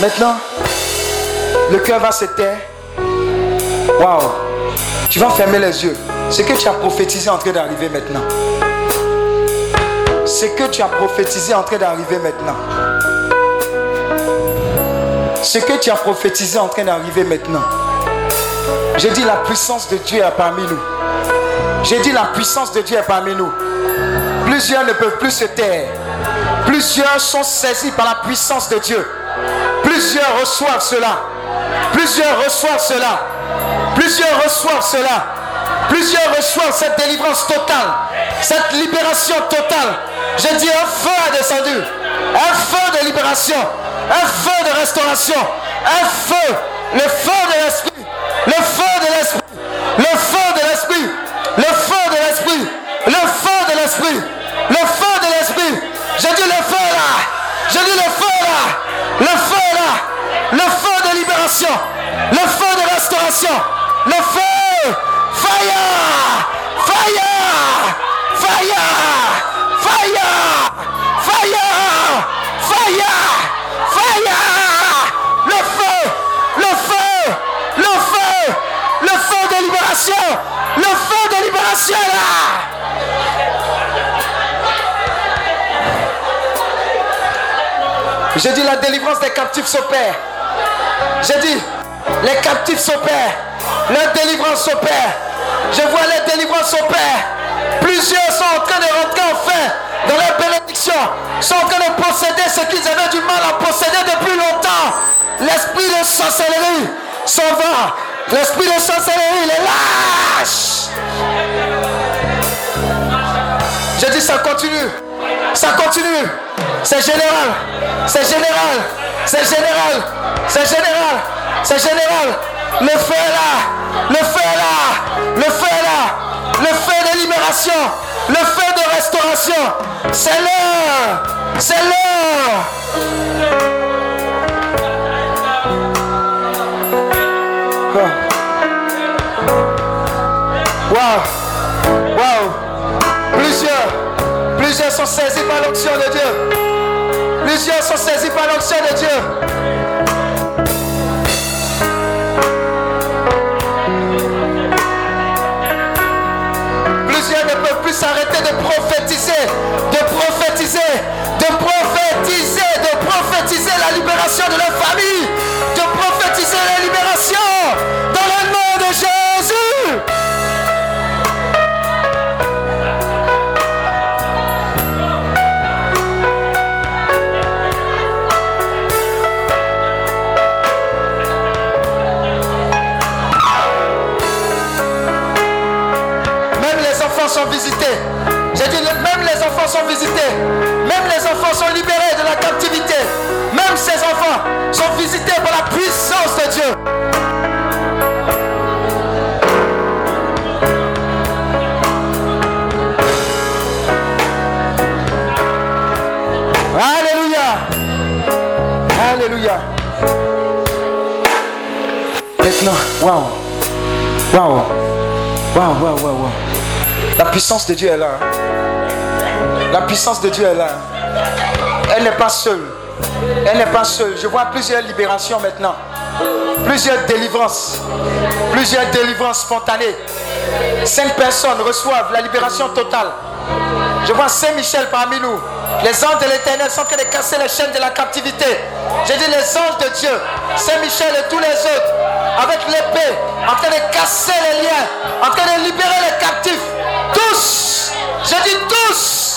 Maintenant, le cœur va se taire. Waouh! Tu vas fermer les yeux. Ce que tu as prophétisé est en train d'arriver maintenant. Ce que tu as prophétisé est en train d'arriver maintenant. Ce que tu as prophétisé est en train d'arriver maintenant. J'ai dit la puissance de Dieu est parmi nous. J'ai dit la puissance de Dieu est parmi nous. Plusieurs ne peuvent plus se taire. Plusieurs sont saisis par la puissance de Dieu. Plusieurs reçoivent cela. Plusieurs reçoivent cela. Plusieurs reçoivent cela. Plusieurs reçoivent cette délivrance totale. Cette libération totale. Je dis un feu a descendu. Un feu de libération. Un feu de restauration. Un feu. Le feu de l'esprit. Le feu de l'esprit. Le feu de l'esprit. Le feu de l'esprit. Le feu de l'esprit. Le feu de l'esprit. Je dis le feu là. Je dis le feu là. Le feu est là, le feu de libération, le feu de restauration, le feu, fire, fire, fire, fire, fire, fire, fire, le feu, le feu, le feu, le feu de libération, le feu de libération est là. J'ai dit la délivrance des captifs s'opère. J'ai dit les captifs s'opèrent. Leur délivrance s'opère. Je vois les délivrances s'opèrent. Plusieurs sont en train de rentrer enfin dans leur bénédiction. Sont en train de posséder ce qu'ils avaient du mal à posséder depuis longtemps. L'esprit de sorcellerie s'en va. L'esprit de sorcellerie les lâche. J'ai dit ça continue. Ça continue. C'est général, c'est général, c'est général, c'est général, c'est général. Le feu est là, le feu est là, le feu est là, le feu de libération, le feu de restauration. C'est l'heure, c'est l'heure. Waouh, waouh, plusieurs, plusieurs sont saisis par l'onction de Dieu. Plusieurs sont saisis par l'onction de Dieu. Plusieurs ne peuvent plus s'arrêter de prophétiser, de prophétiser, de prophétiser, de prophétiser la libération de leur famille, de prophétiser la libération dans le nom de Jésus. Sont visités. J'ai dit même les enfants sont visités. Même les enfants sont libérés de la captivité. Même ces enfants sont visités par la puissance de Dieu. Alléluia. Maintenant, waouh. Waouh. Waouh, waouh, waouh, waouh. La puissance de Dieu est là. La puissance de Dieu est là. Elle n'est pas seule. Elle n'est pas seule. Je vois plusieurs libérations maintenant. Plusieurs délivrances. Plusieurs délivrances spontanées. Cinq personnes reçoivent la libération totale. Je vois Saint-Michel parmi nous. Les anges de l'Éternel sont en train de casser les chaînes de la captivité. J'ai dit les anges de Dieu, Saint-Michel et tous les autres, avec l'épée, en train de casser les liens, en train de libérer les captifs. Tous, j'ai dit tous.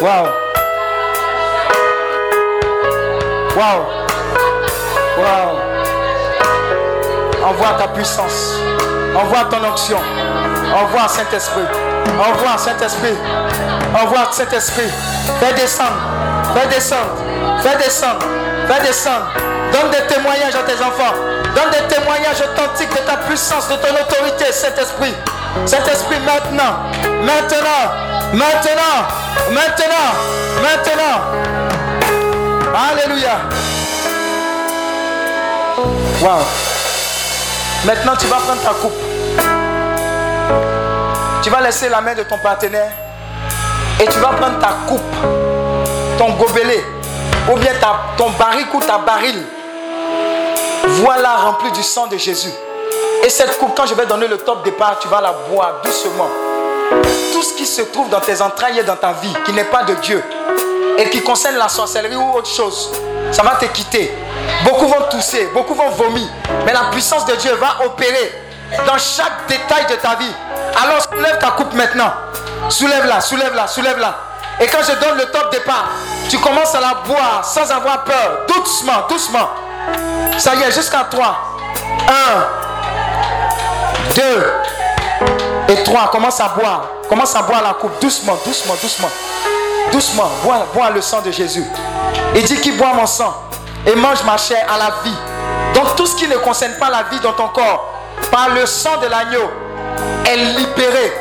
Wow. Wow. Wow. Envoie ta puissance. Envoie ton onction. Envoie Saint-Esprit. Envoie Saint-Esprit. Envoie Saint-Esprit. Fais descendre. Fais descendre. Fais descendre. Fais descendre. Donne des témoignages à tes enfants. Donne des témoignages authentiques de ta puissance, de ton autorité, Saint-Esprit. Saint-Esprit, maintenant. Maintenant. Maintenant. Maintenant, maintenant. Alléluia. Wow. Maintenant, tu vas prendre ta coupe. Tu vas laisser la main de ton partenaire et tu vas prendre ta coupe, ton gobelet ou bien ta, ton baril ou ta baril. Voilà rempli du sang de Jésus. Et cette coupe, quand je vais donner le top départ, tu vas la boire doucement. Tout ce qui se trouve dans tes entrailles et dans ta vie, qui n'est pas de Dieu et qui concerne la sorcellerie ou autre chose, ça va te quitter. Beaucoup vont tousser, beaucoup vont vomir, mais la puissance de Dieu va opérer dans chaque détail de ta vie. Alors soulève ta coupe maintenant. Soulève-la, soulève-la, soulève-la. Et quand je donne le top départ, tu commences à la boire sans avoir peur. Doucement, doucement. Ça y est, jusqu'à trois. Un, deux. Et trois, commence à boire. Commence à boire la coupe. Doucement, doucement, doucement. Doucement, bois, bois le sang de Jésus. Il dit qu'il boit mon sang et mange ma chair à la vie. Donc tout ce qui ne concerne pas la vie dans ton corps, par le sang de l'agneau, est libéré.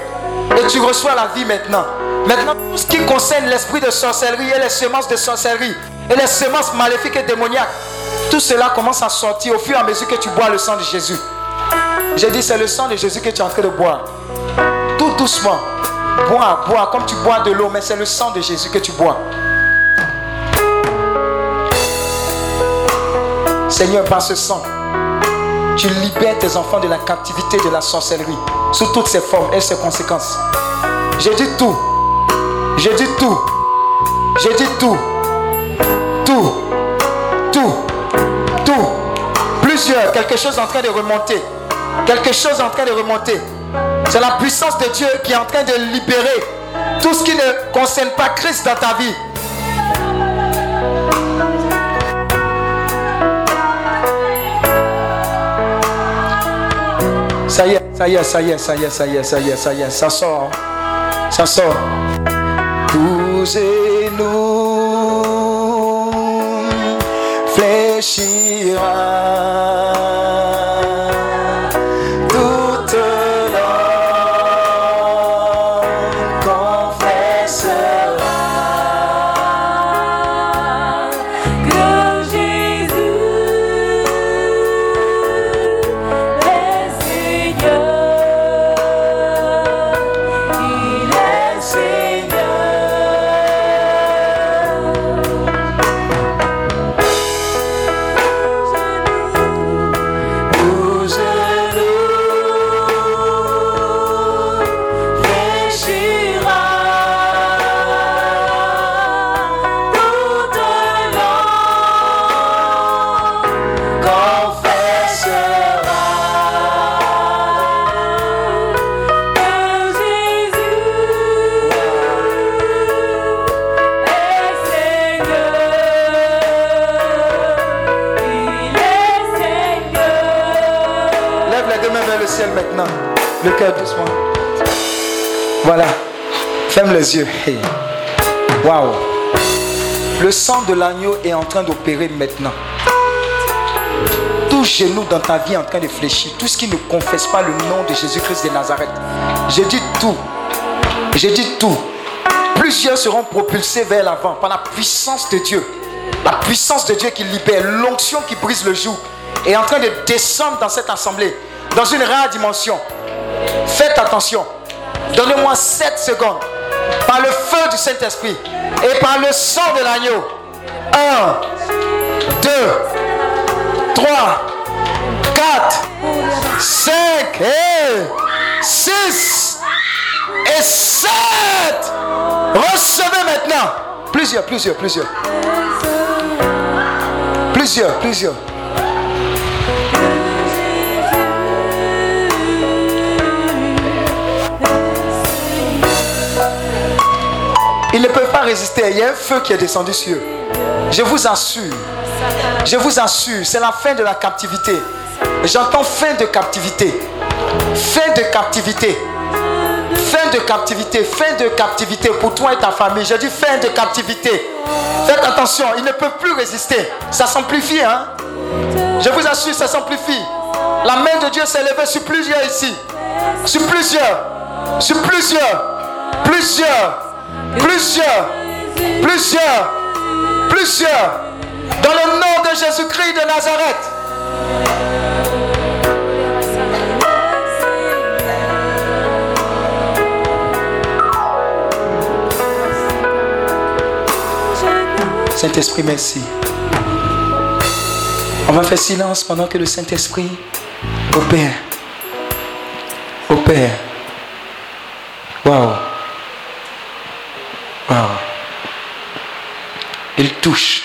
Et tu reçois la vie maintenant. Maintenant, tout ce qui concerne l'esprit de sorcellerie et les semences de sorcellerie et les semences maléfiques et démoniaques, tout cela commence à sortir au fur et à mesure que tu bois le sang de Jésus. J'ai dit, c'est le sang de Jésus que tu es en train de boire. Tout doucement. Bois, bois, comme tu bois de l'eau, mais c'est le sang de Jésus que tu bois. Seigneur, par ce sang, tu libères tes enfants de la captivité de la sorcellerie, sous toutes ses formes et ses conséquences. J'ai dit tout. J'ai dit tout. J'ai dit tout. Tout. Tout. Tout. Plusieurs, quelque chose en train de remonter. Quelque chose en train de remonter. C'est la puissance de Dieu qui est en train de libérer tout ce qui ne concerne pas Christ dans ta vie. Ça y est, ça y est, ça y est, ça y est, ça y est, ça y est, ça y est, ça sort. Ça sort. Poussez-nous, fléchira. Le cœur doucement. Voilà. Ferme les yeux. Waouh. Le sang de l'agneau est en train d'opérer maintenant. Tout genou dans ta vie est en train de fléchir. Tout ce qui ne confesse pas le nom de Jésus-Christ de Nazareth. Je dis tout. Je dis tout. Plusieurs seront propulsés vers l'avant par la puissance de Dieu. La puissance de Dieu qui libère, l'onction qui brise le joug est en train de descendre dans cette assemblée, dans une rare dimension. Faites attention. Donnez-moi sept secondes. Par le feu du Saint-Esprit et par le sang de l'agneau. un, deux, trois, quatre, cinq, six et sept. Recevez maintenant. Plusieurs, plusieurs, plusieurs. Plusieurs, plusieurs. Ils ne peuvent pas résister. Il y a un feu qui est descendu sur eux. Je vous assure. Je vous assure. C'est la fin de la captivité. J'entends fin de captivité. Fin de captivité. Fin de captivité. Fin de captivité pour toi et ta famille. Je dis fin de captivité. Faites attention. Ils ne peuvent plus résister. Ça s'amplifie. Hein? Je vous assure, ça s'amplifie. La main de Dieu s'est levée sur plusieurs ici. Sur plusieurs. Sur plusieurs. Plusieurs. Plusieurs, plusieurs, plusieurs. Dans le nom de Jésus-Christ de Nazareth. Saint-Esprit, merci. On va faire silence pendant que le Saint-Esprit opère. Opère. Waouh. Wow. Il touche.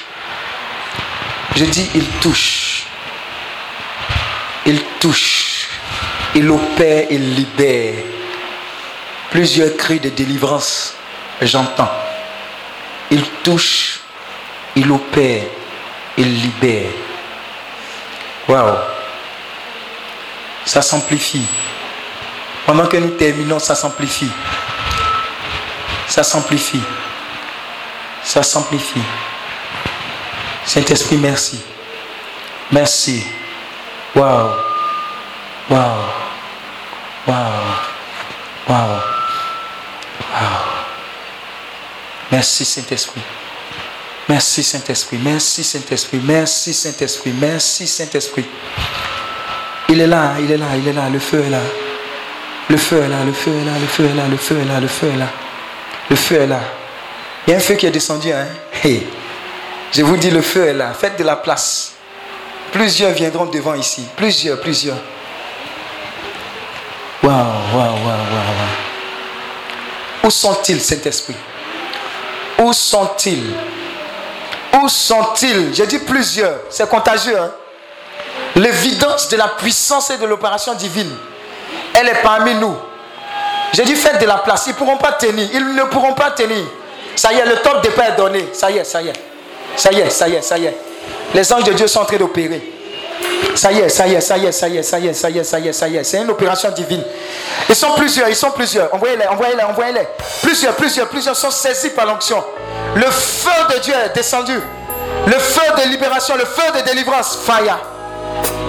Je dis il touche. Il touche. Il opère, il libère. Plusieurs cris de délivrance, j'entends. Il touche, il opère, il libère. Waouh. Ça s'amplifie. Pendant que nous terminons, ça s'amplifie. Ça s'amplifie. Ça s'amplifie. Saint-Esprit, merci. Merci. Waouh. Waouh. Waouh. Waouh. Waouh. Merci Saint-Esprit. Merci Saint-Esprit. Merci Saint-Esprit. Merci Saint-Esprit. Merci Saint-Esprit. Il est là, il est là, il est là. Le feu est là. Le feu est là, le feu est là, le feu est là, le feu est là, le feu est là. Le feu est là. Il y a un feu qui est descendu. Hein? Hey. Je vous dis, le feu est là. Faites de la place. Plusieurs viendront devant ici. Plusieurs, plusieurs. Waouh, waouh, waouh, waouh. Wow. Où sont-ils, Saint-Esprit? Où sont-ils? Où sont-ils? J'ai dit plusieurs. C'est contagieux. Hein? L'évidence de la puissance et de l'opération divine, elle est parmi nous. J'ai dit faites de la place. Ils ne pourront pas tenir. Ils ne pourront pas tenir. Ça y est, le top départ est donné. Ça y est, ça y est. Ça y est, ça y est, ça y est. Les anges de Dieu sont en train d'opérer. Ça y est, ça y est, ça y est, ça y est, ça y est, ça y est, ça y est, ça y est. C'est une opération divine. Ils sont plusieurs, ils sont plusieurs. Envoyez-les, envoyez-les, envoyez-les. Plusieurs, plusieurs, plusieurs sont saisis par l'onction. Le feu de Dieu est descendu. Le feu de libération, le feu de délivrance. Faya.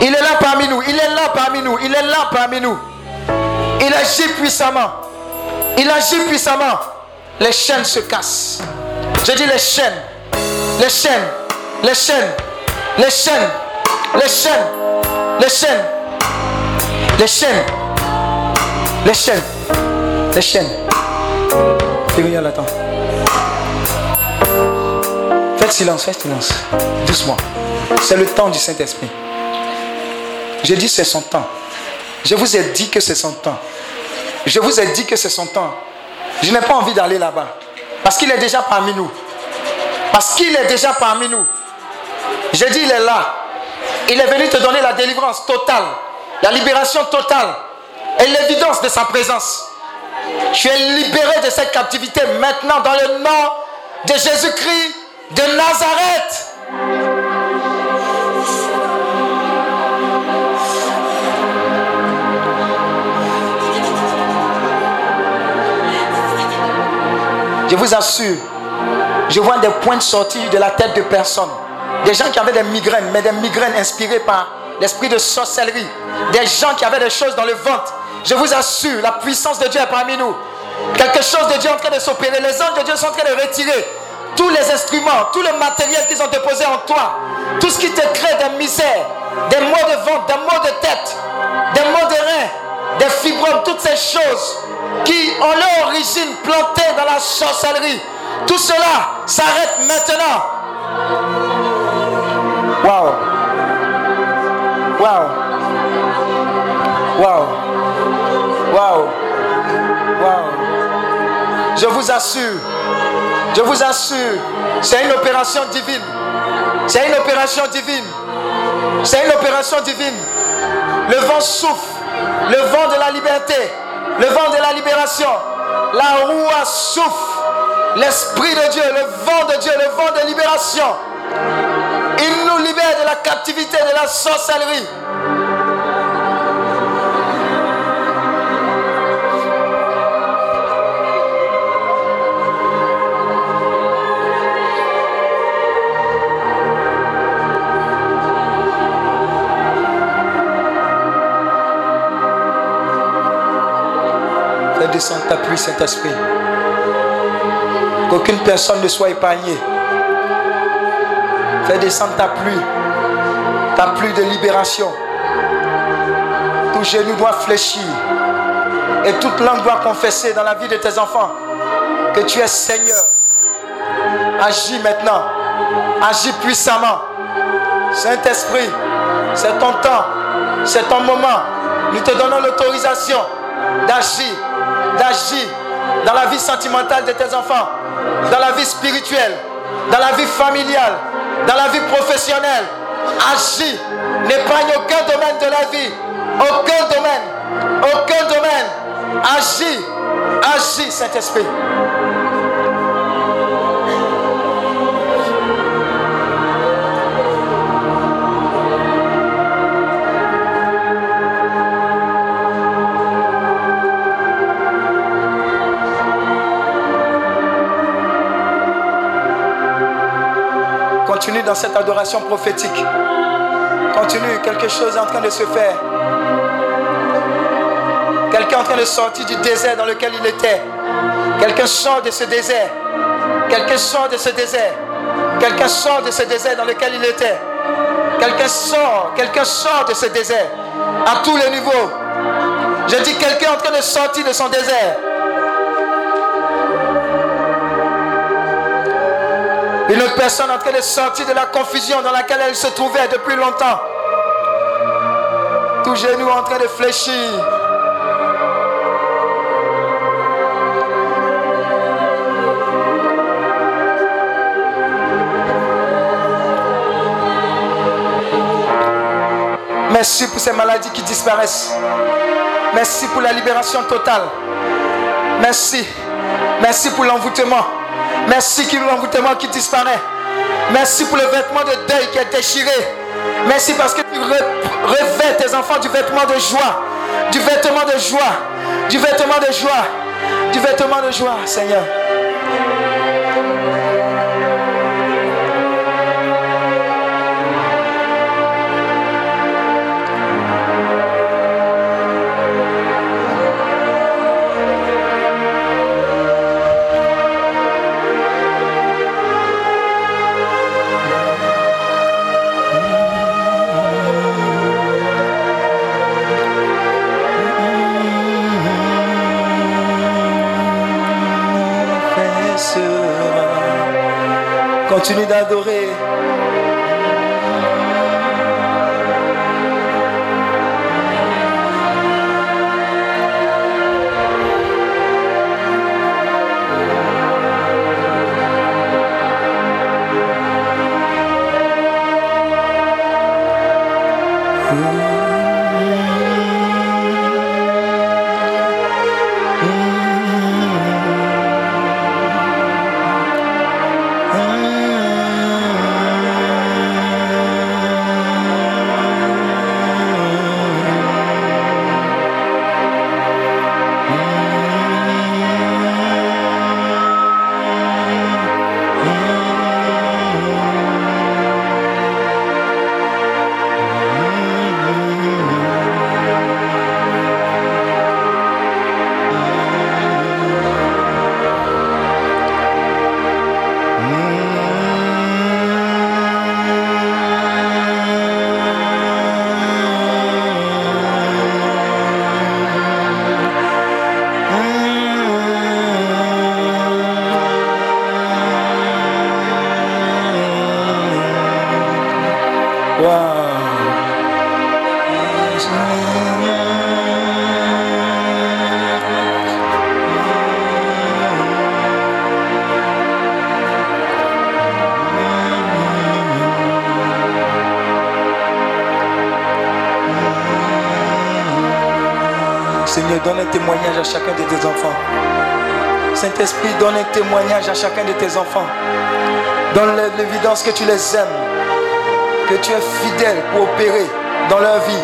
Il est là parmi nous. Il est là parmi nous. Il est là parmi nous. Il agit puissamment. Il agit puissamment. Les chaînes se cassent. Je dis les chaînes. Les chaînes. Les chaînes. Les chaînes. Les chaînes. Les chaînes. Les chaînes. Les chaînes. Les chaînes. Et venir l'attendre. Faites silence, faites silence. Doucement. C'est le temps du Saint-Esprit. Je dis c'est son temps. Je vous ai dit que c'est son temps. Je vous ai dit que c'est son temps. Je n'ai pas envie d'aller là-bas. Parce qu'il est déjà parmi nous. Parce qu'il est déjà parmi nous. J'ai dit, il est là. Il est venu te donner la délivrance totale. La libération totale. Et l'évidence de sa présence. Tu es libéré de cette captivité maintenant dans le nom de Jésus-Christ de Nazareth. Je vous assure, Je vois des points de sortie de la tête de personnes. Des gens qui avaient des migraines, mais des migraines inspirées par l'esprit de sorcellerie. Des gens qui avaient des choses dans le ventre. Je vous assure, la puissance de Dieu est parmi nous. Quelque chose de Dieu est en train de s'opérer. Les anges de Dieu sont en train de retirer tous les instruments, tout le matériel qu'ils ont déposé en toi. Tout ce qui te crée des misères, des maux de ventre, des maux de tête, des maux de reins, des fibromes, toutes ces choses qui ont leur origine plantée dans la sorcellerie. Tout cela s'arrête maintenant. Waouh. Waouh. Waouh. Waouh. Waouh. Je vous assure, je vous assure, c'est une opération divine. C'est une opération divine. C'est une opération divine. Le vent souffle. Le vent de la liberté. Le vent de la libération. La roue souffle. L'Esprit de Dieu, le vent de Dieu, le vent de libération. Il nous libère de la captivité, de la sorcellerie. Fais descendre ta pluie, Saint-Esprit. Qu'aucune personne ne soit épargnée. Fais descendre ta pluie, ta pluie de libération. Tout genou doit fléchir et toute langue doit confesser dans la vie de tes enfants que tu es Seigneur. Agis maintenant, agis puissamment. Saint-Esprit, c'est ton temps, c'est ton moment. Nous te donnons l'autorisation d'agir, d'agir dans la vie sentimentale de tes enfants, dans la vie spirituelle, dans la vie familiale, dans la vie professionnelle. Agis, n'épargne aucun domaine de la vie, aucun domaine, aucun domaine. Agis, agis, Saint-Esprit. Continue dans cette adoration prophétique. Continue, quelque chose est en train de se faire. Quelqu'un est en train de sortir du désert dans lequel il était. Quelqu'un sort de ce désert. Quelqu'un sort de ce désert. Quelqu'un sort de ce désert dans lequel il était. Quelqu'un sort, quelqu'un sort de ce désert. À tous les niveaux. Je dis quelqu'un est en train de sortir de son désert. Une autre personne en train de sortir de la confusion dans laquelle elle se trouvait depuis longtemps. Tout genou en train de fléchir. Merci pour ces maladies qui disparaissent. Merci pour la libération totale. Merci. Merci pour l'envoûtement. Merci pour l'envoûtement qui disparaît. Merci pour le vêtement de deuil qui est déchiré. Merci parce que tu revêts tes enfants du vêtement de joie. Du vêtement de joie. Du vêtement de joie. Du vêtement de joie, Seigneur. Continue d'adorer. Mm-hmm. Seigneur, donne un témoignage à chacun de tes enfants. Saint-Esprit, donne un témoignage à chacun de tes enfants. Donne-leur l'évidence que tu les aimes, que tu es fidèle pour opérer dans leur vie.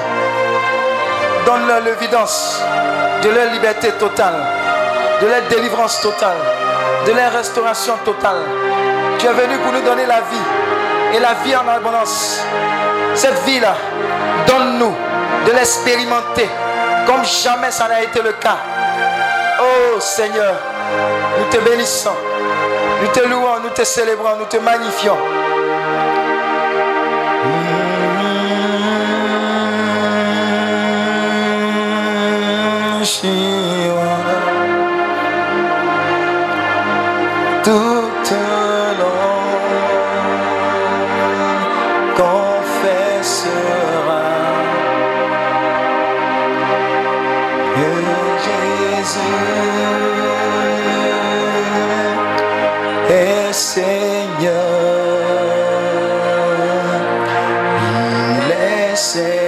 Donne-leur l'évidence de leur liberté totale, de leur délivrance totale, de leur restauration totale. Tu es venu pour nous donner la vie, et la vie en abondance. Cette vie-là, donne-nous de l'expérimenter comme jamais ça n'a été le cas. Oh Seigneur, nous te bénissons, nous te louons, nous te célébrons, nous te magnifions. Tout l'homme confessera que Jésus est Seigneur, il est Seigneur.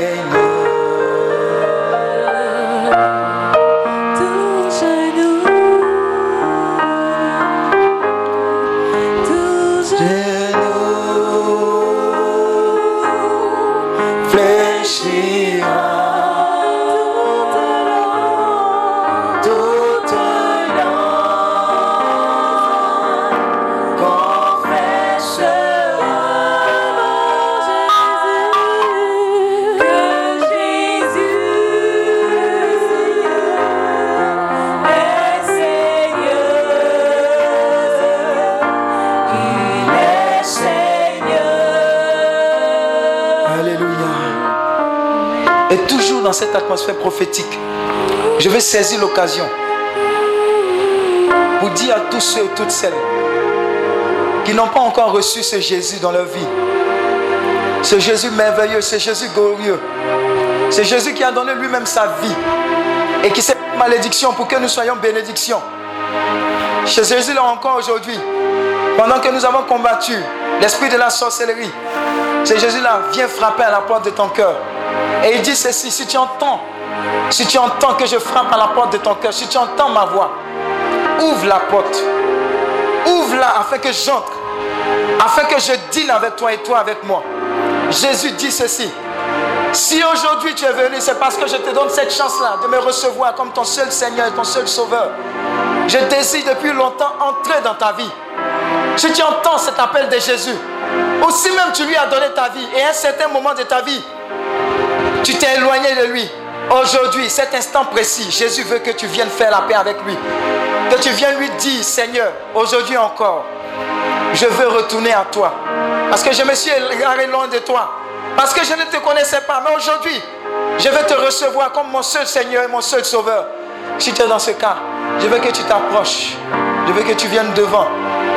Dans cette atmosphère prophétique, je vais saisir l'occasion pour dire à tous ceux et toutes celles qui n'ont pas encore reçu ce Jésus dans leur vie, ce Jésus merveilleux, ce Jésus glorieux, ce Jésus qui a donné lui-même sa vie et qui s'est fait malédiction pour que nous soyons bénédiction. Ce Jésus-là encore aujourd'hui, pendant que nous avons combattu l'esprit de la sorcellerie, ce Jésus-là vient frapper à la porte de ton cœur. Et il dit ceci, si tu entends, si tu entends que je frappe à la porte de ton cœur, si tu entends ma voix, ouvre la porte, ouvre-la afin que j'entre, afin que je dîne avec toi et toi avec moi. Jésus dit ceci, si aujourd'hui tu es venu, c'est parce que je te donne cette chance-là de me recevoir comme ton seul Seigneur et ton seul Sauveur. Je désire depuis longtemps entrer dans ta vie. Si tu entends cet appel de Jésus, ou si même tu lui as donné ta vie, et à un certain moment de ta vie, tu t'es éloigné de lui. Aujourd'hui, cet instant précis, Jésus veut que tu viennes faire la paix avec lui. Que tu viennes lui dire, Seigneur, aujourd'hui encore, je veux retourner à toi. Parce que je me suis égaré loin de toi. Parce que je ne te connaissais pas. Mais aujourd'hui, je veux te recevoir comme mon seul Seigneur et mon seul Sauveur. Si tu es dans ce cas, je veux que tu t'approches. Je veux que tu viennes devant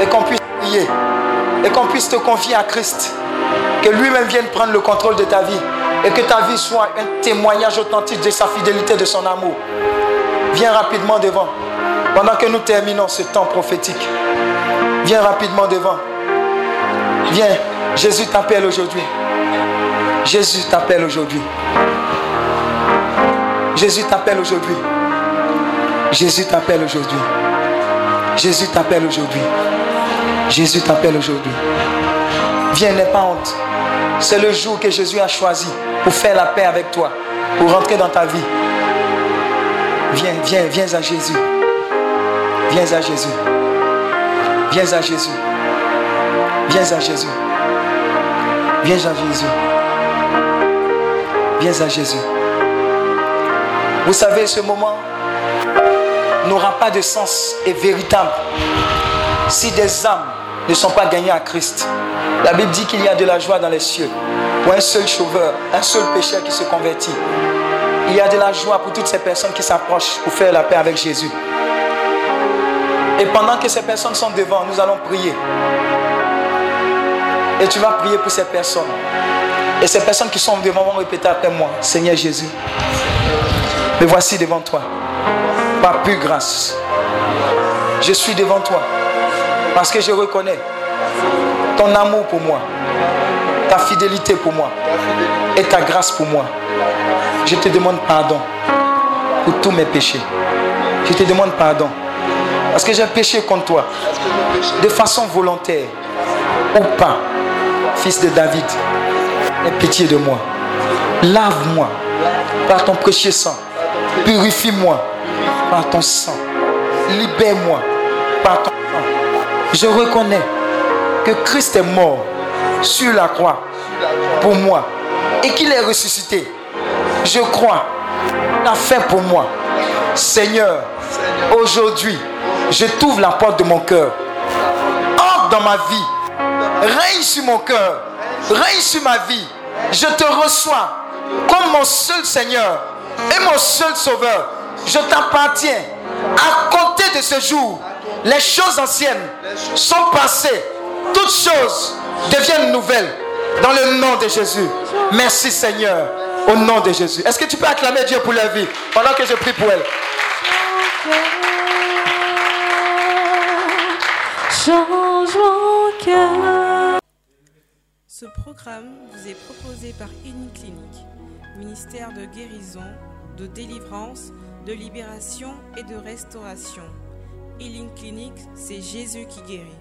et qu'on puisse prier. Et qu'on puisse te confier à Christ. Que lui-même vienne prendre le contrôle de ta vie. Et que ta vie soit un témoignage authentique de sa fidélité, de son amour. Viens rapidement devant. Pendant que nous terminons ce temps prophétique. Viens rapidement devant. Viens. Jésus t'appelle aujourd'hui. Jésus t'appelle aujourd'hui. Jésus t'appelle aujourd'hui. Jésus t'appelle aujourd'hui. Jésus t'appelle aujourd'hui. Jésus t'appelle aujourd'hui. Viens, n'aie pas honte. C'est le jour que Jésus a choisi pour faire la paix avec toi, pour rentrer dans ta vie. Viens, viens, viens à Jésus. Viens à Jésus. Viens à Jésus. Viens à Jésus. Viens à Jésus. Viens à Jésus. Vous savez, ce moment n'aura pas de sens et véritable si des âmes ne sont pas gagnées à Christ. La Bible dit qu'il y a de la joie dans les cieux pour un seul sauveur, un seul pécheur qui se convertit. Il y a de la joie pour toutes ces personnes qui s'approchent pour faire la paix avec Jésus. Et pendant que ces personnes sont devant, nous allons prier. Et tu vas prier pour ces personnes. Et ces personnes qui sont devant vont répéter après moi, Seigneur Jésus, me voici devant toi, par pure grâce. Je suis devant toi parce que je reconnais ton amour pour moi, ta fidélité pour moi et ta grâce pour moi. Je te demande pardon pour tous mes péchés. Je te demande pardon. Parce que j'ai péché contre toi. De façon volontaire ou pas. Fils de David, aie pitié de moi. Lave-moi par ton précieux sang. Purifie-moi par ton sang. Libère-moi par ton sang. Je reconnais que Christ est mort sur la croix pour moi et qu'il est ressuscité. Je crois qu'il a fait pour moi. Seigneur, aujourd'hui, je t'ouvre la porte de mon cœur. Entre dans ma vie. Règne sur mon cœur. Règne sur ma vie. Je te reçois comme mon seul Seigneur et mon seul Sauveur. Je t'appartiens. À compter de ce jour, les choses anciennes sont passées. Toutes choses deviennent nouvelles. Dans le nom de Jésus. Merci Seigneur. Au nom de Jésus. Est-ce que tu peux acclamer Dieu pour la vie pendant que je prie pour elle? Change mon cœur. Ce programme vous est proposé par Uniclinique, ministère de guérison, de délivrance, de libération et de restauration. Healing Clinic, c'est Jésus qui guérit.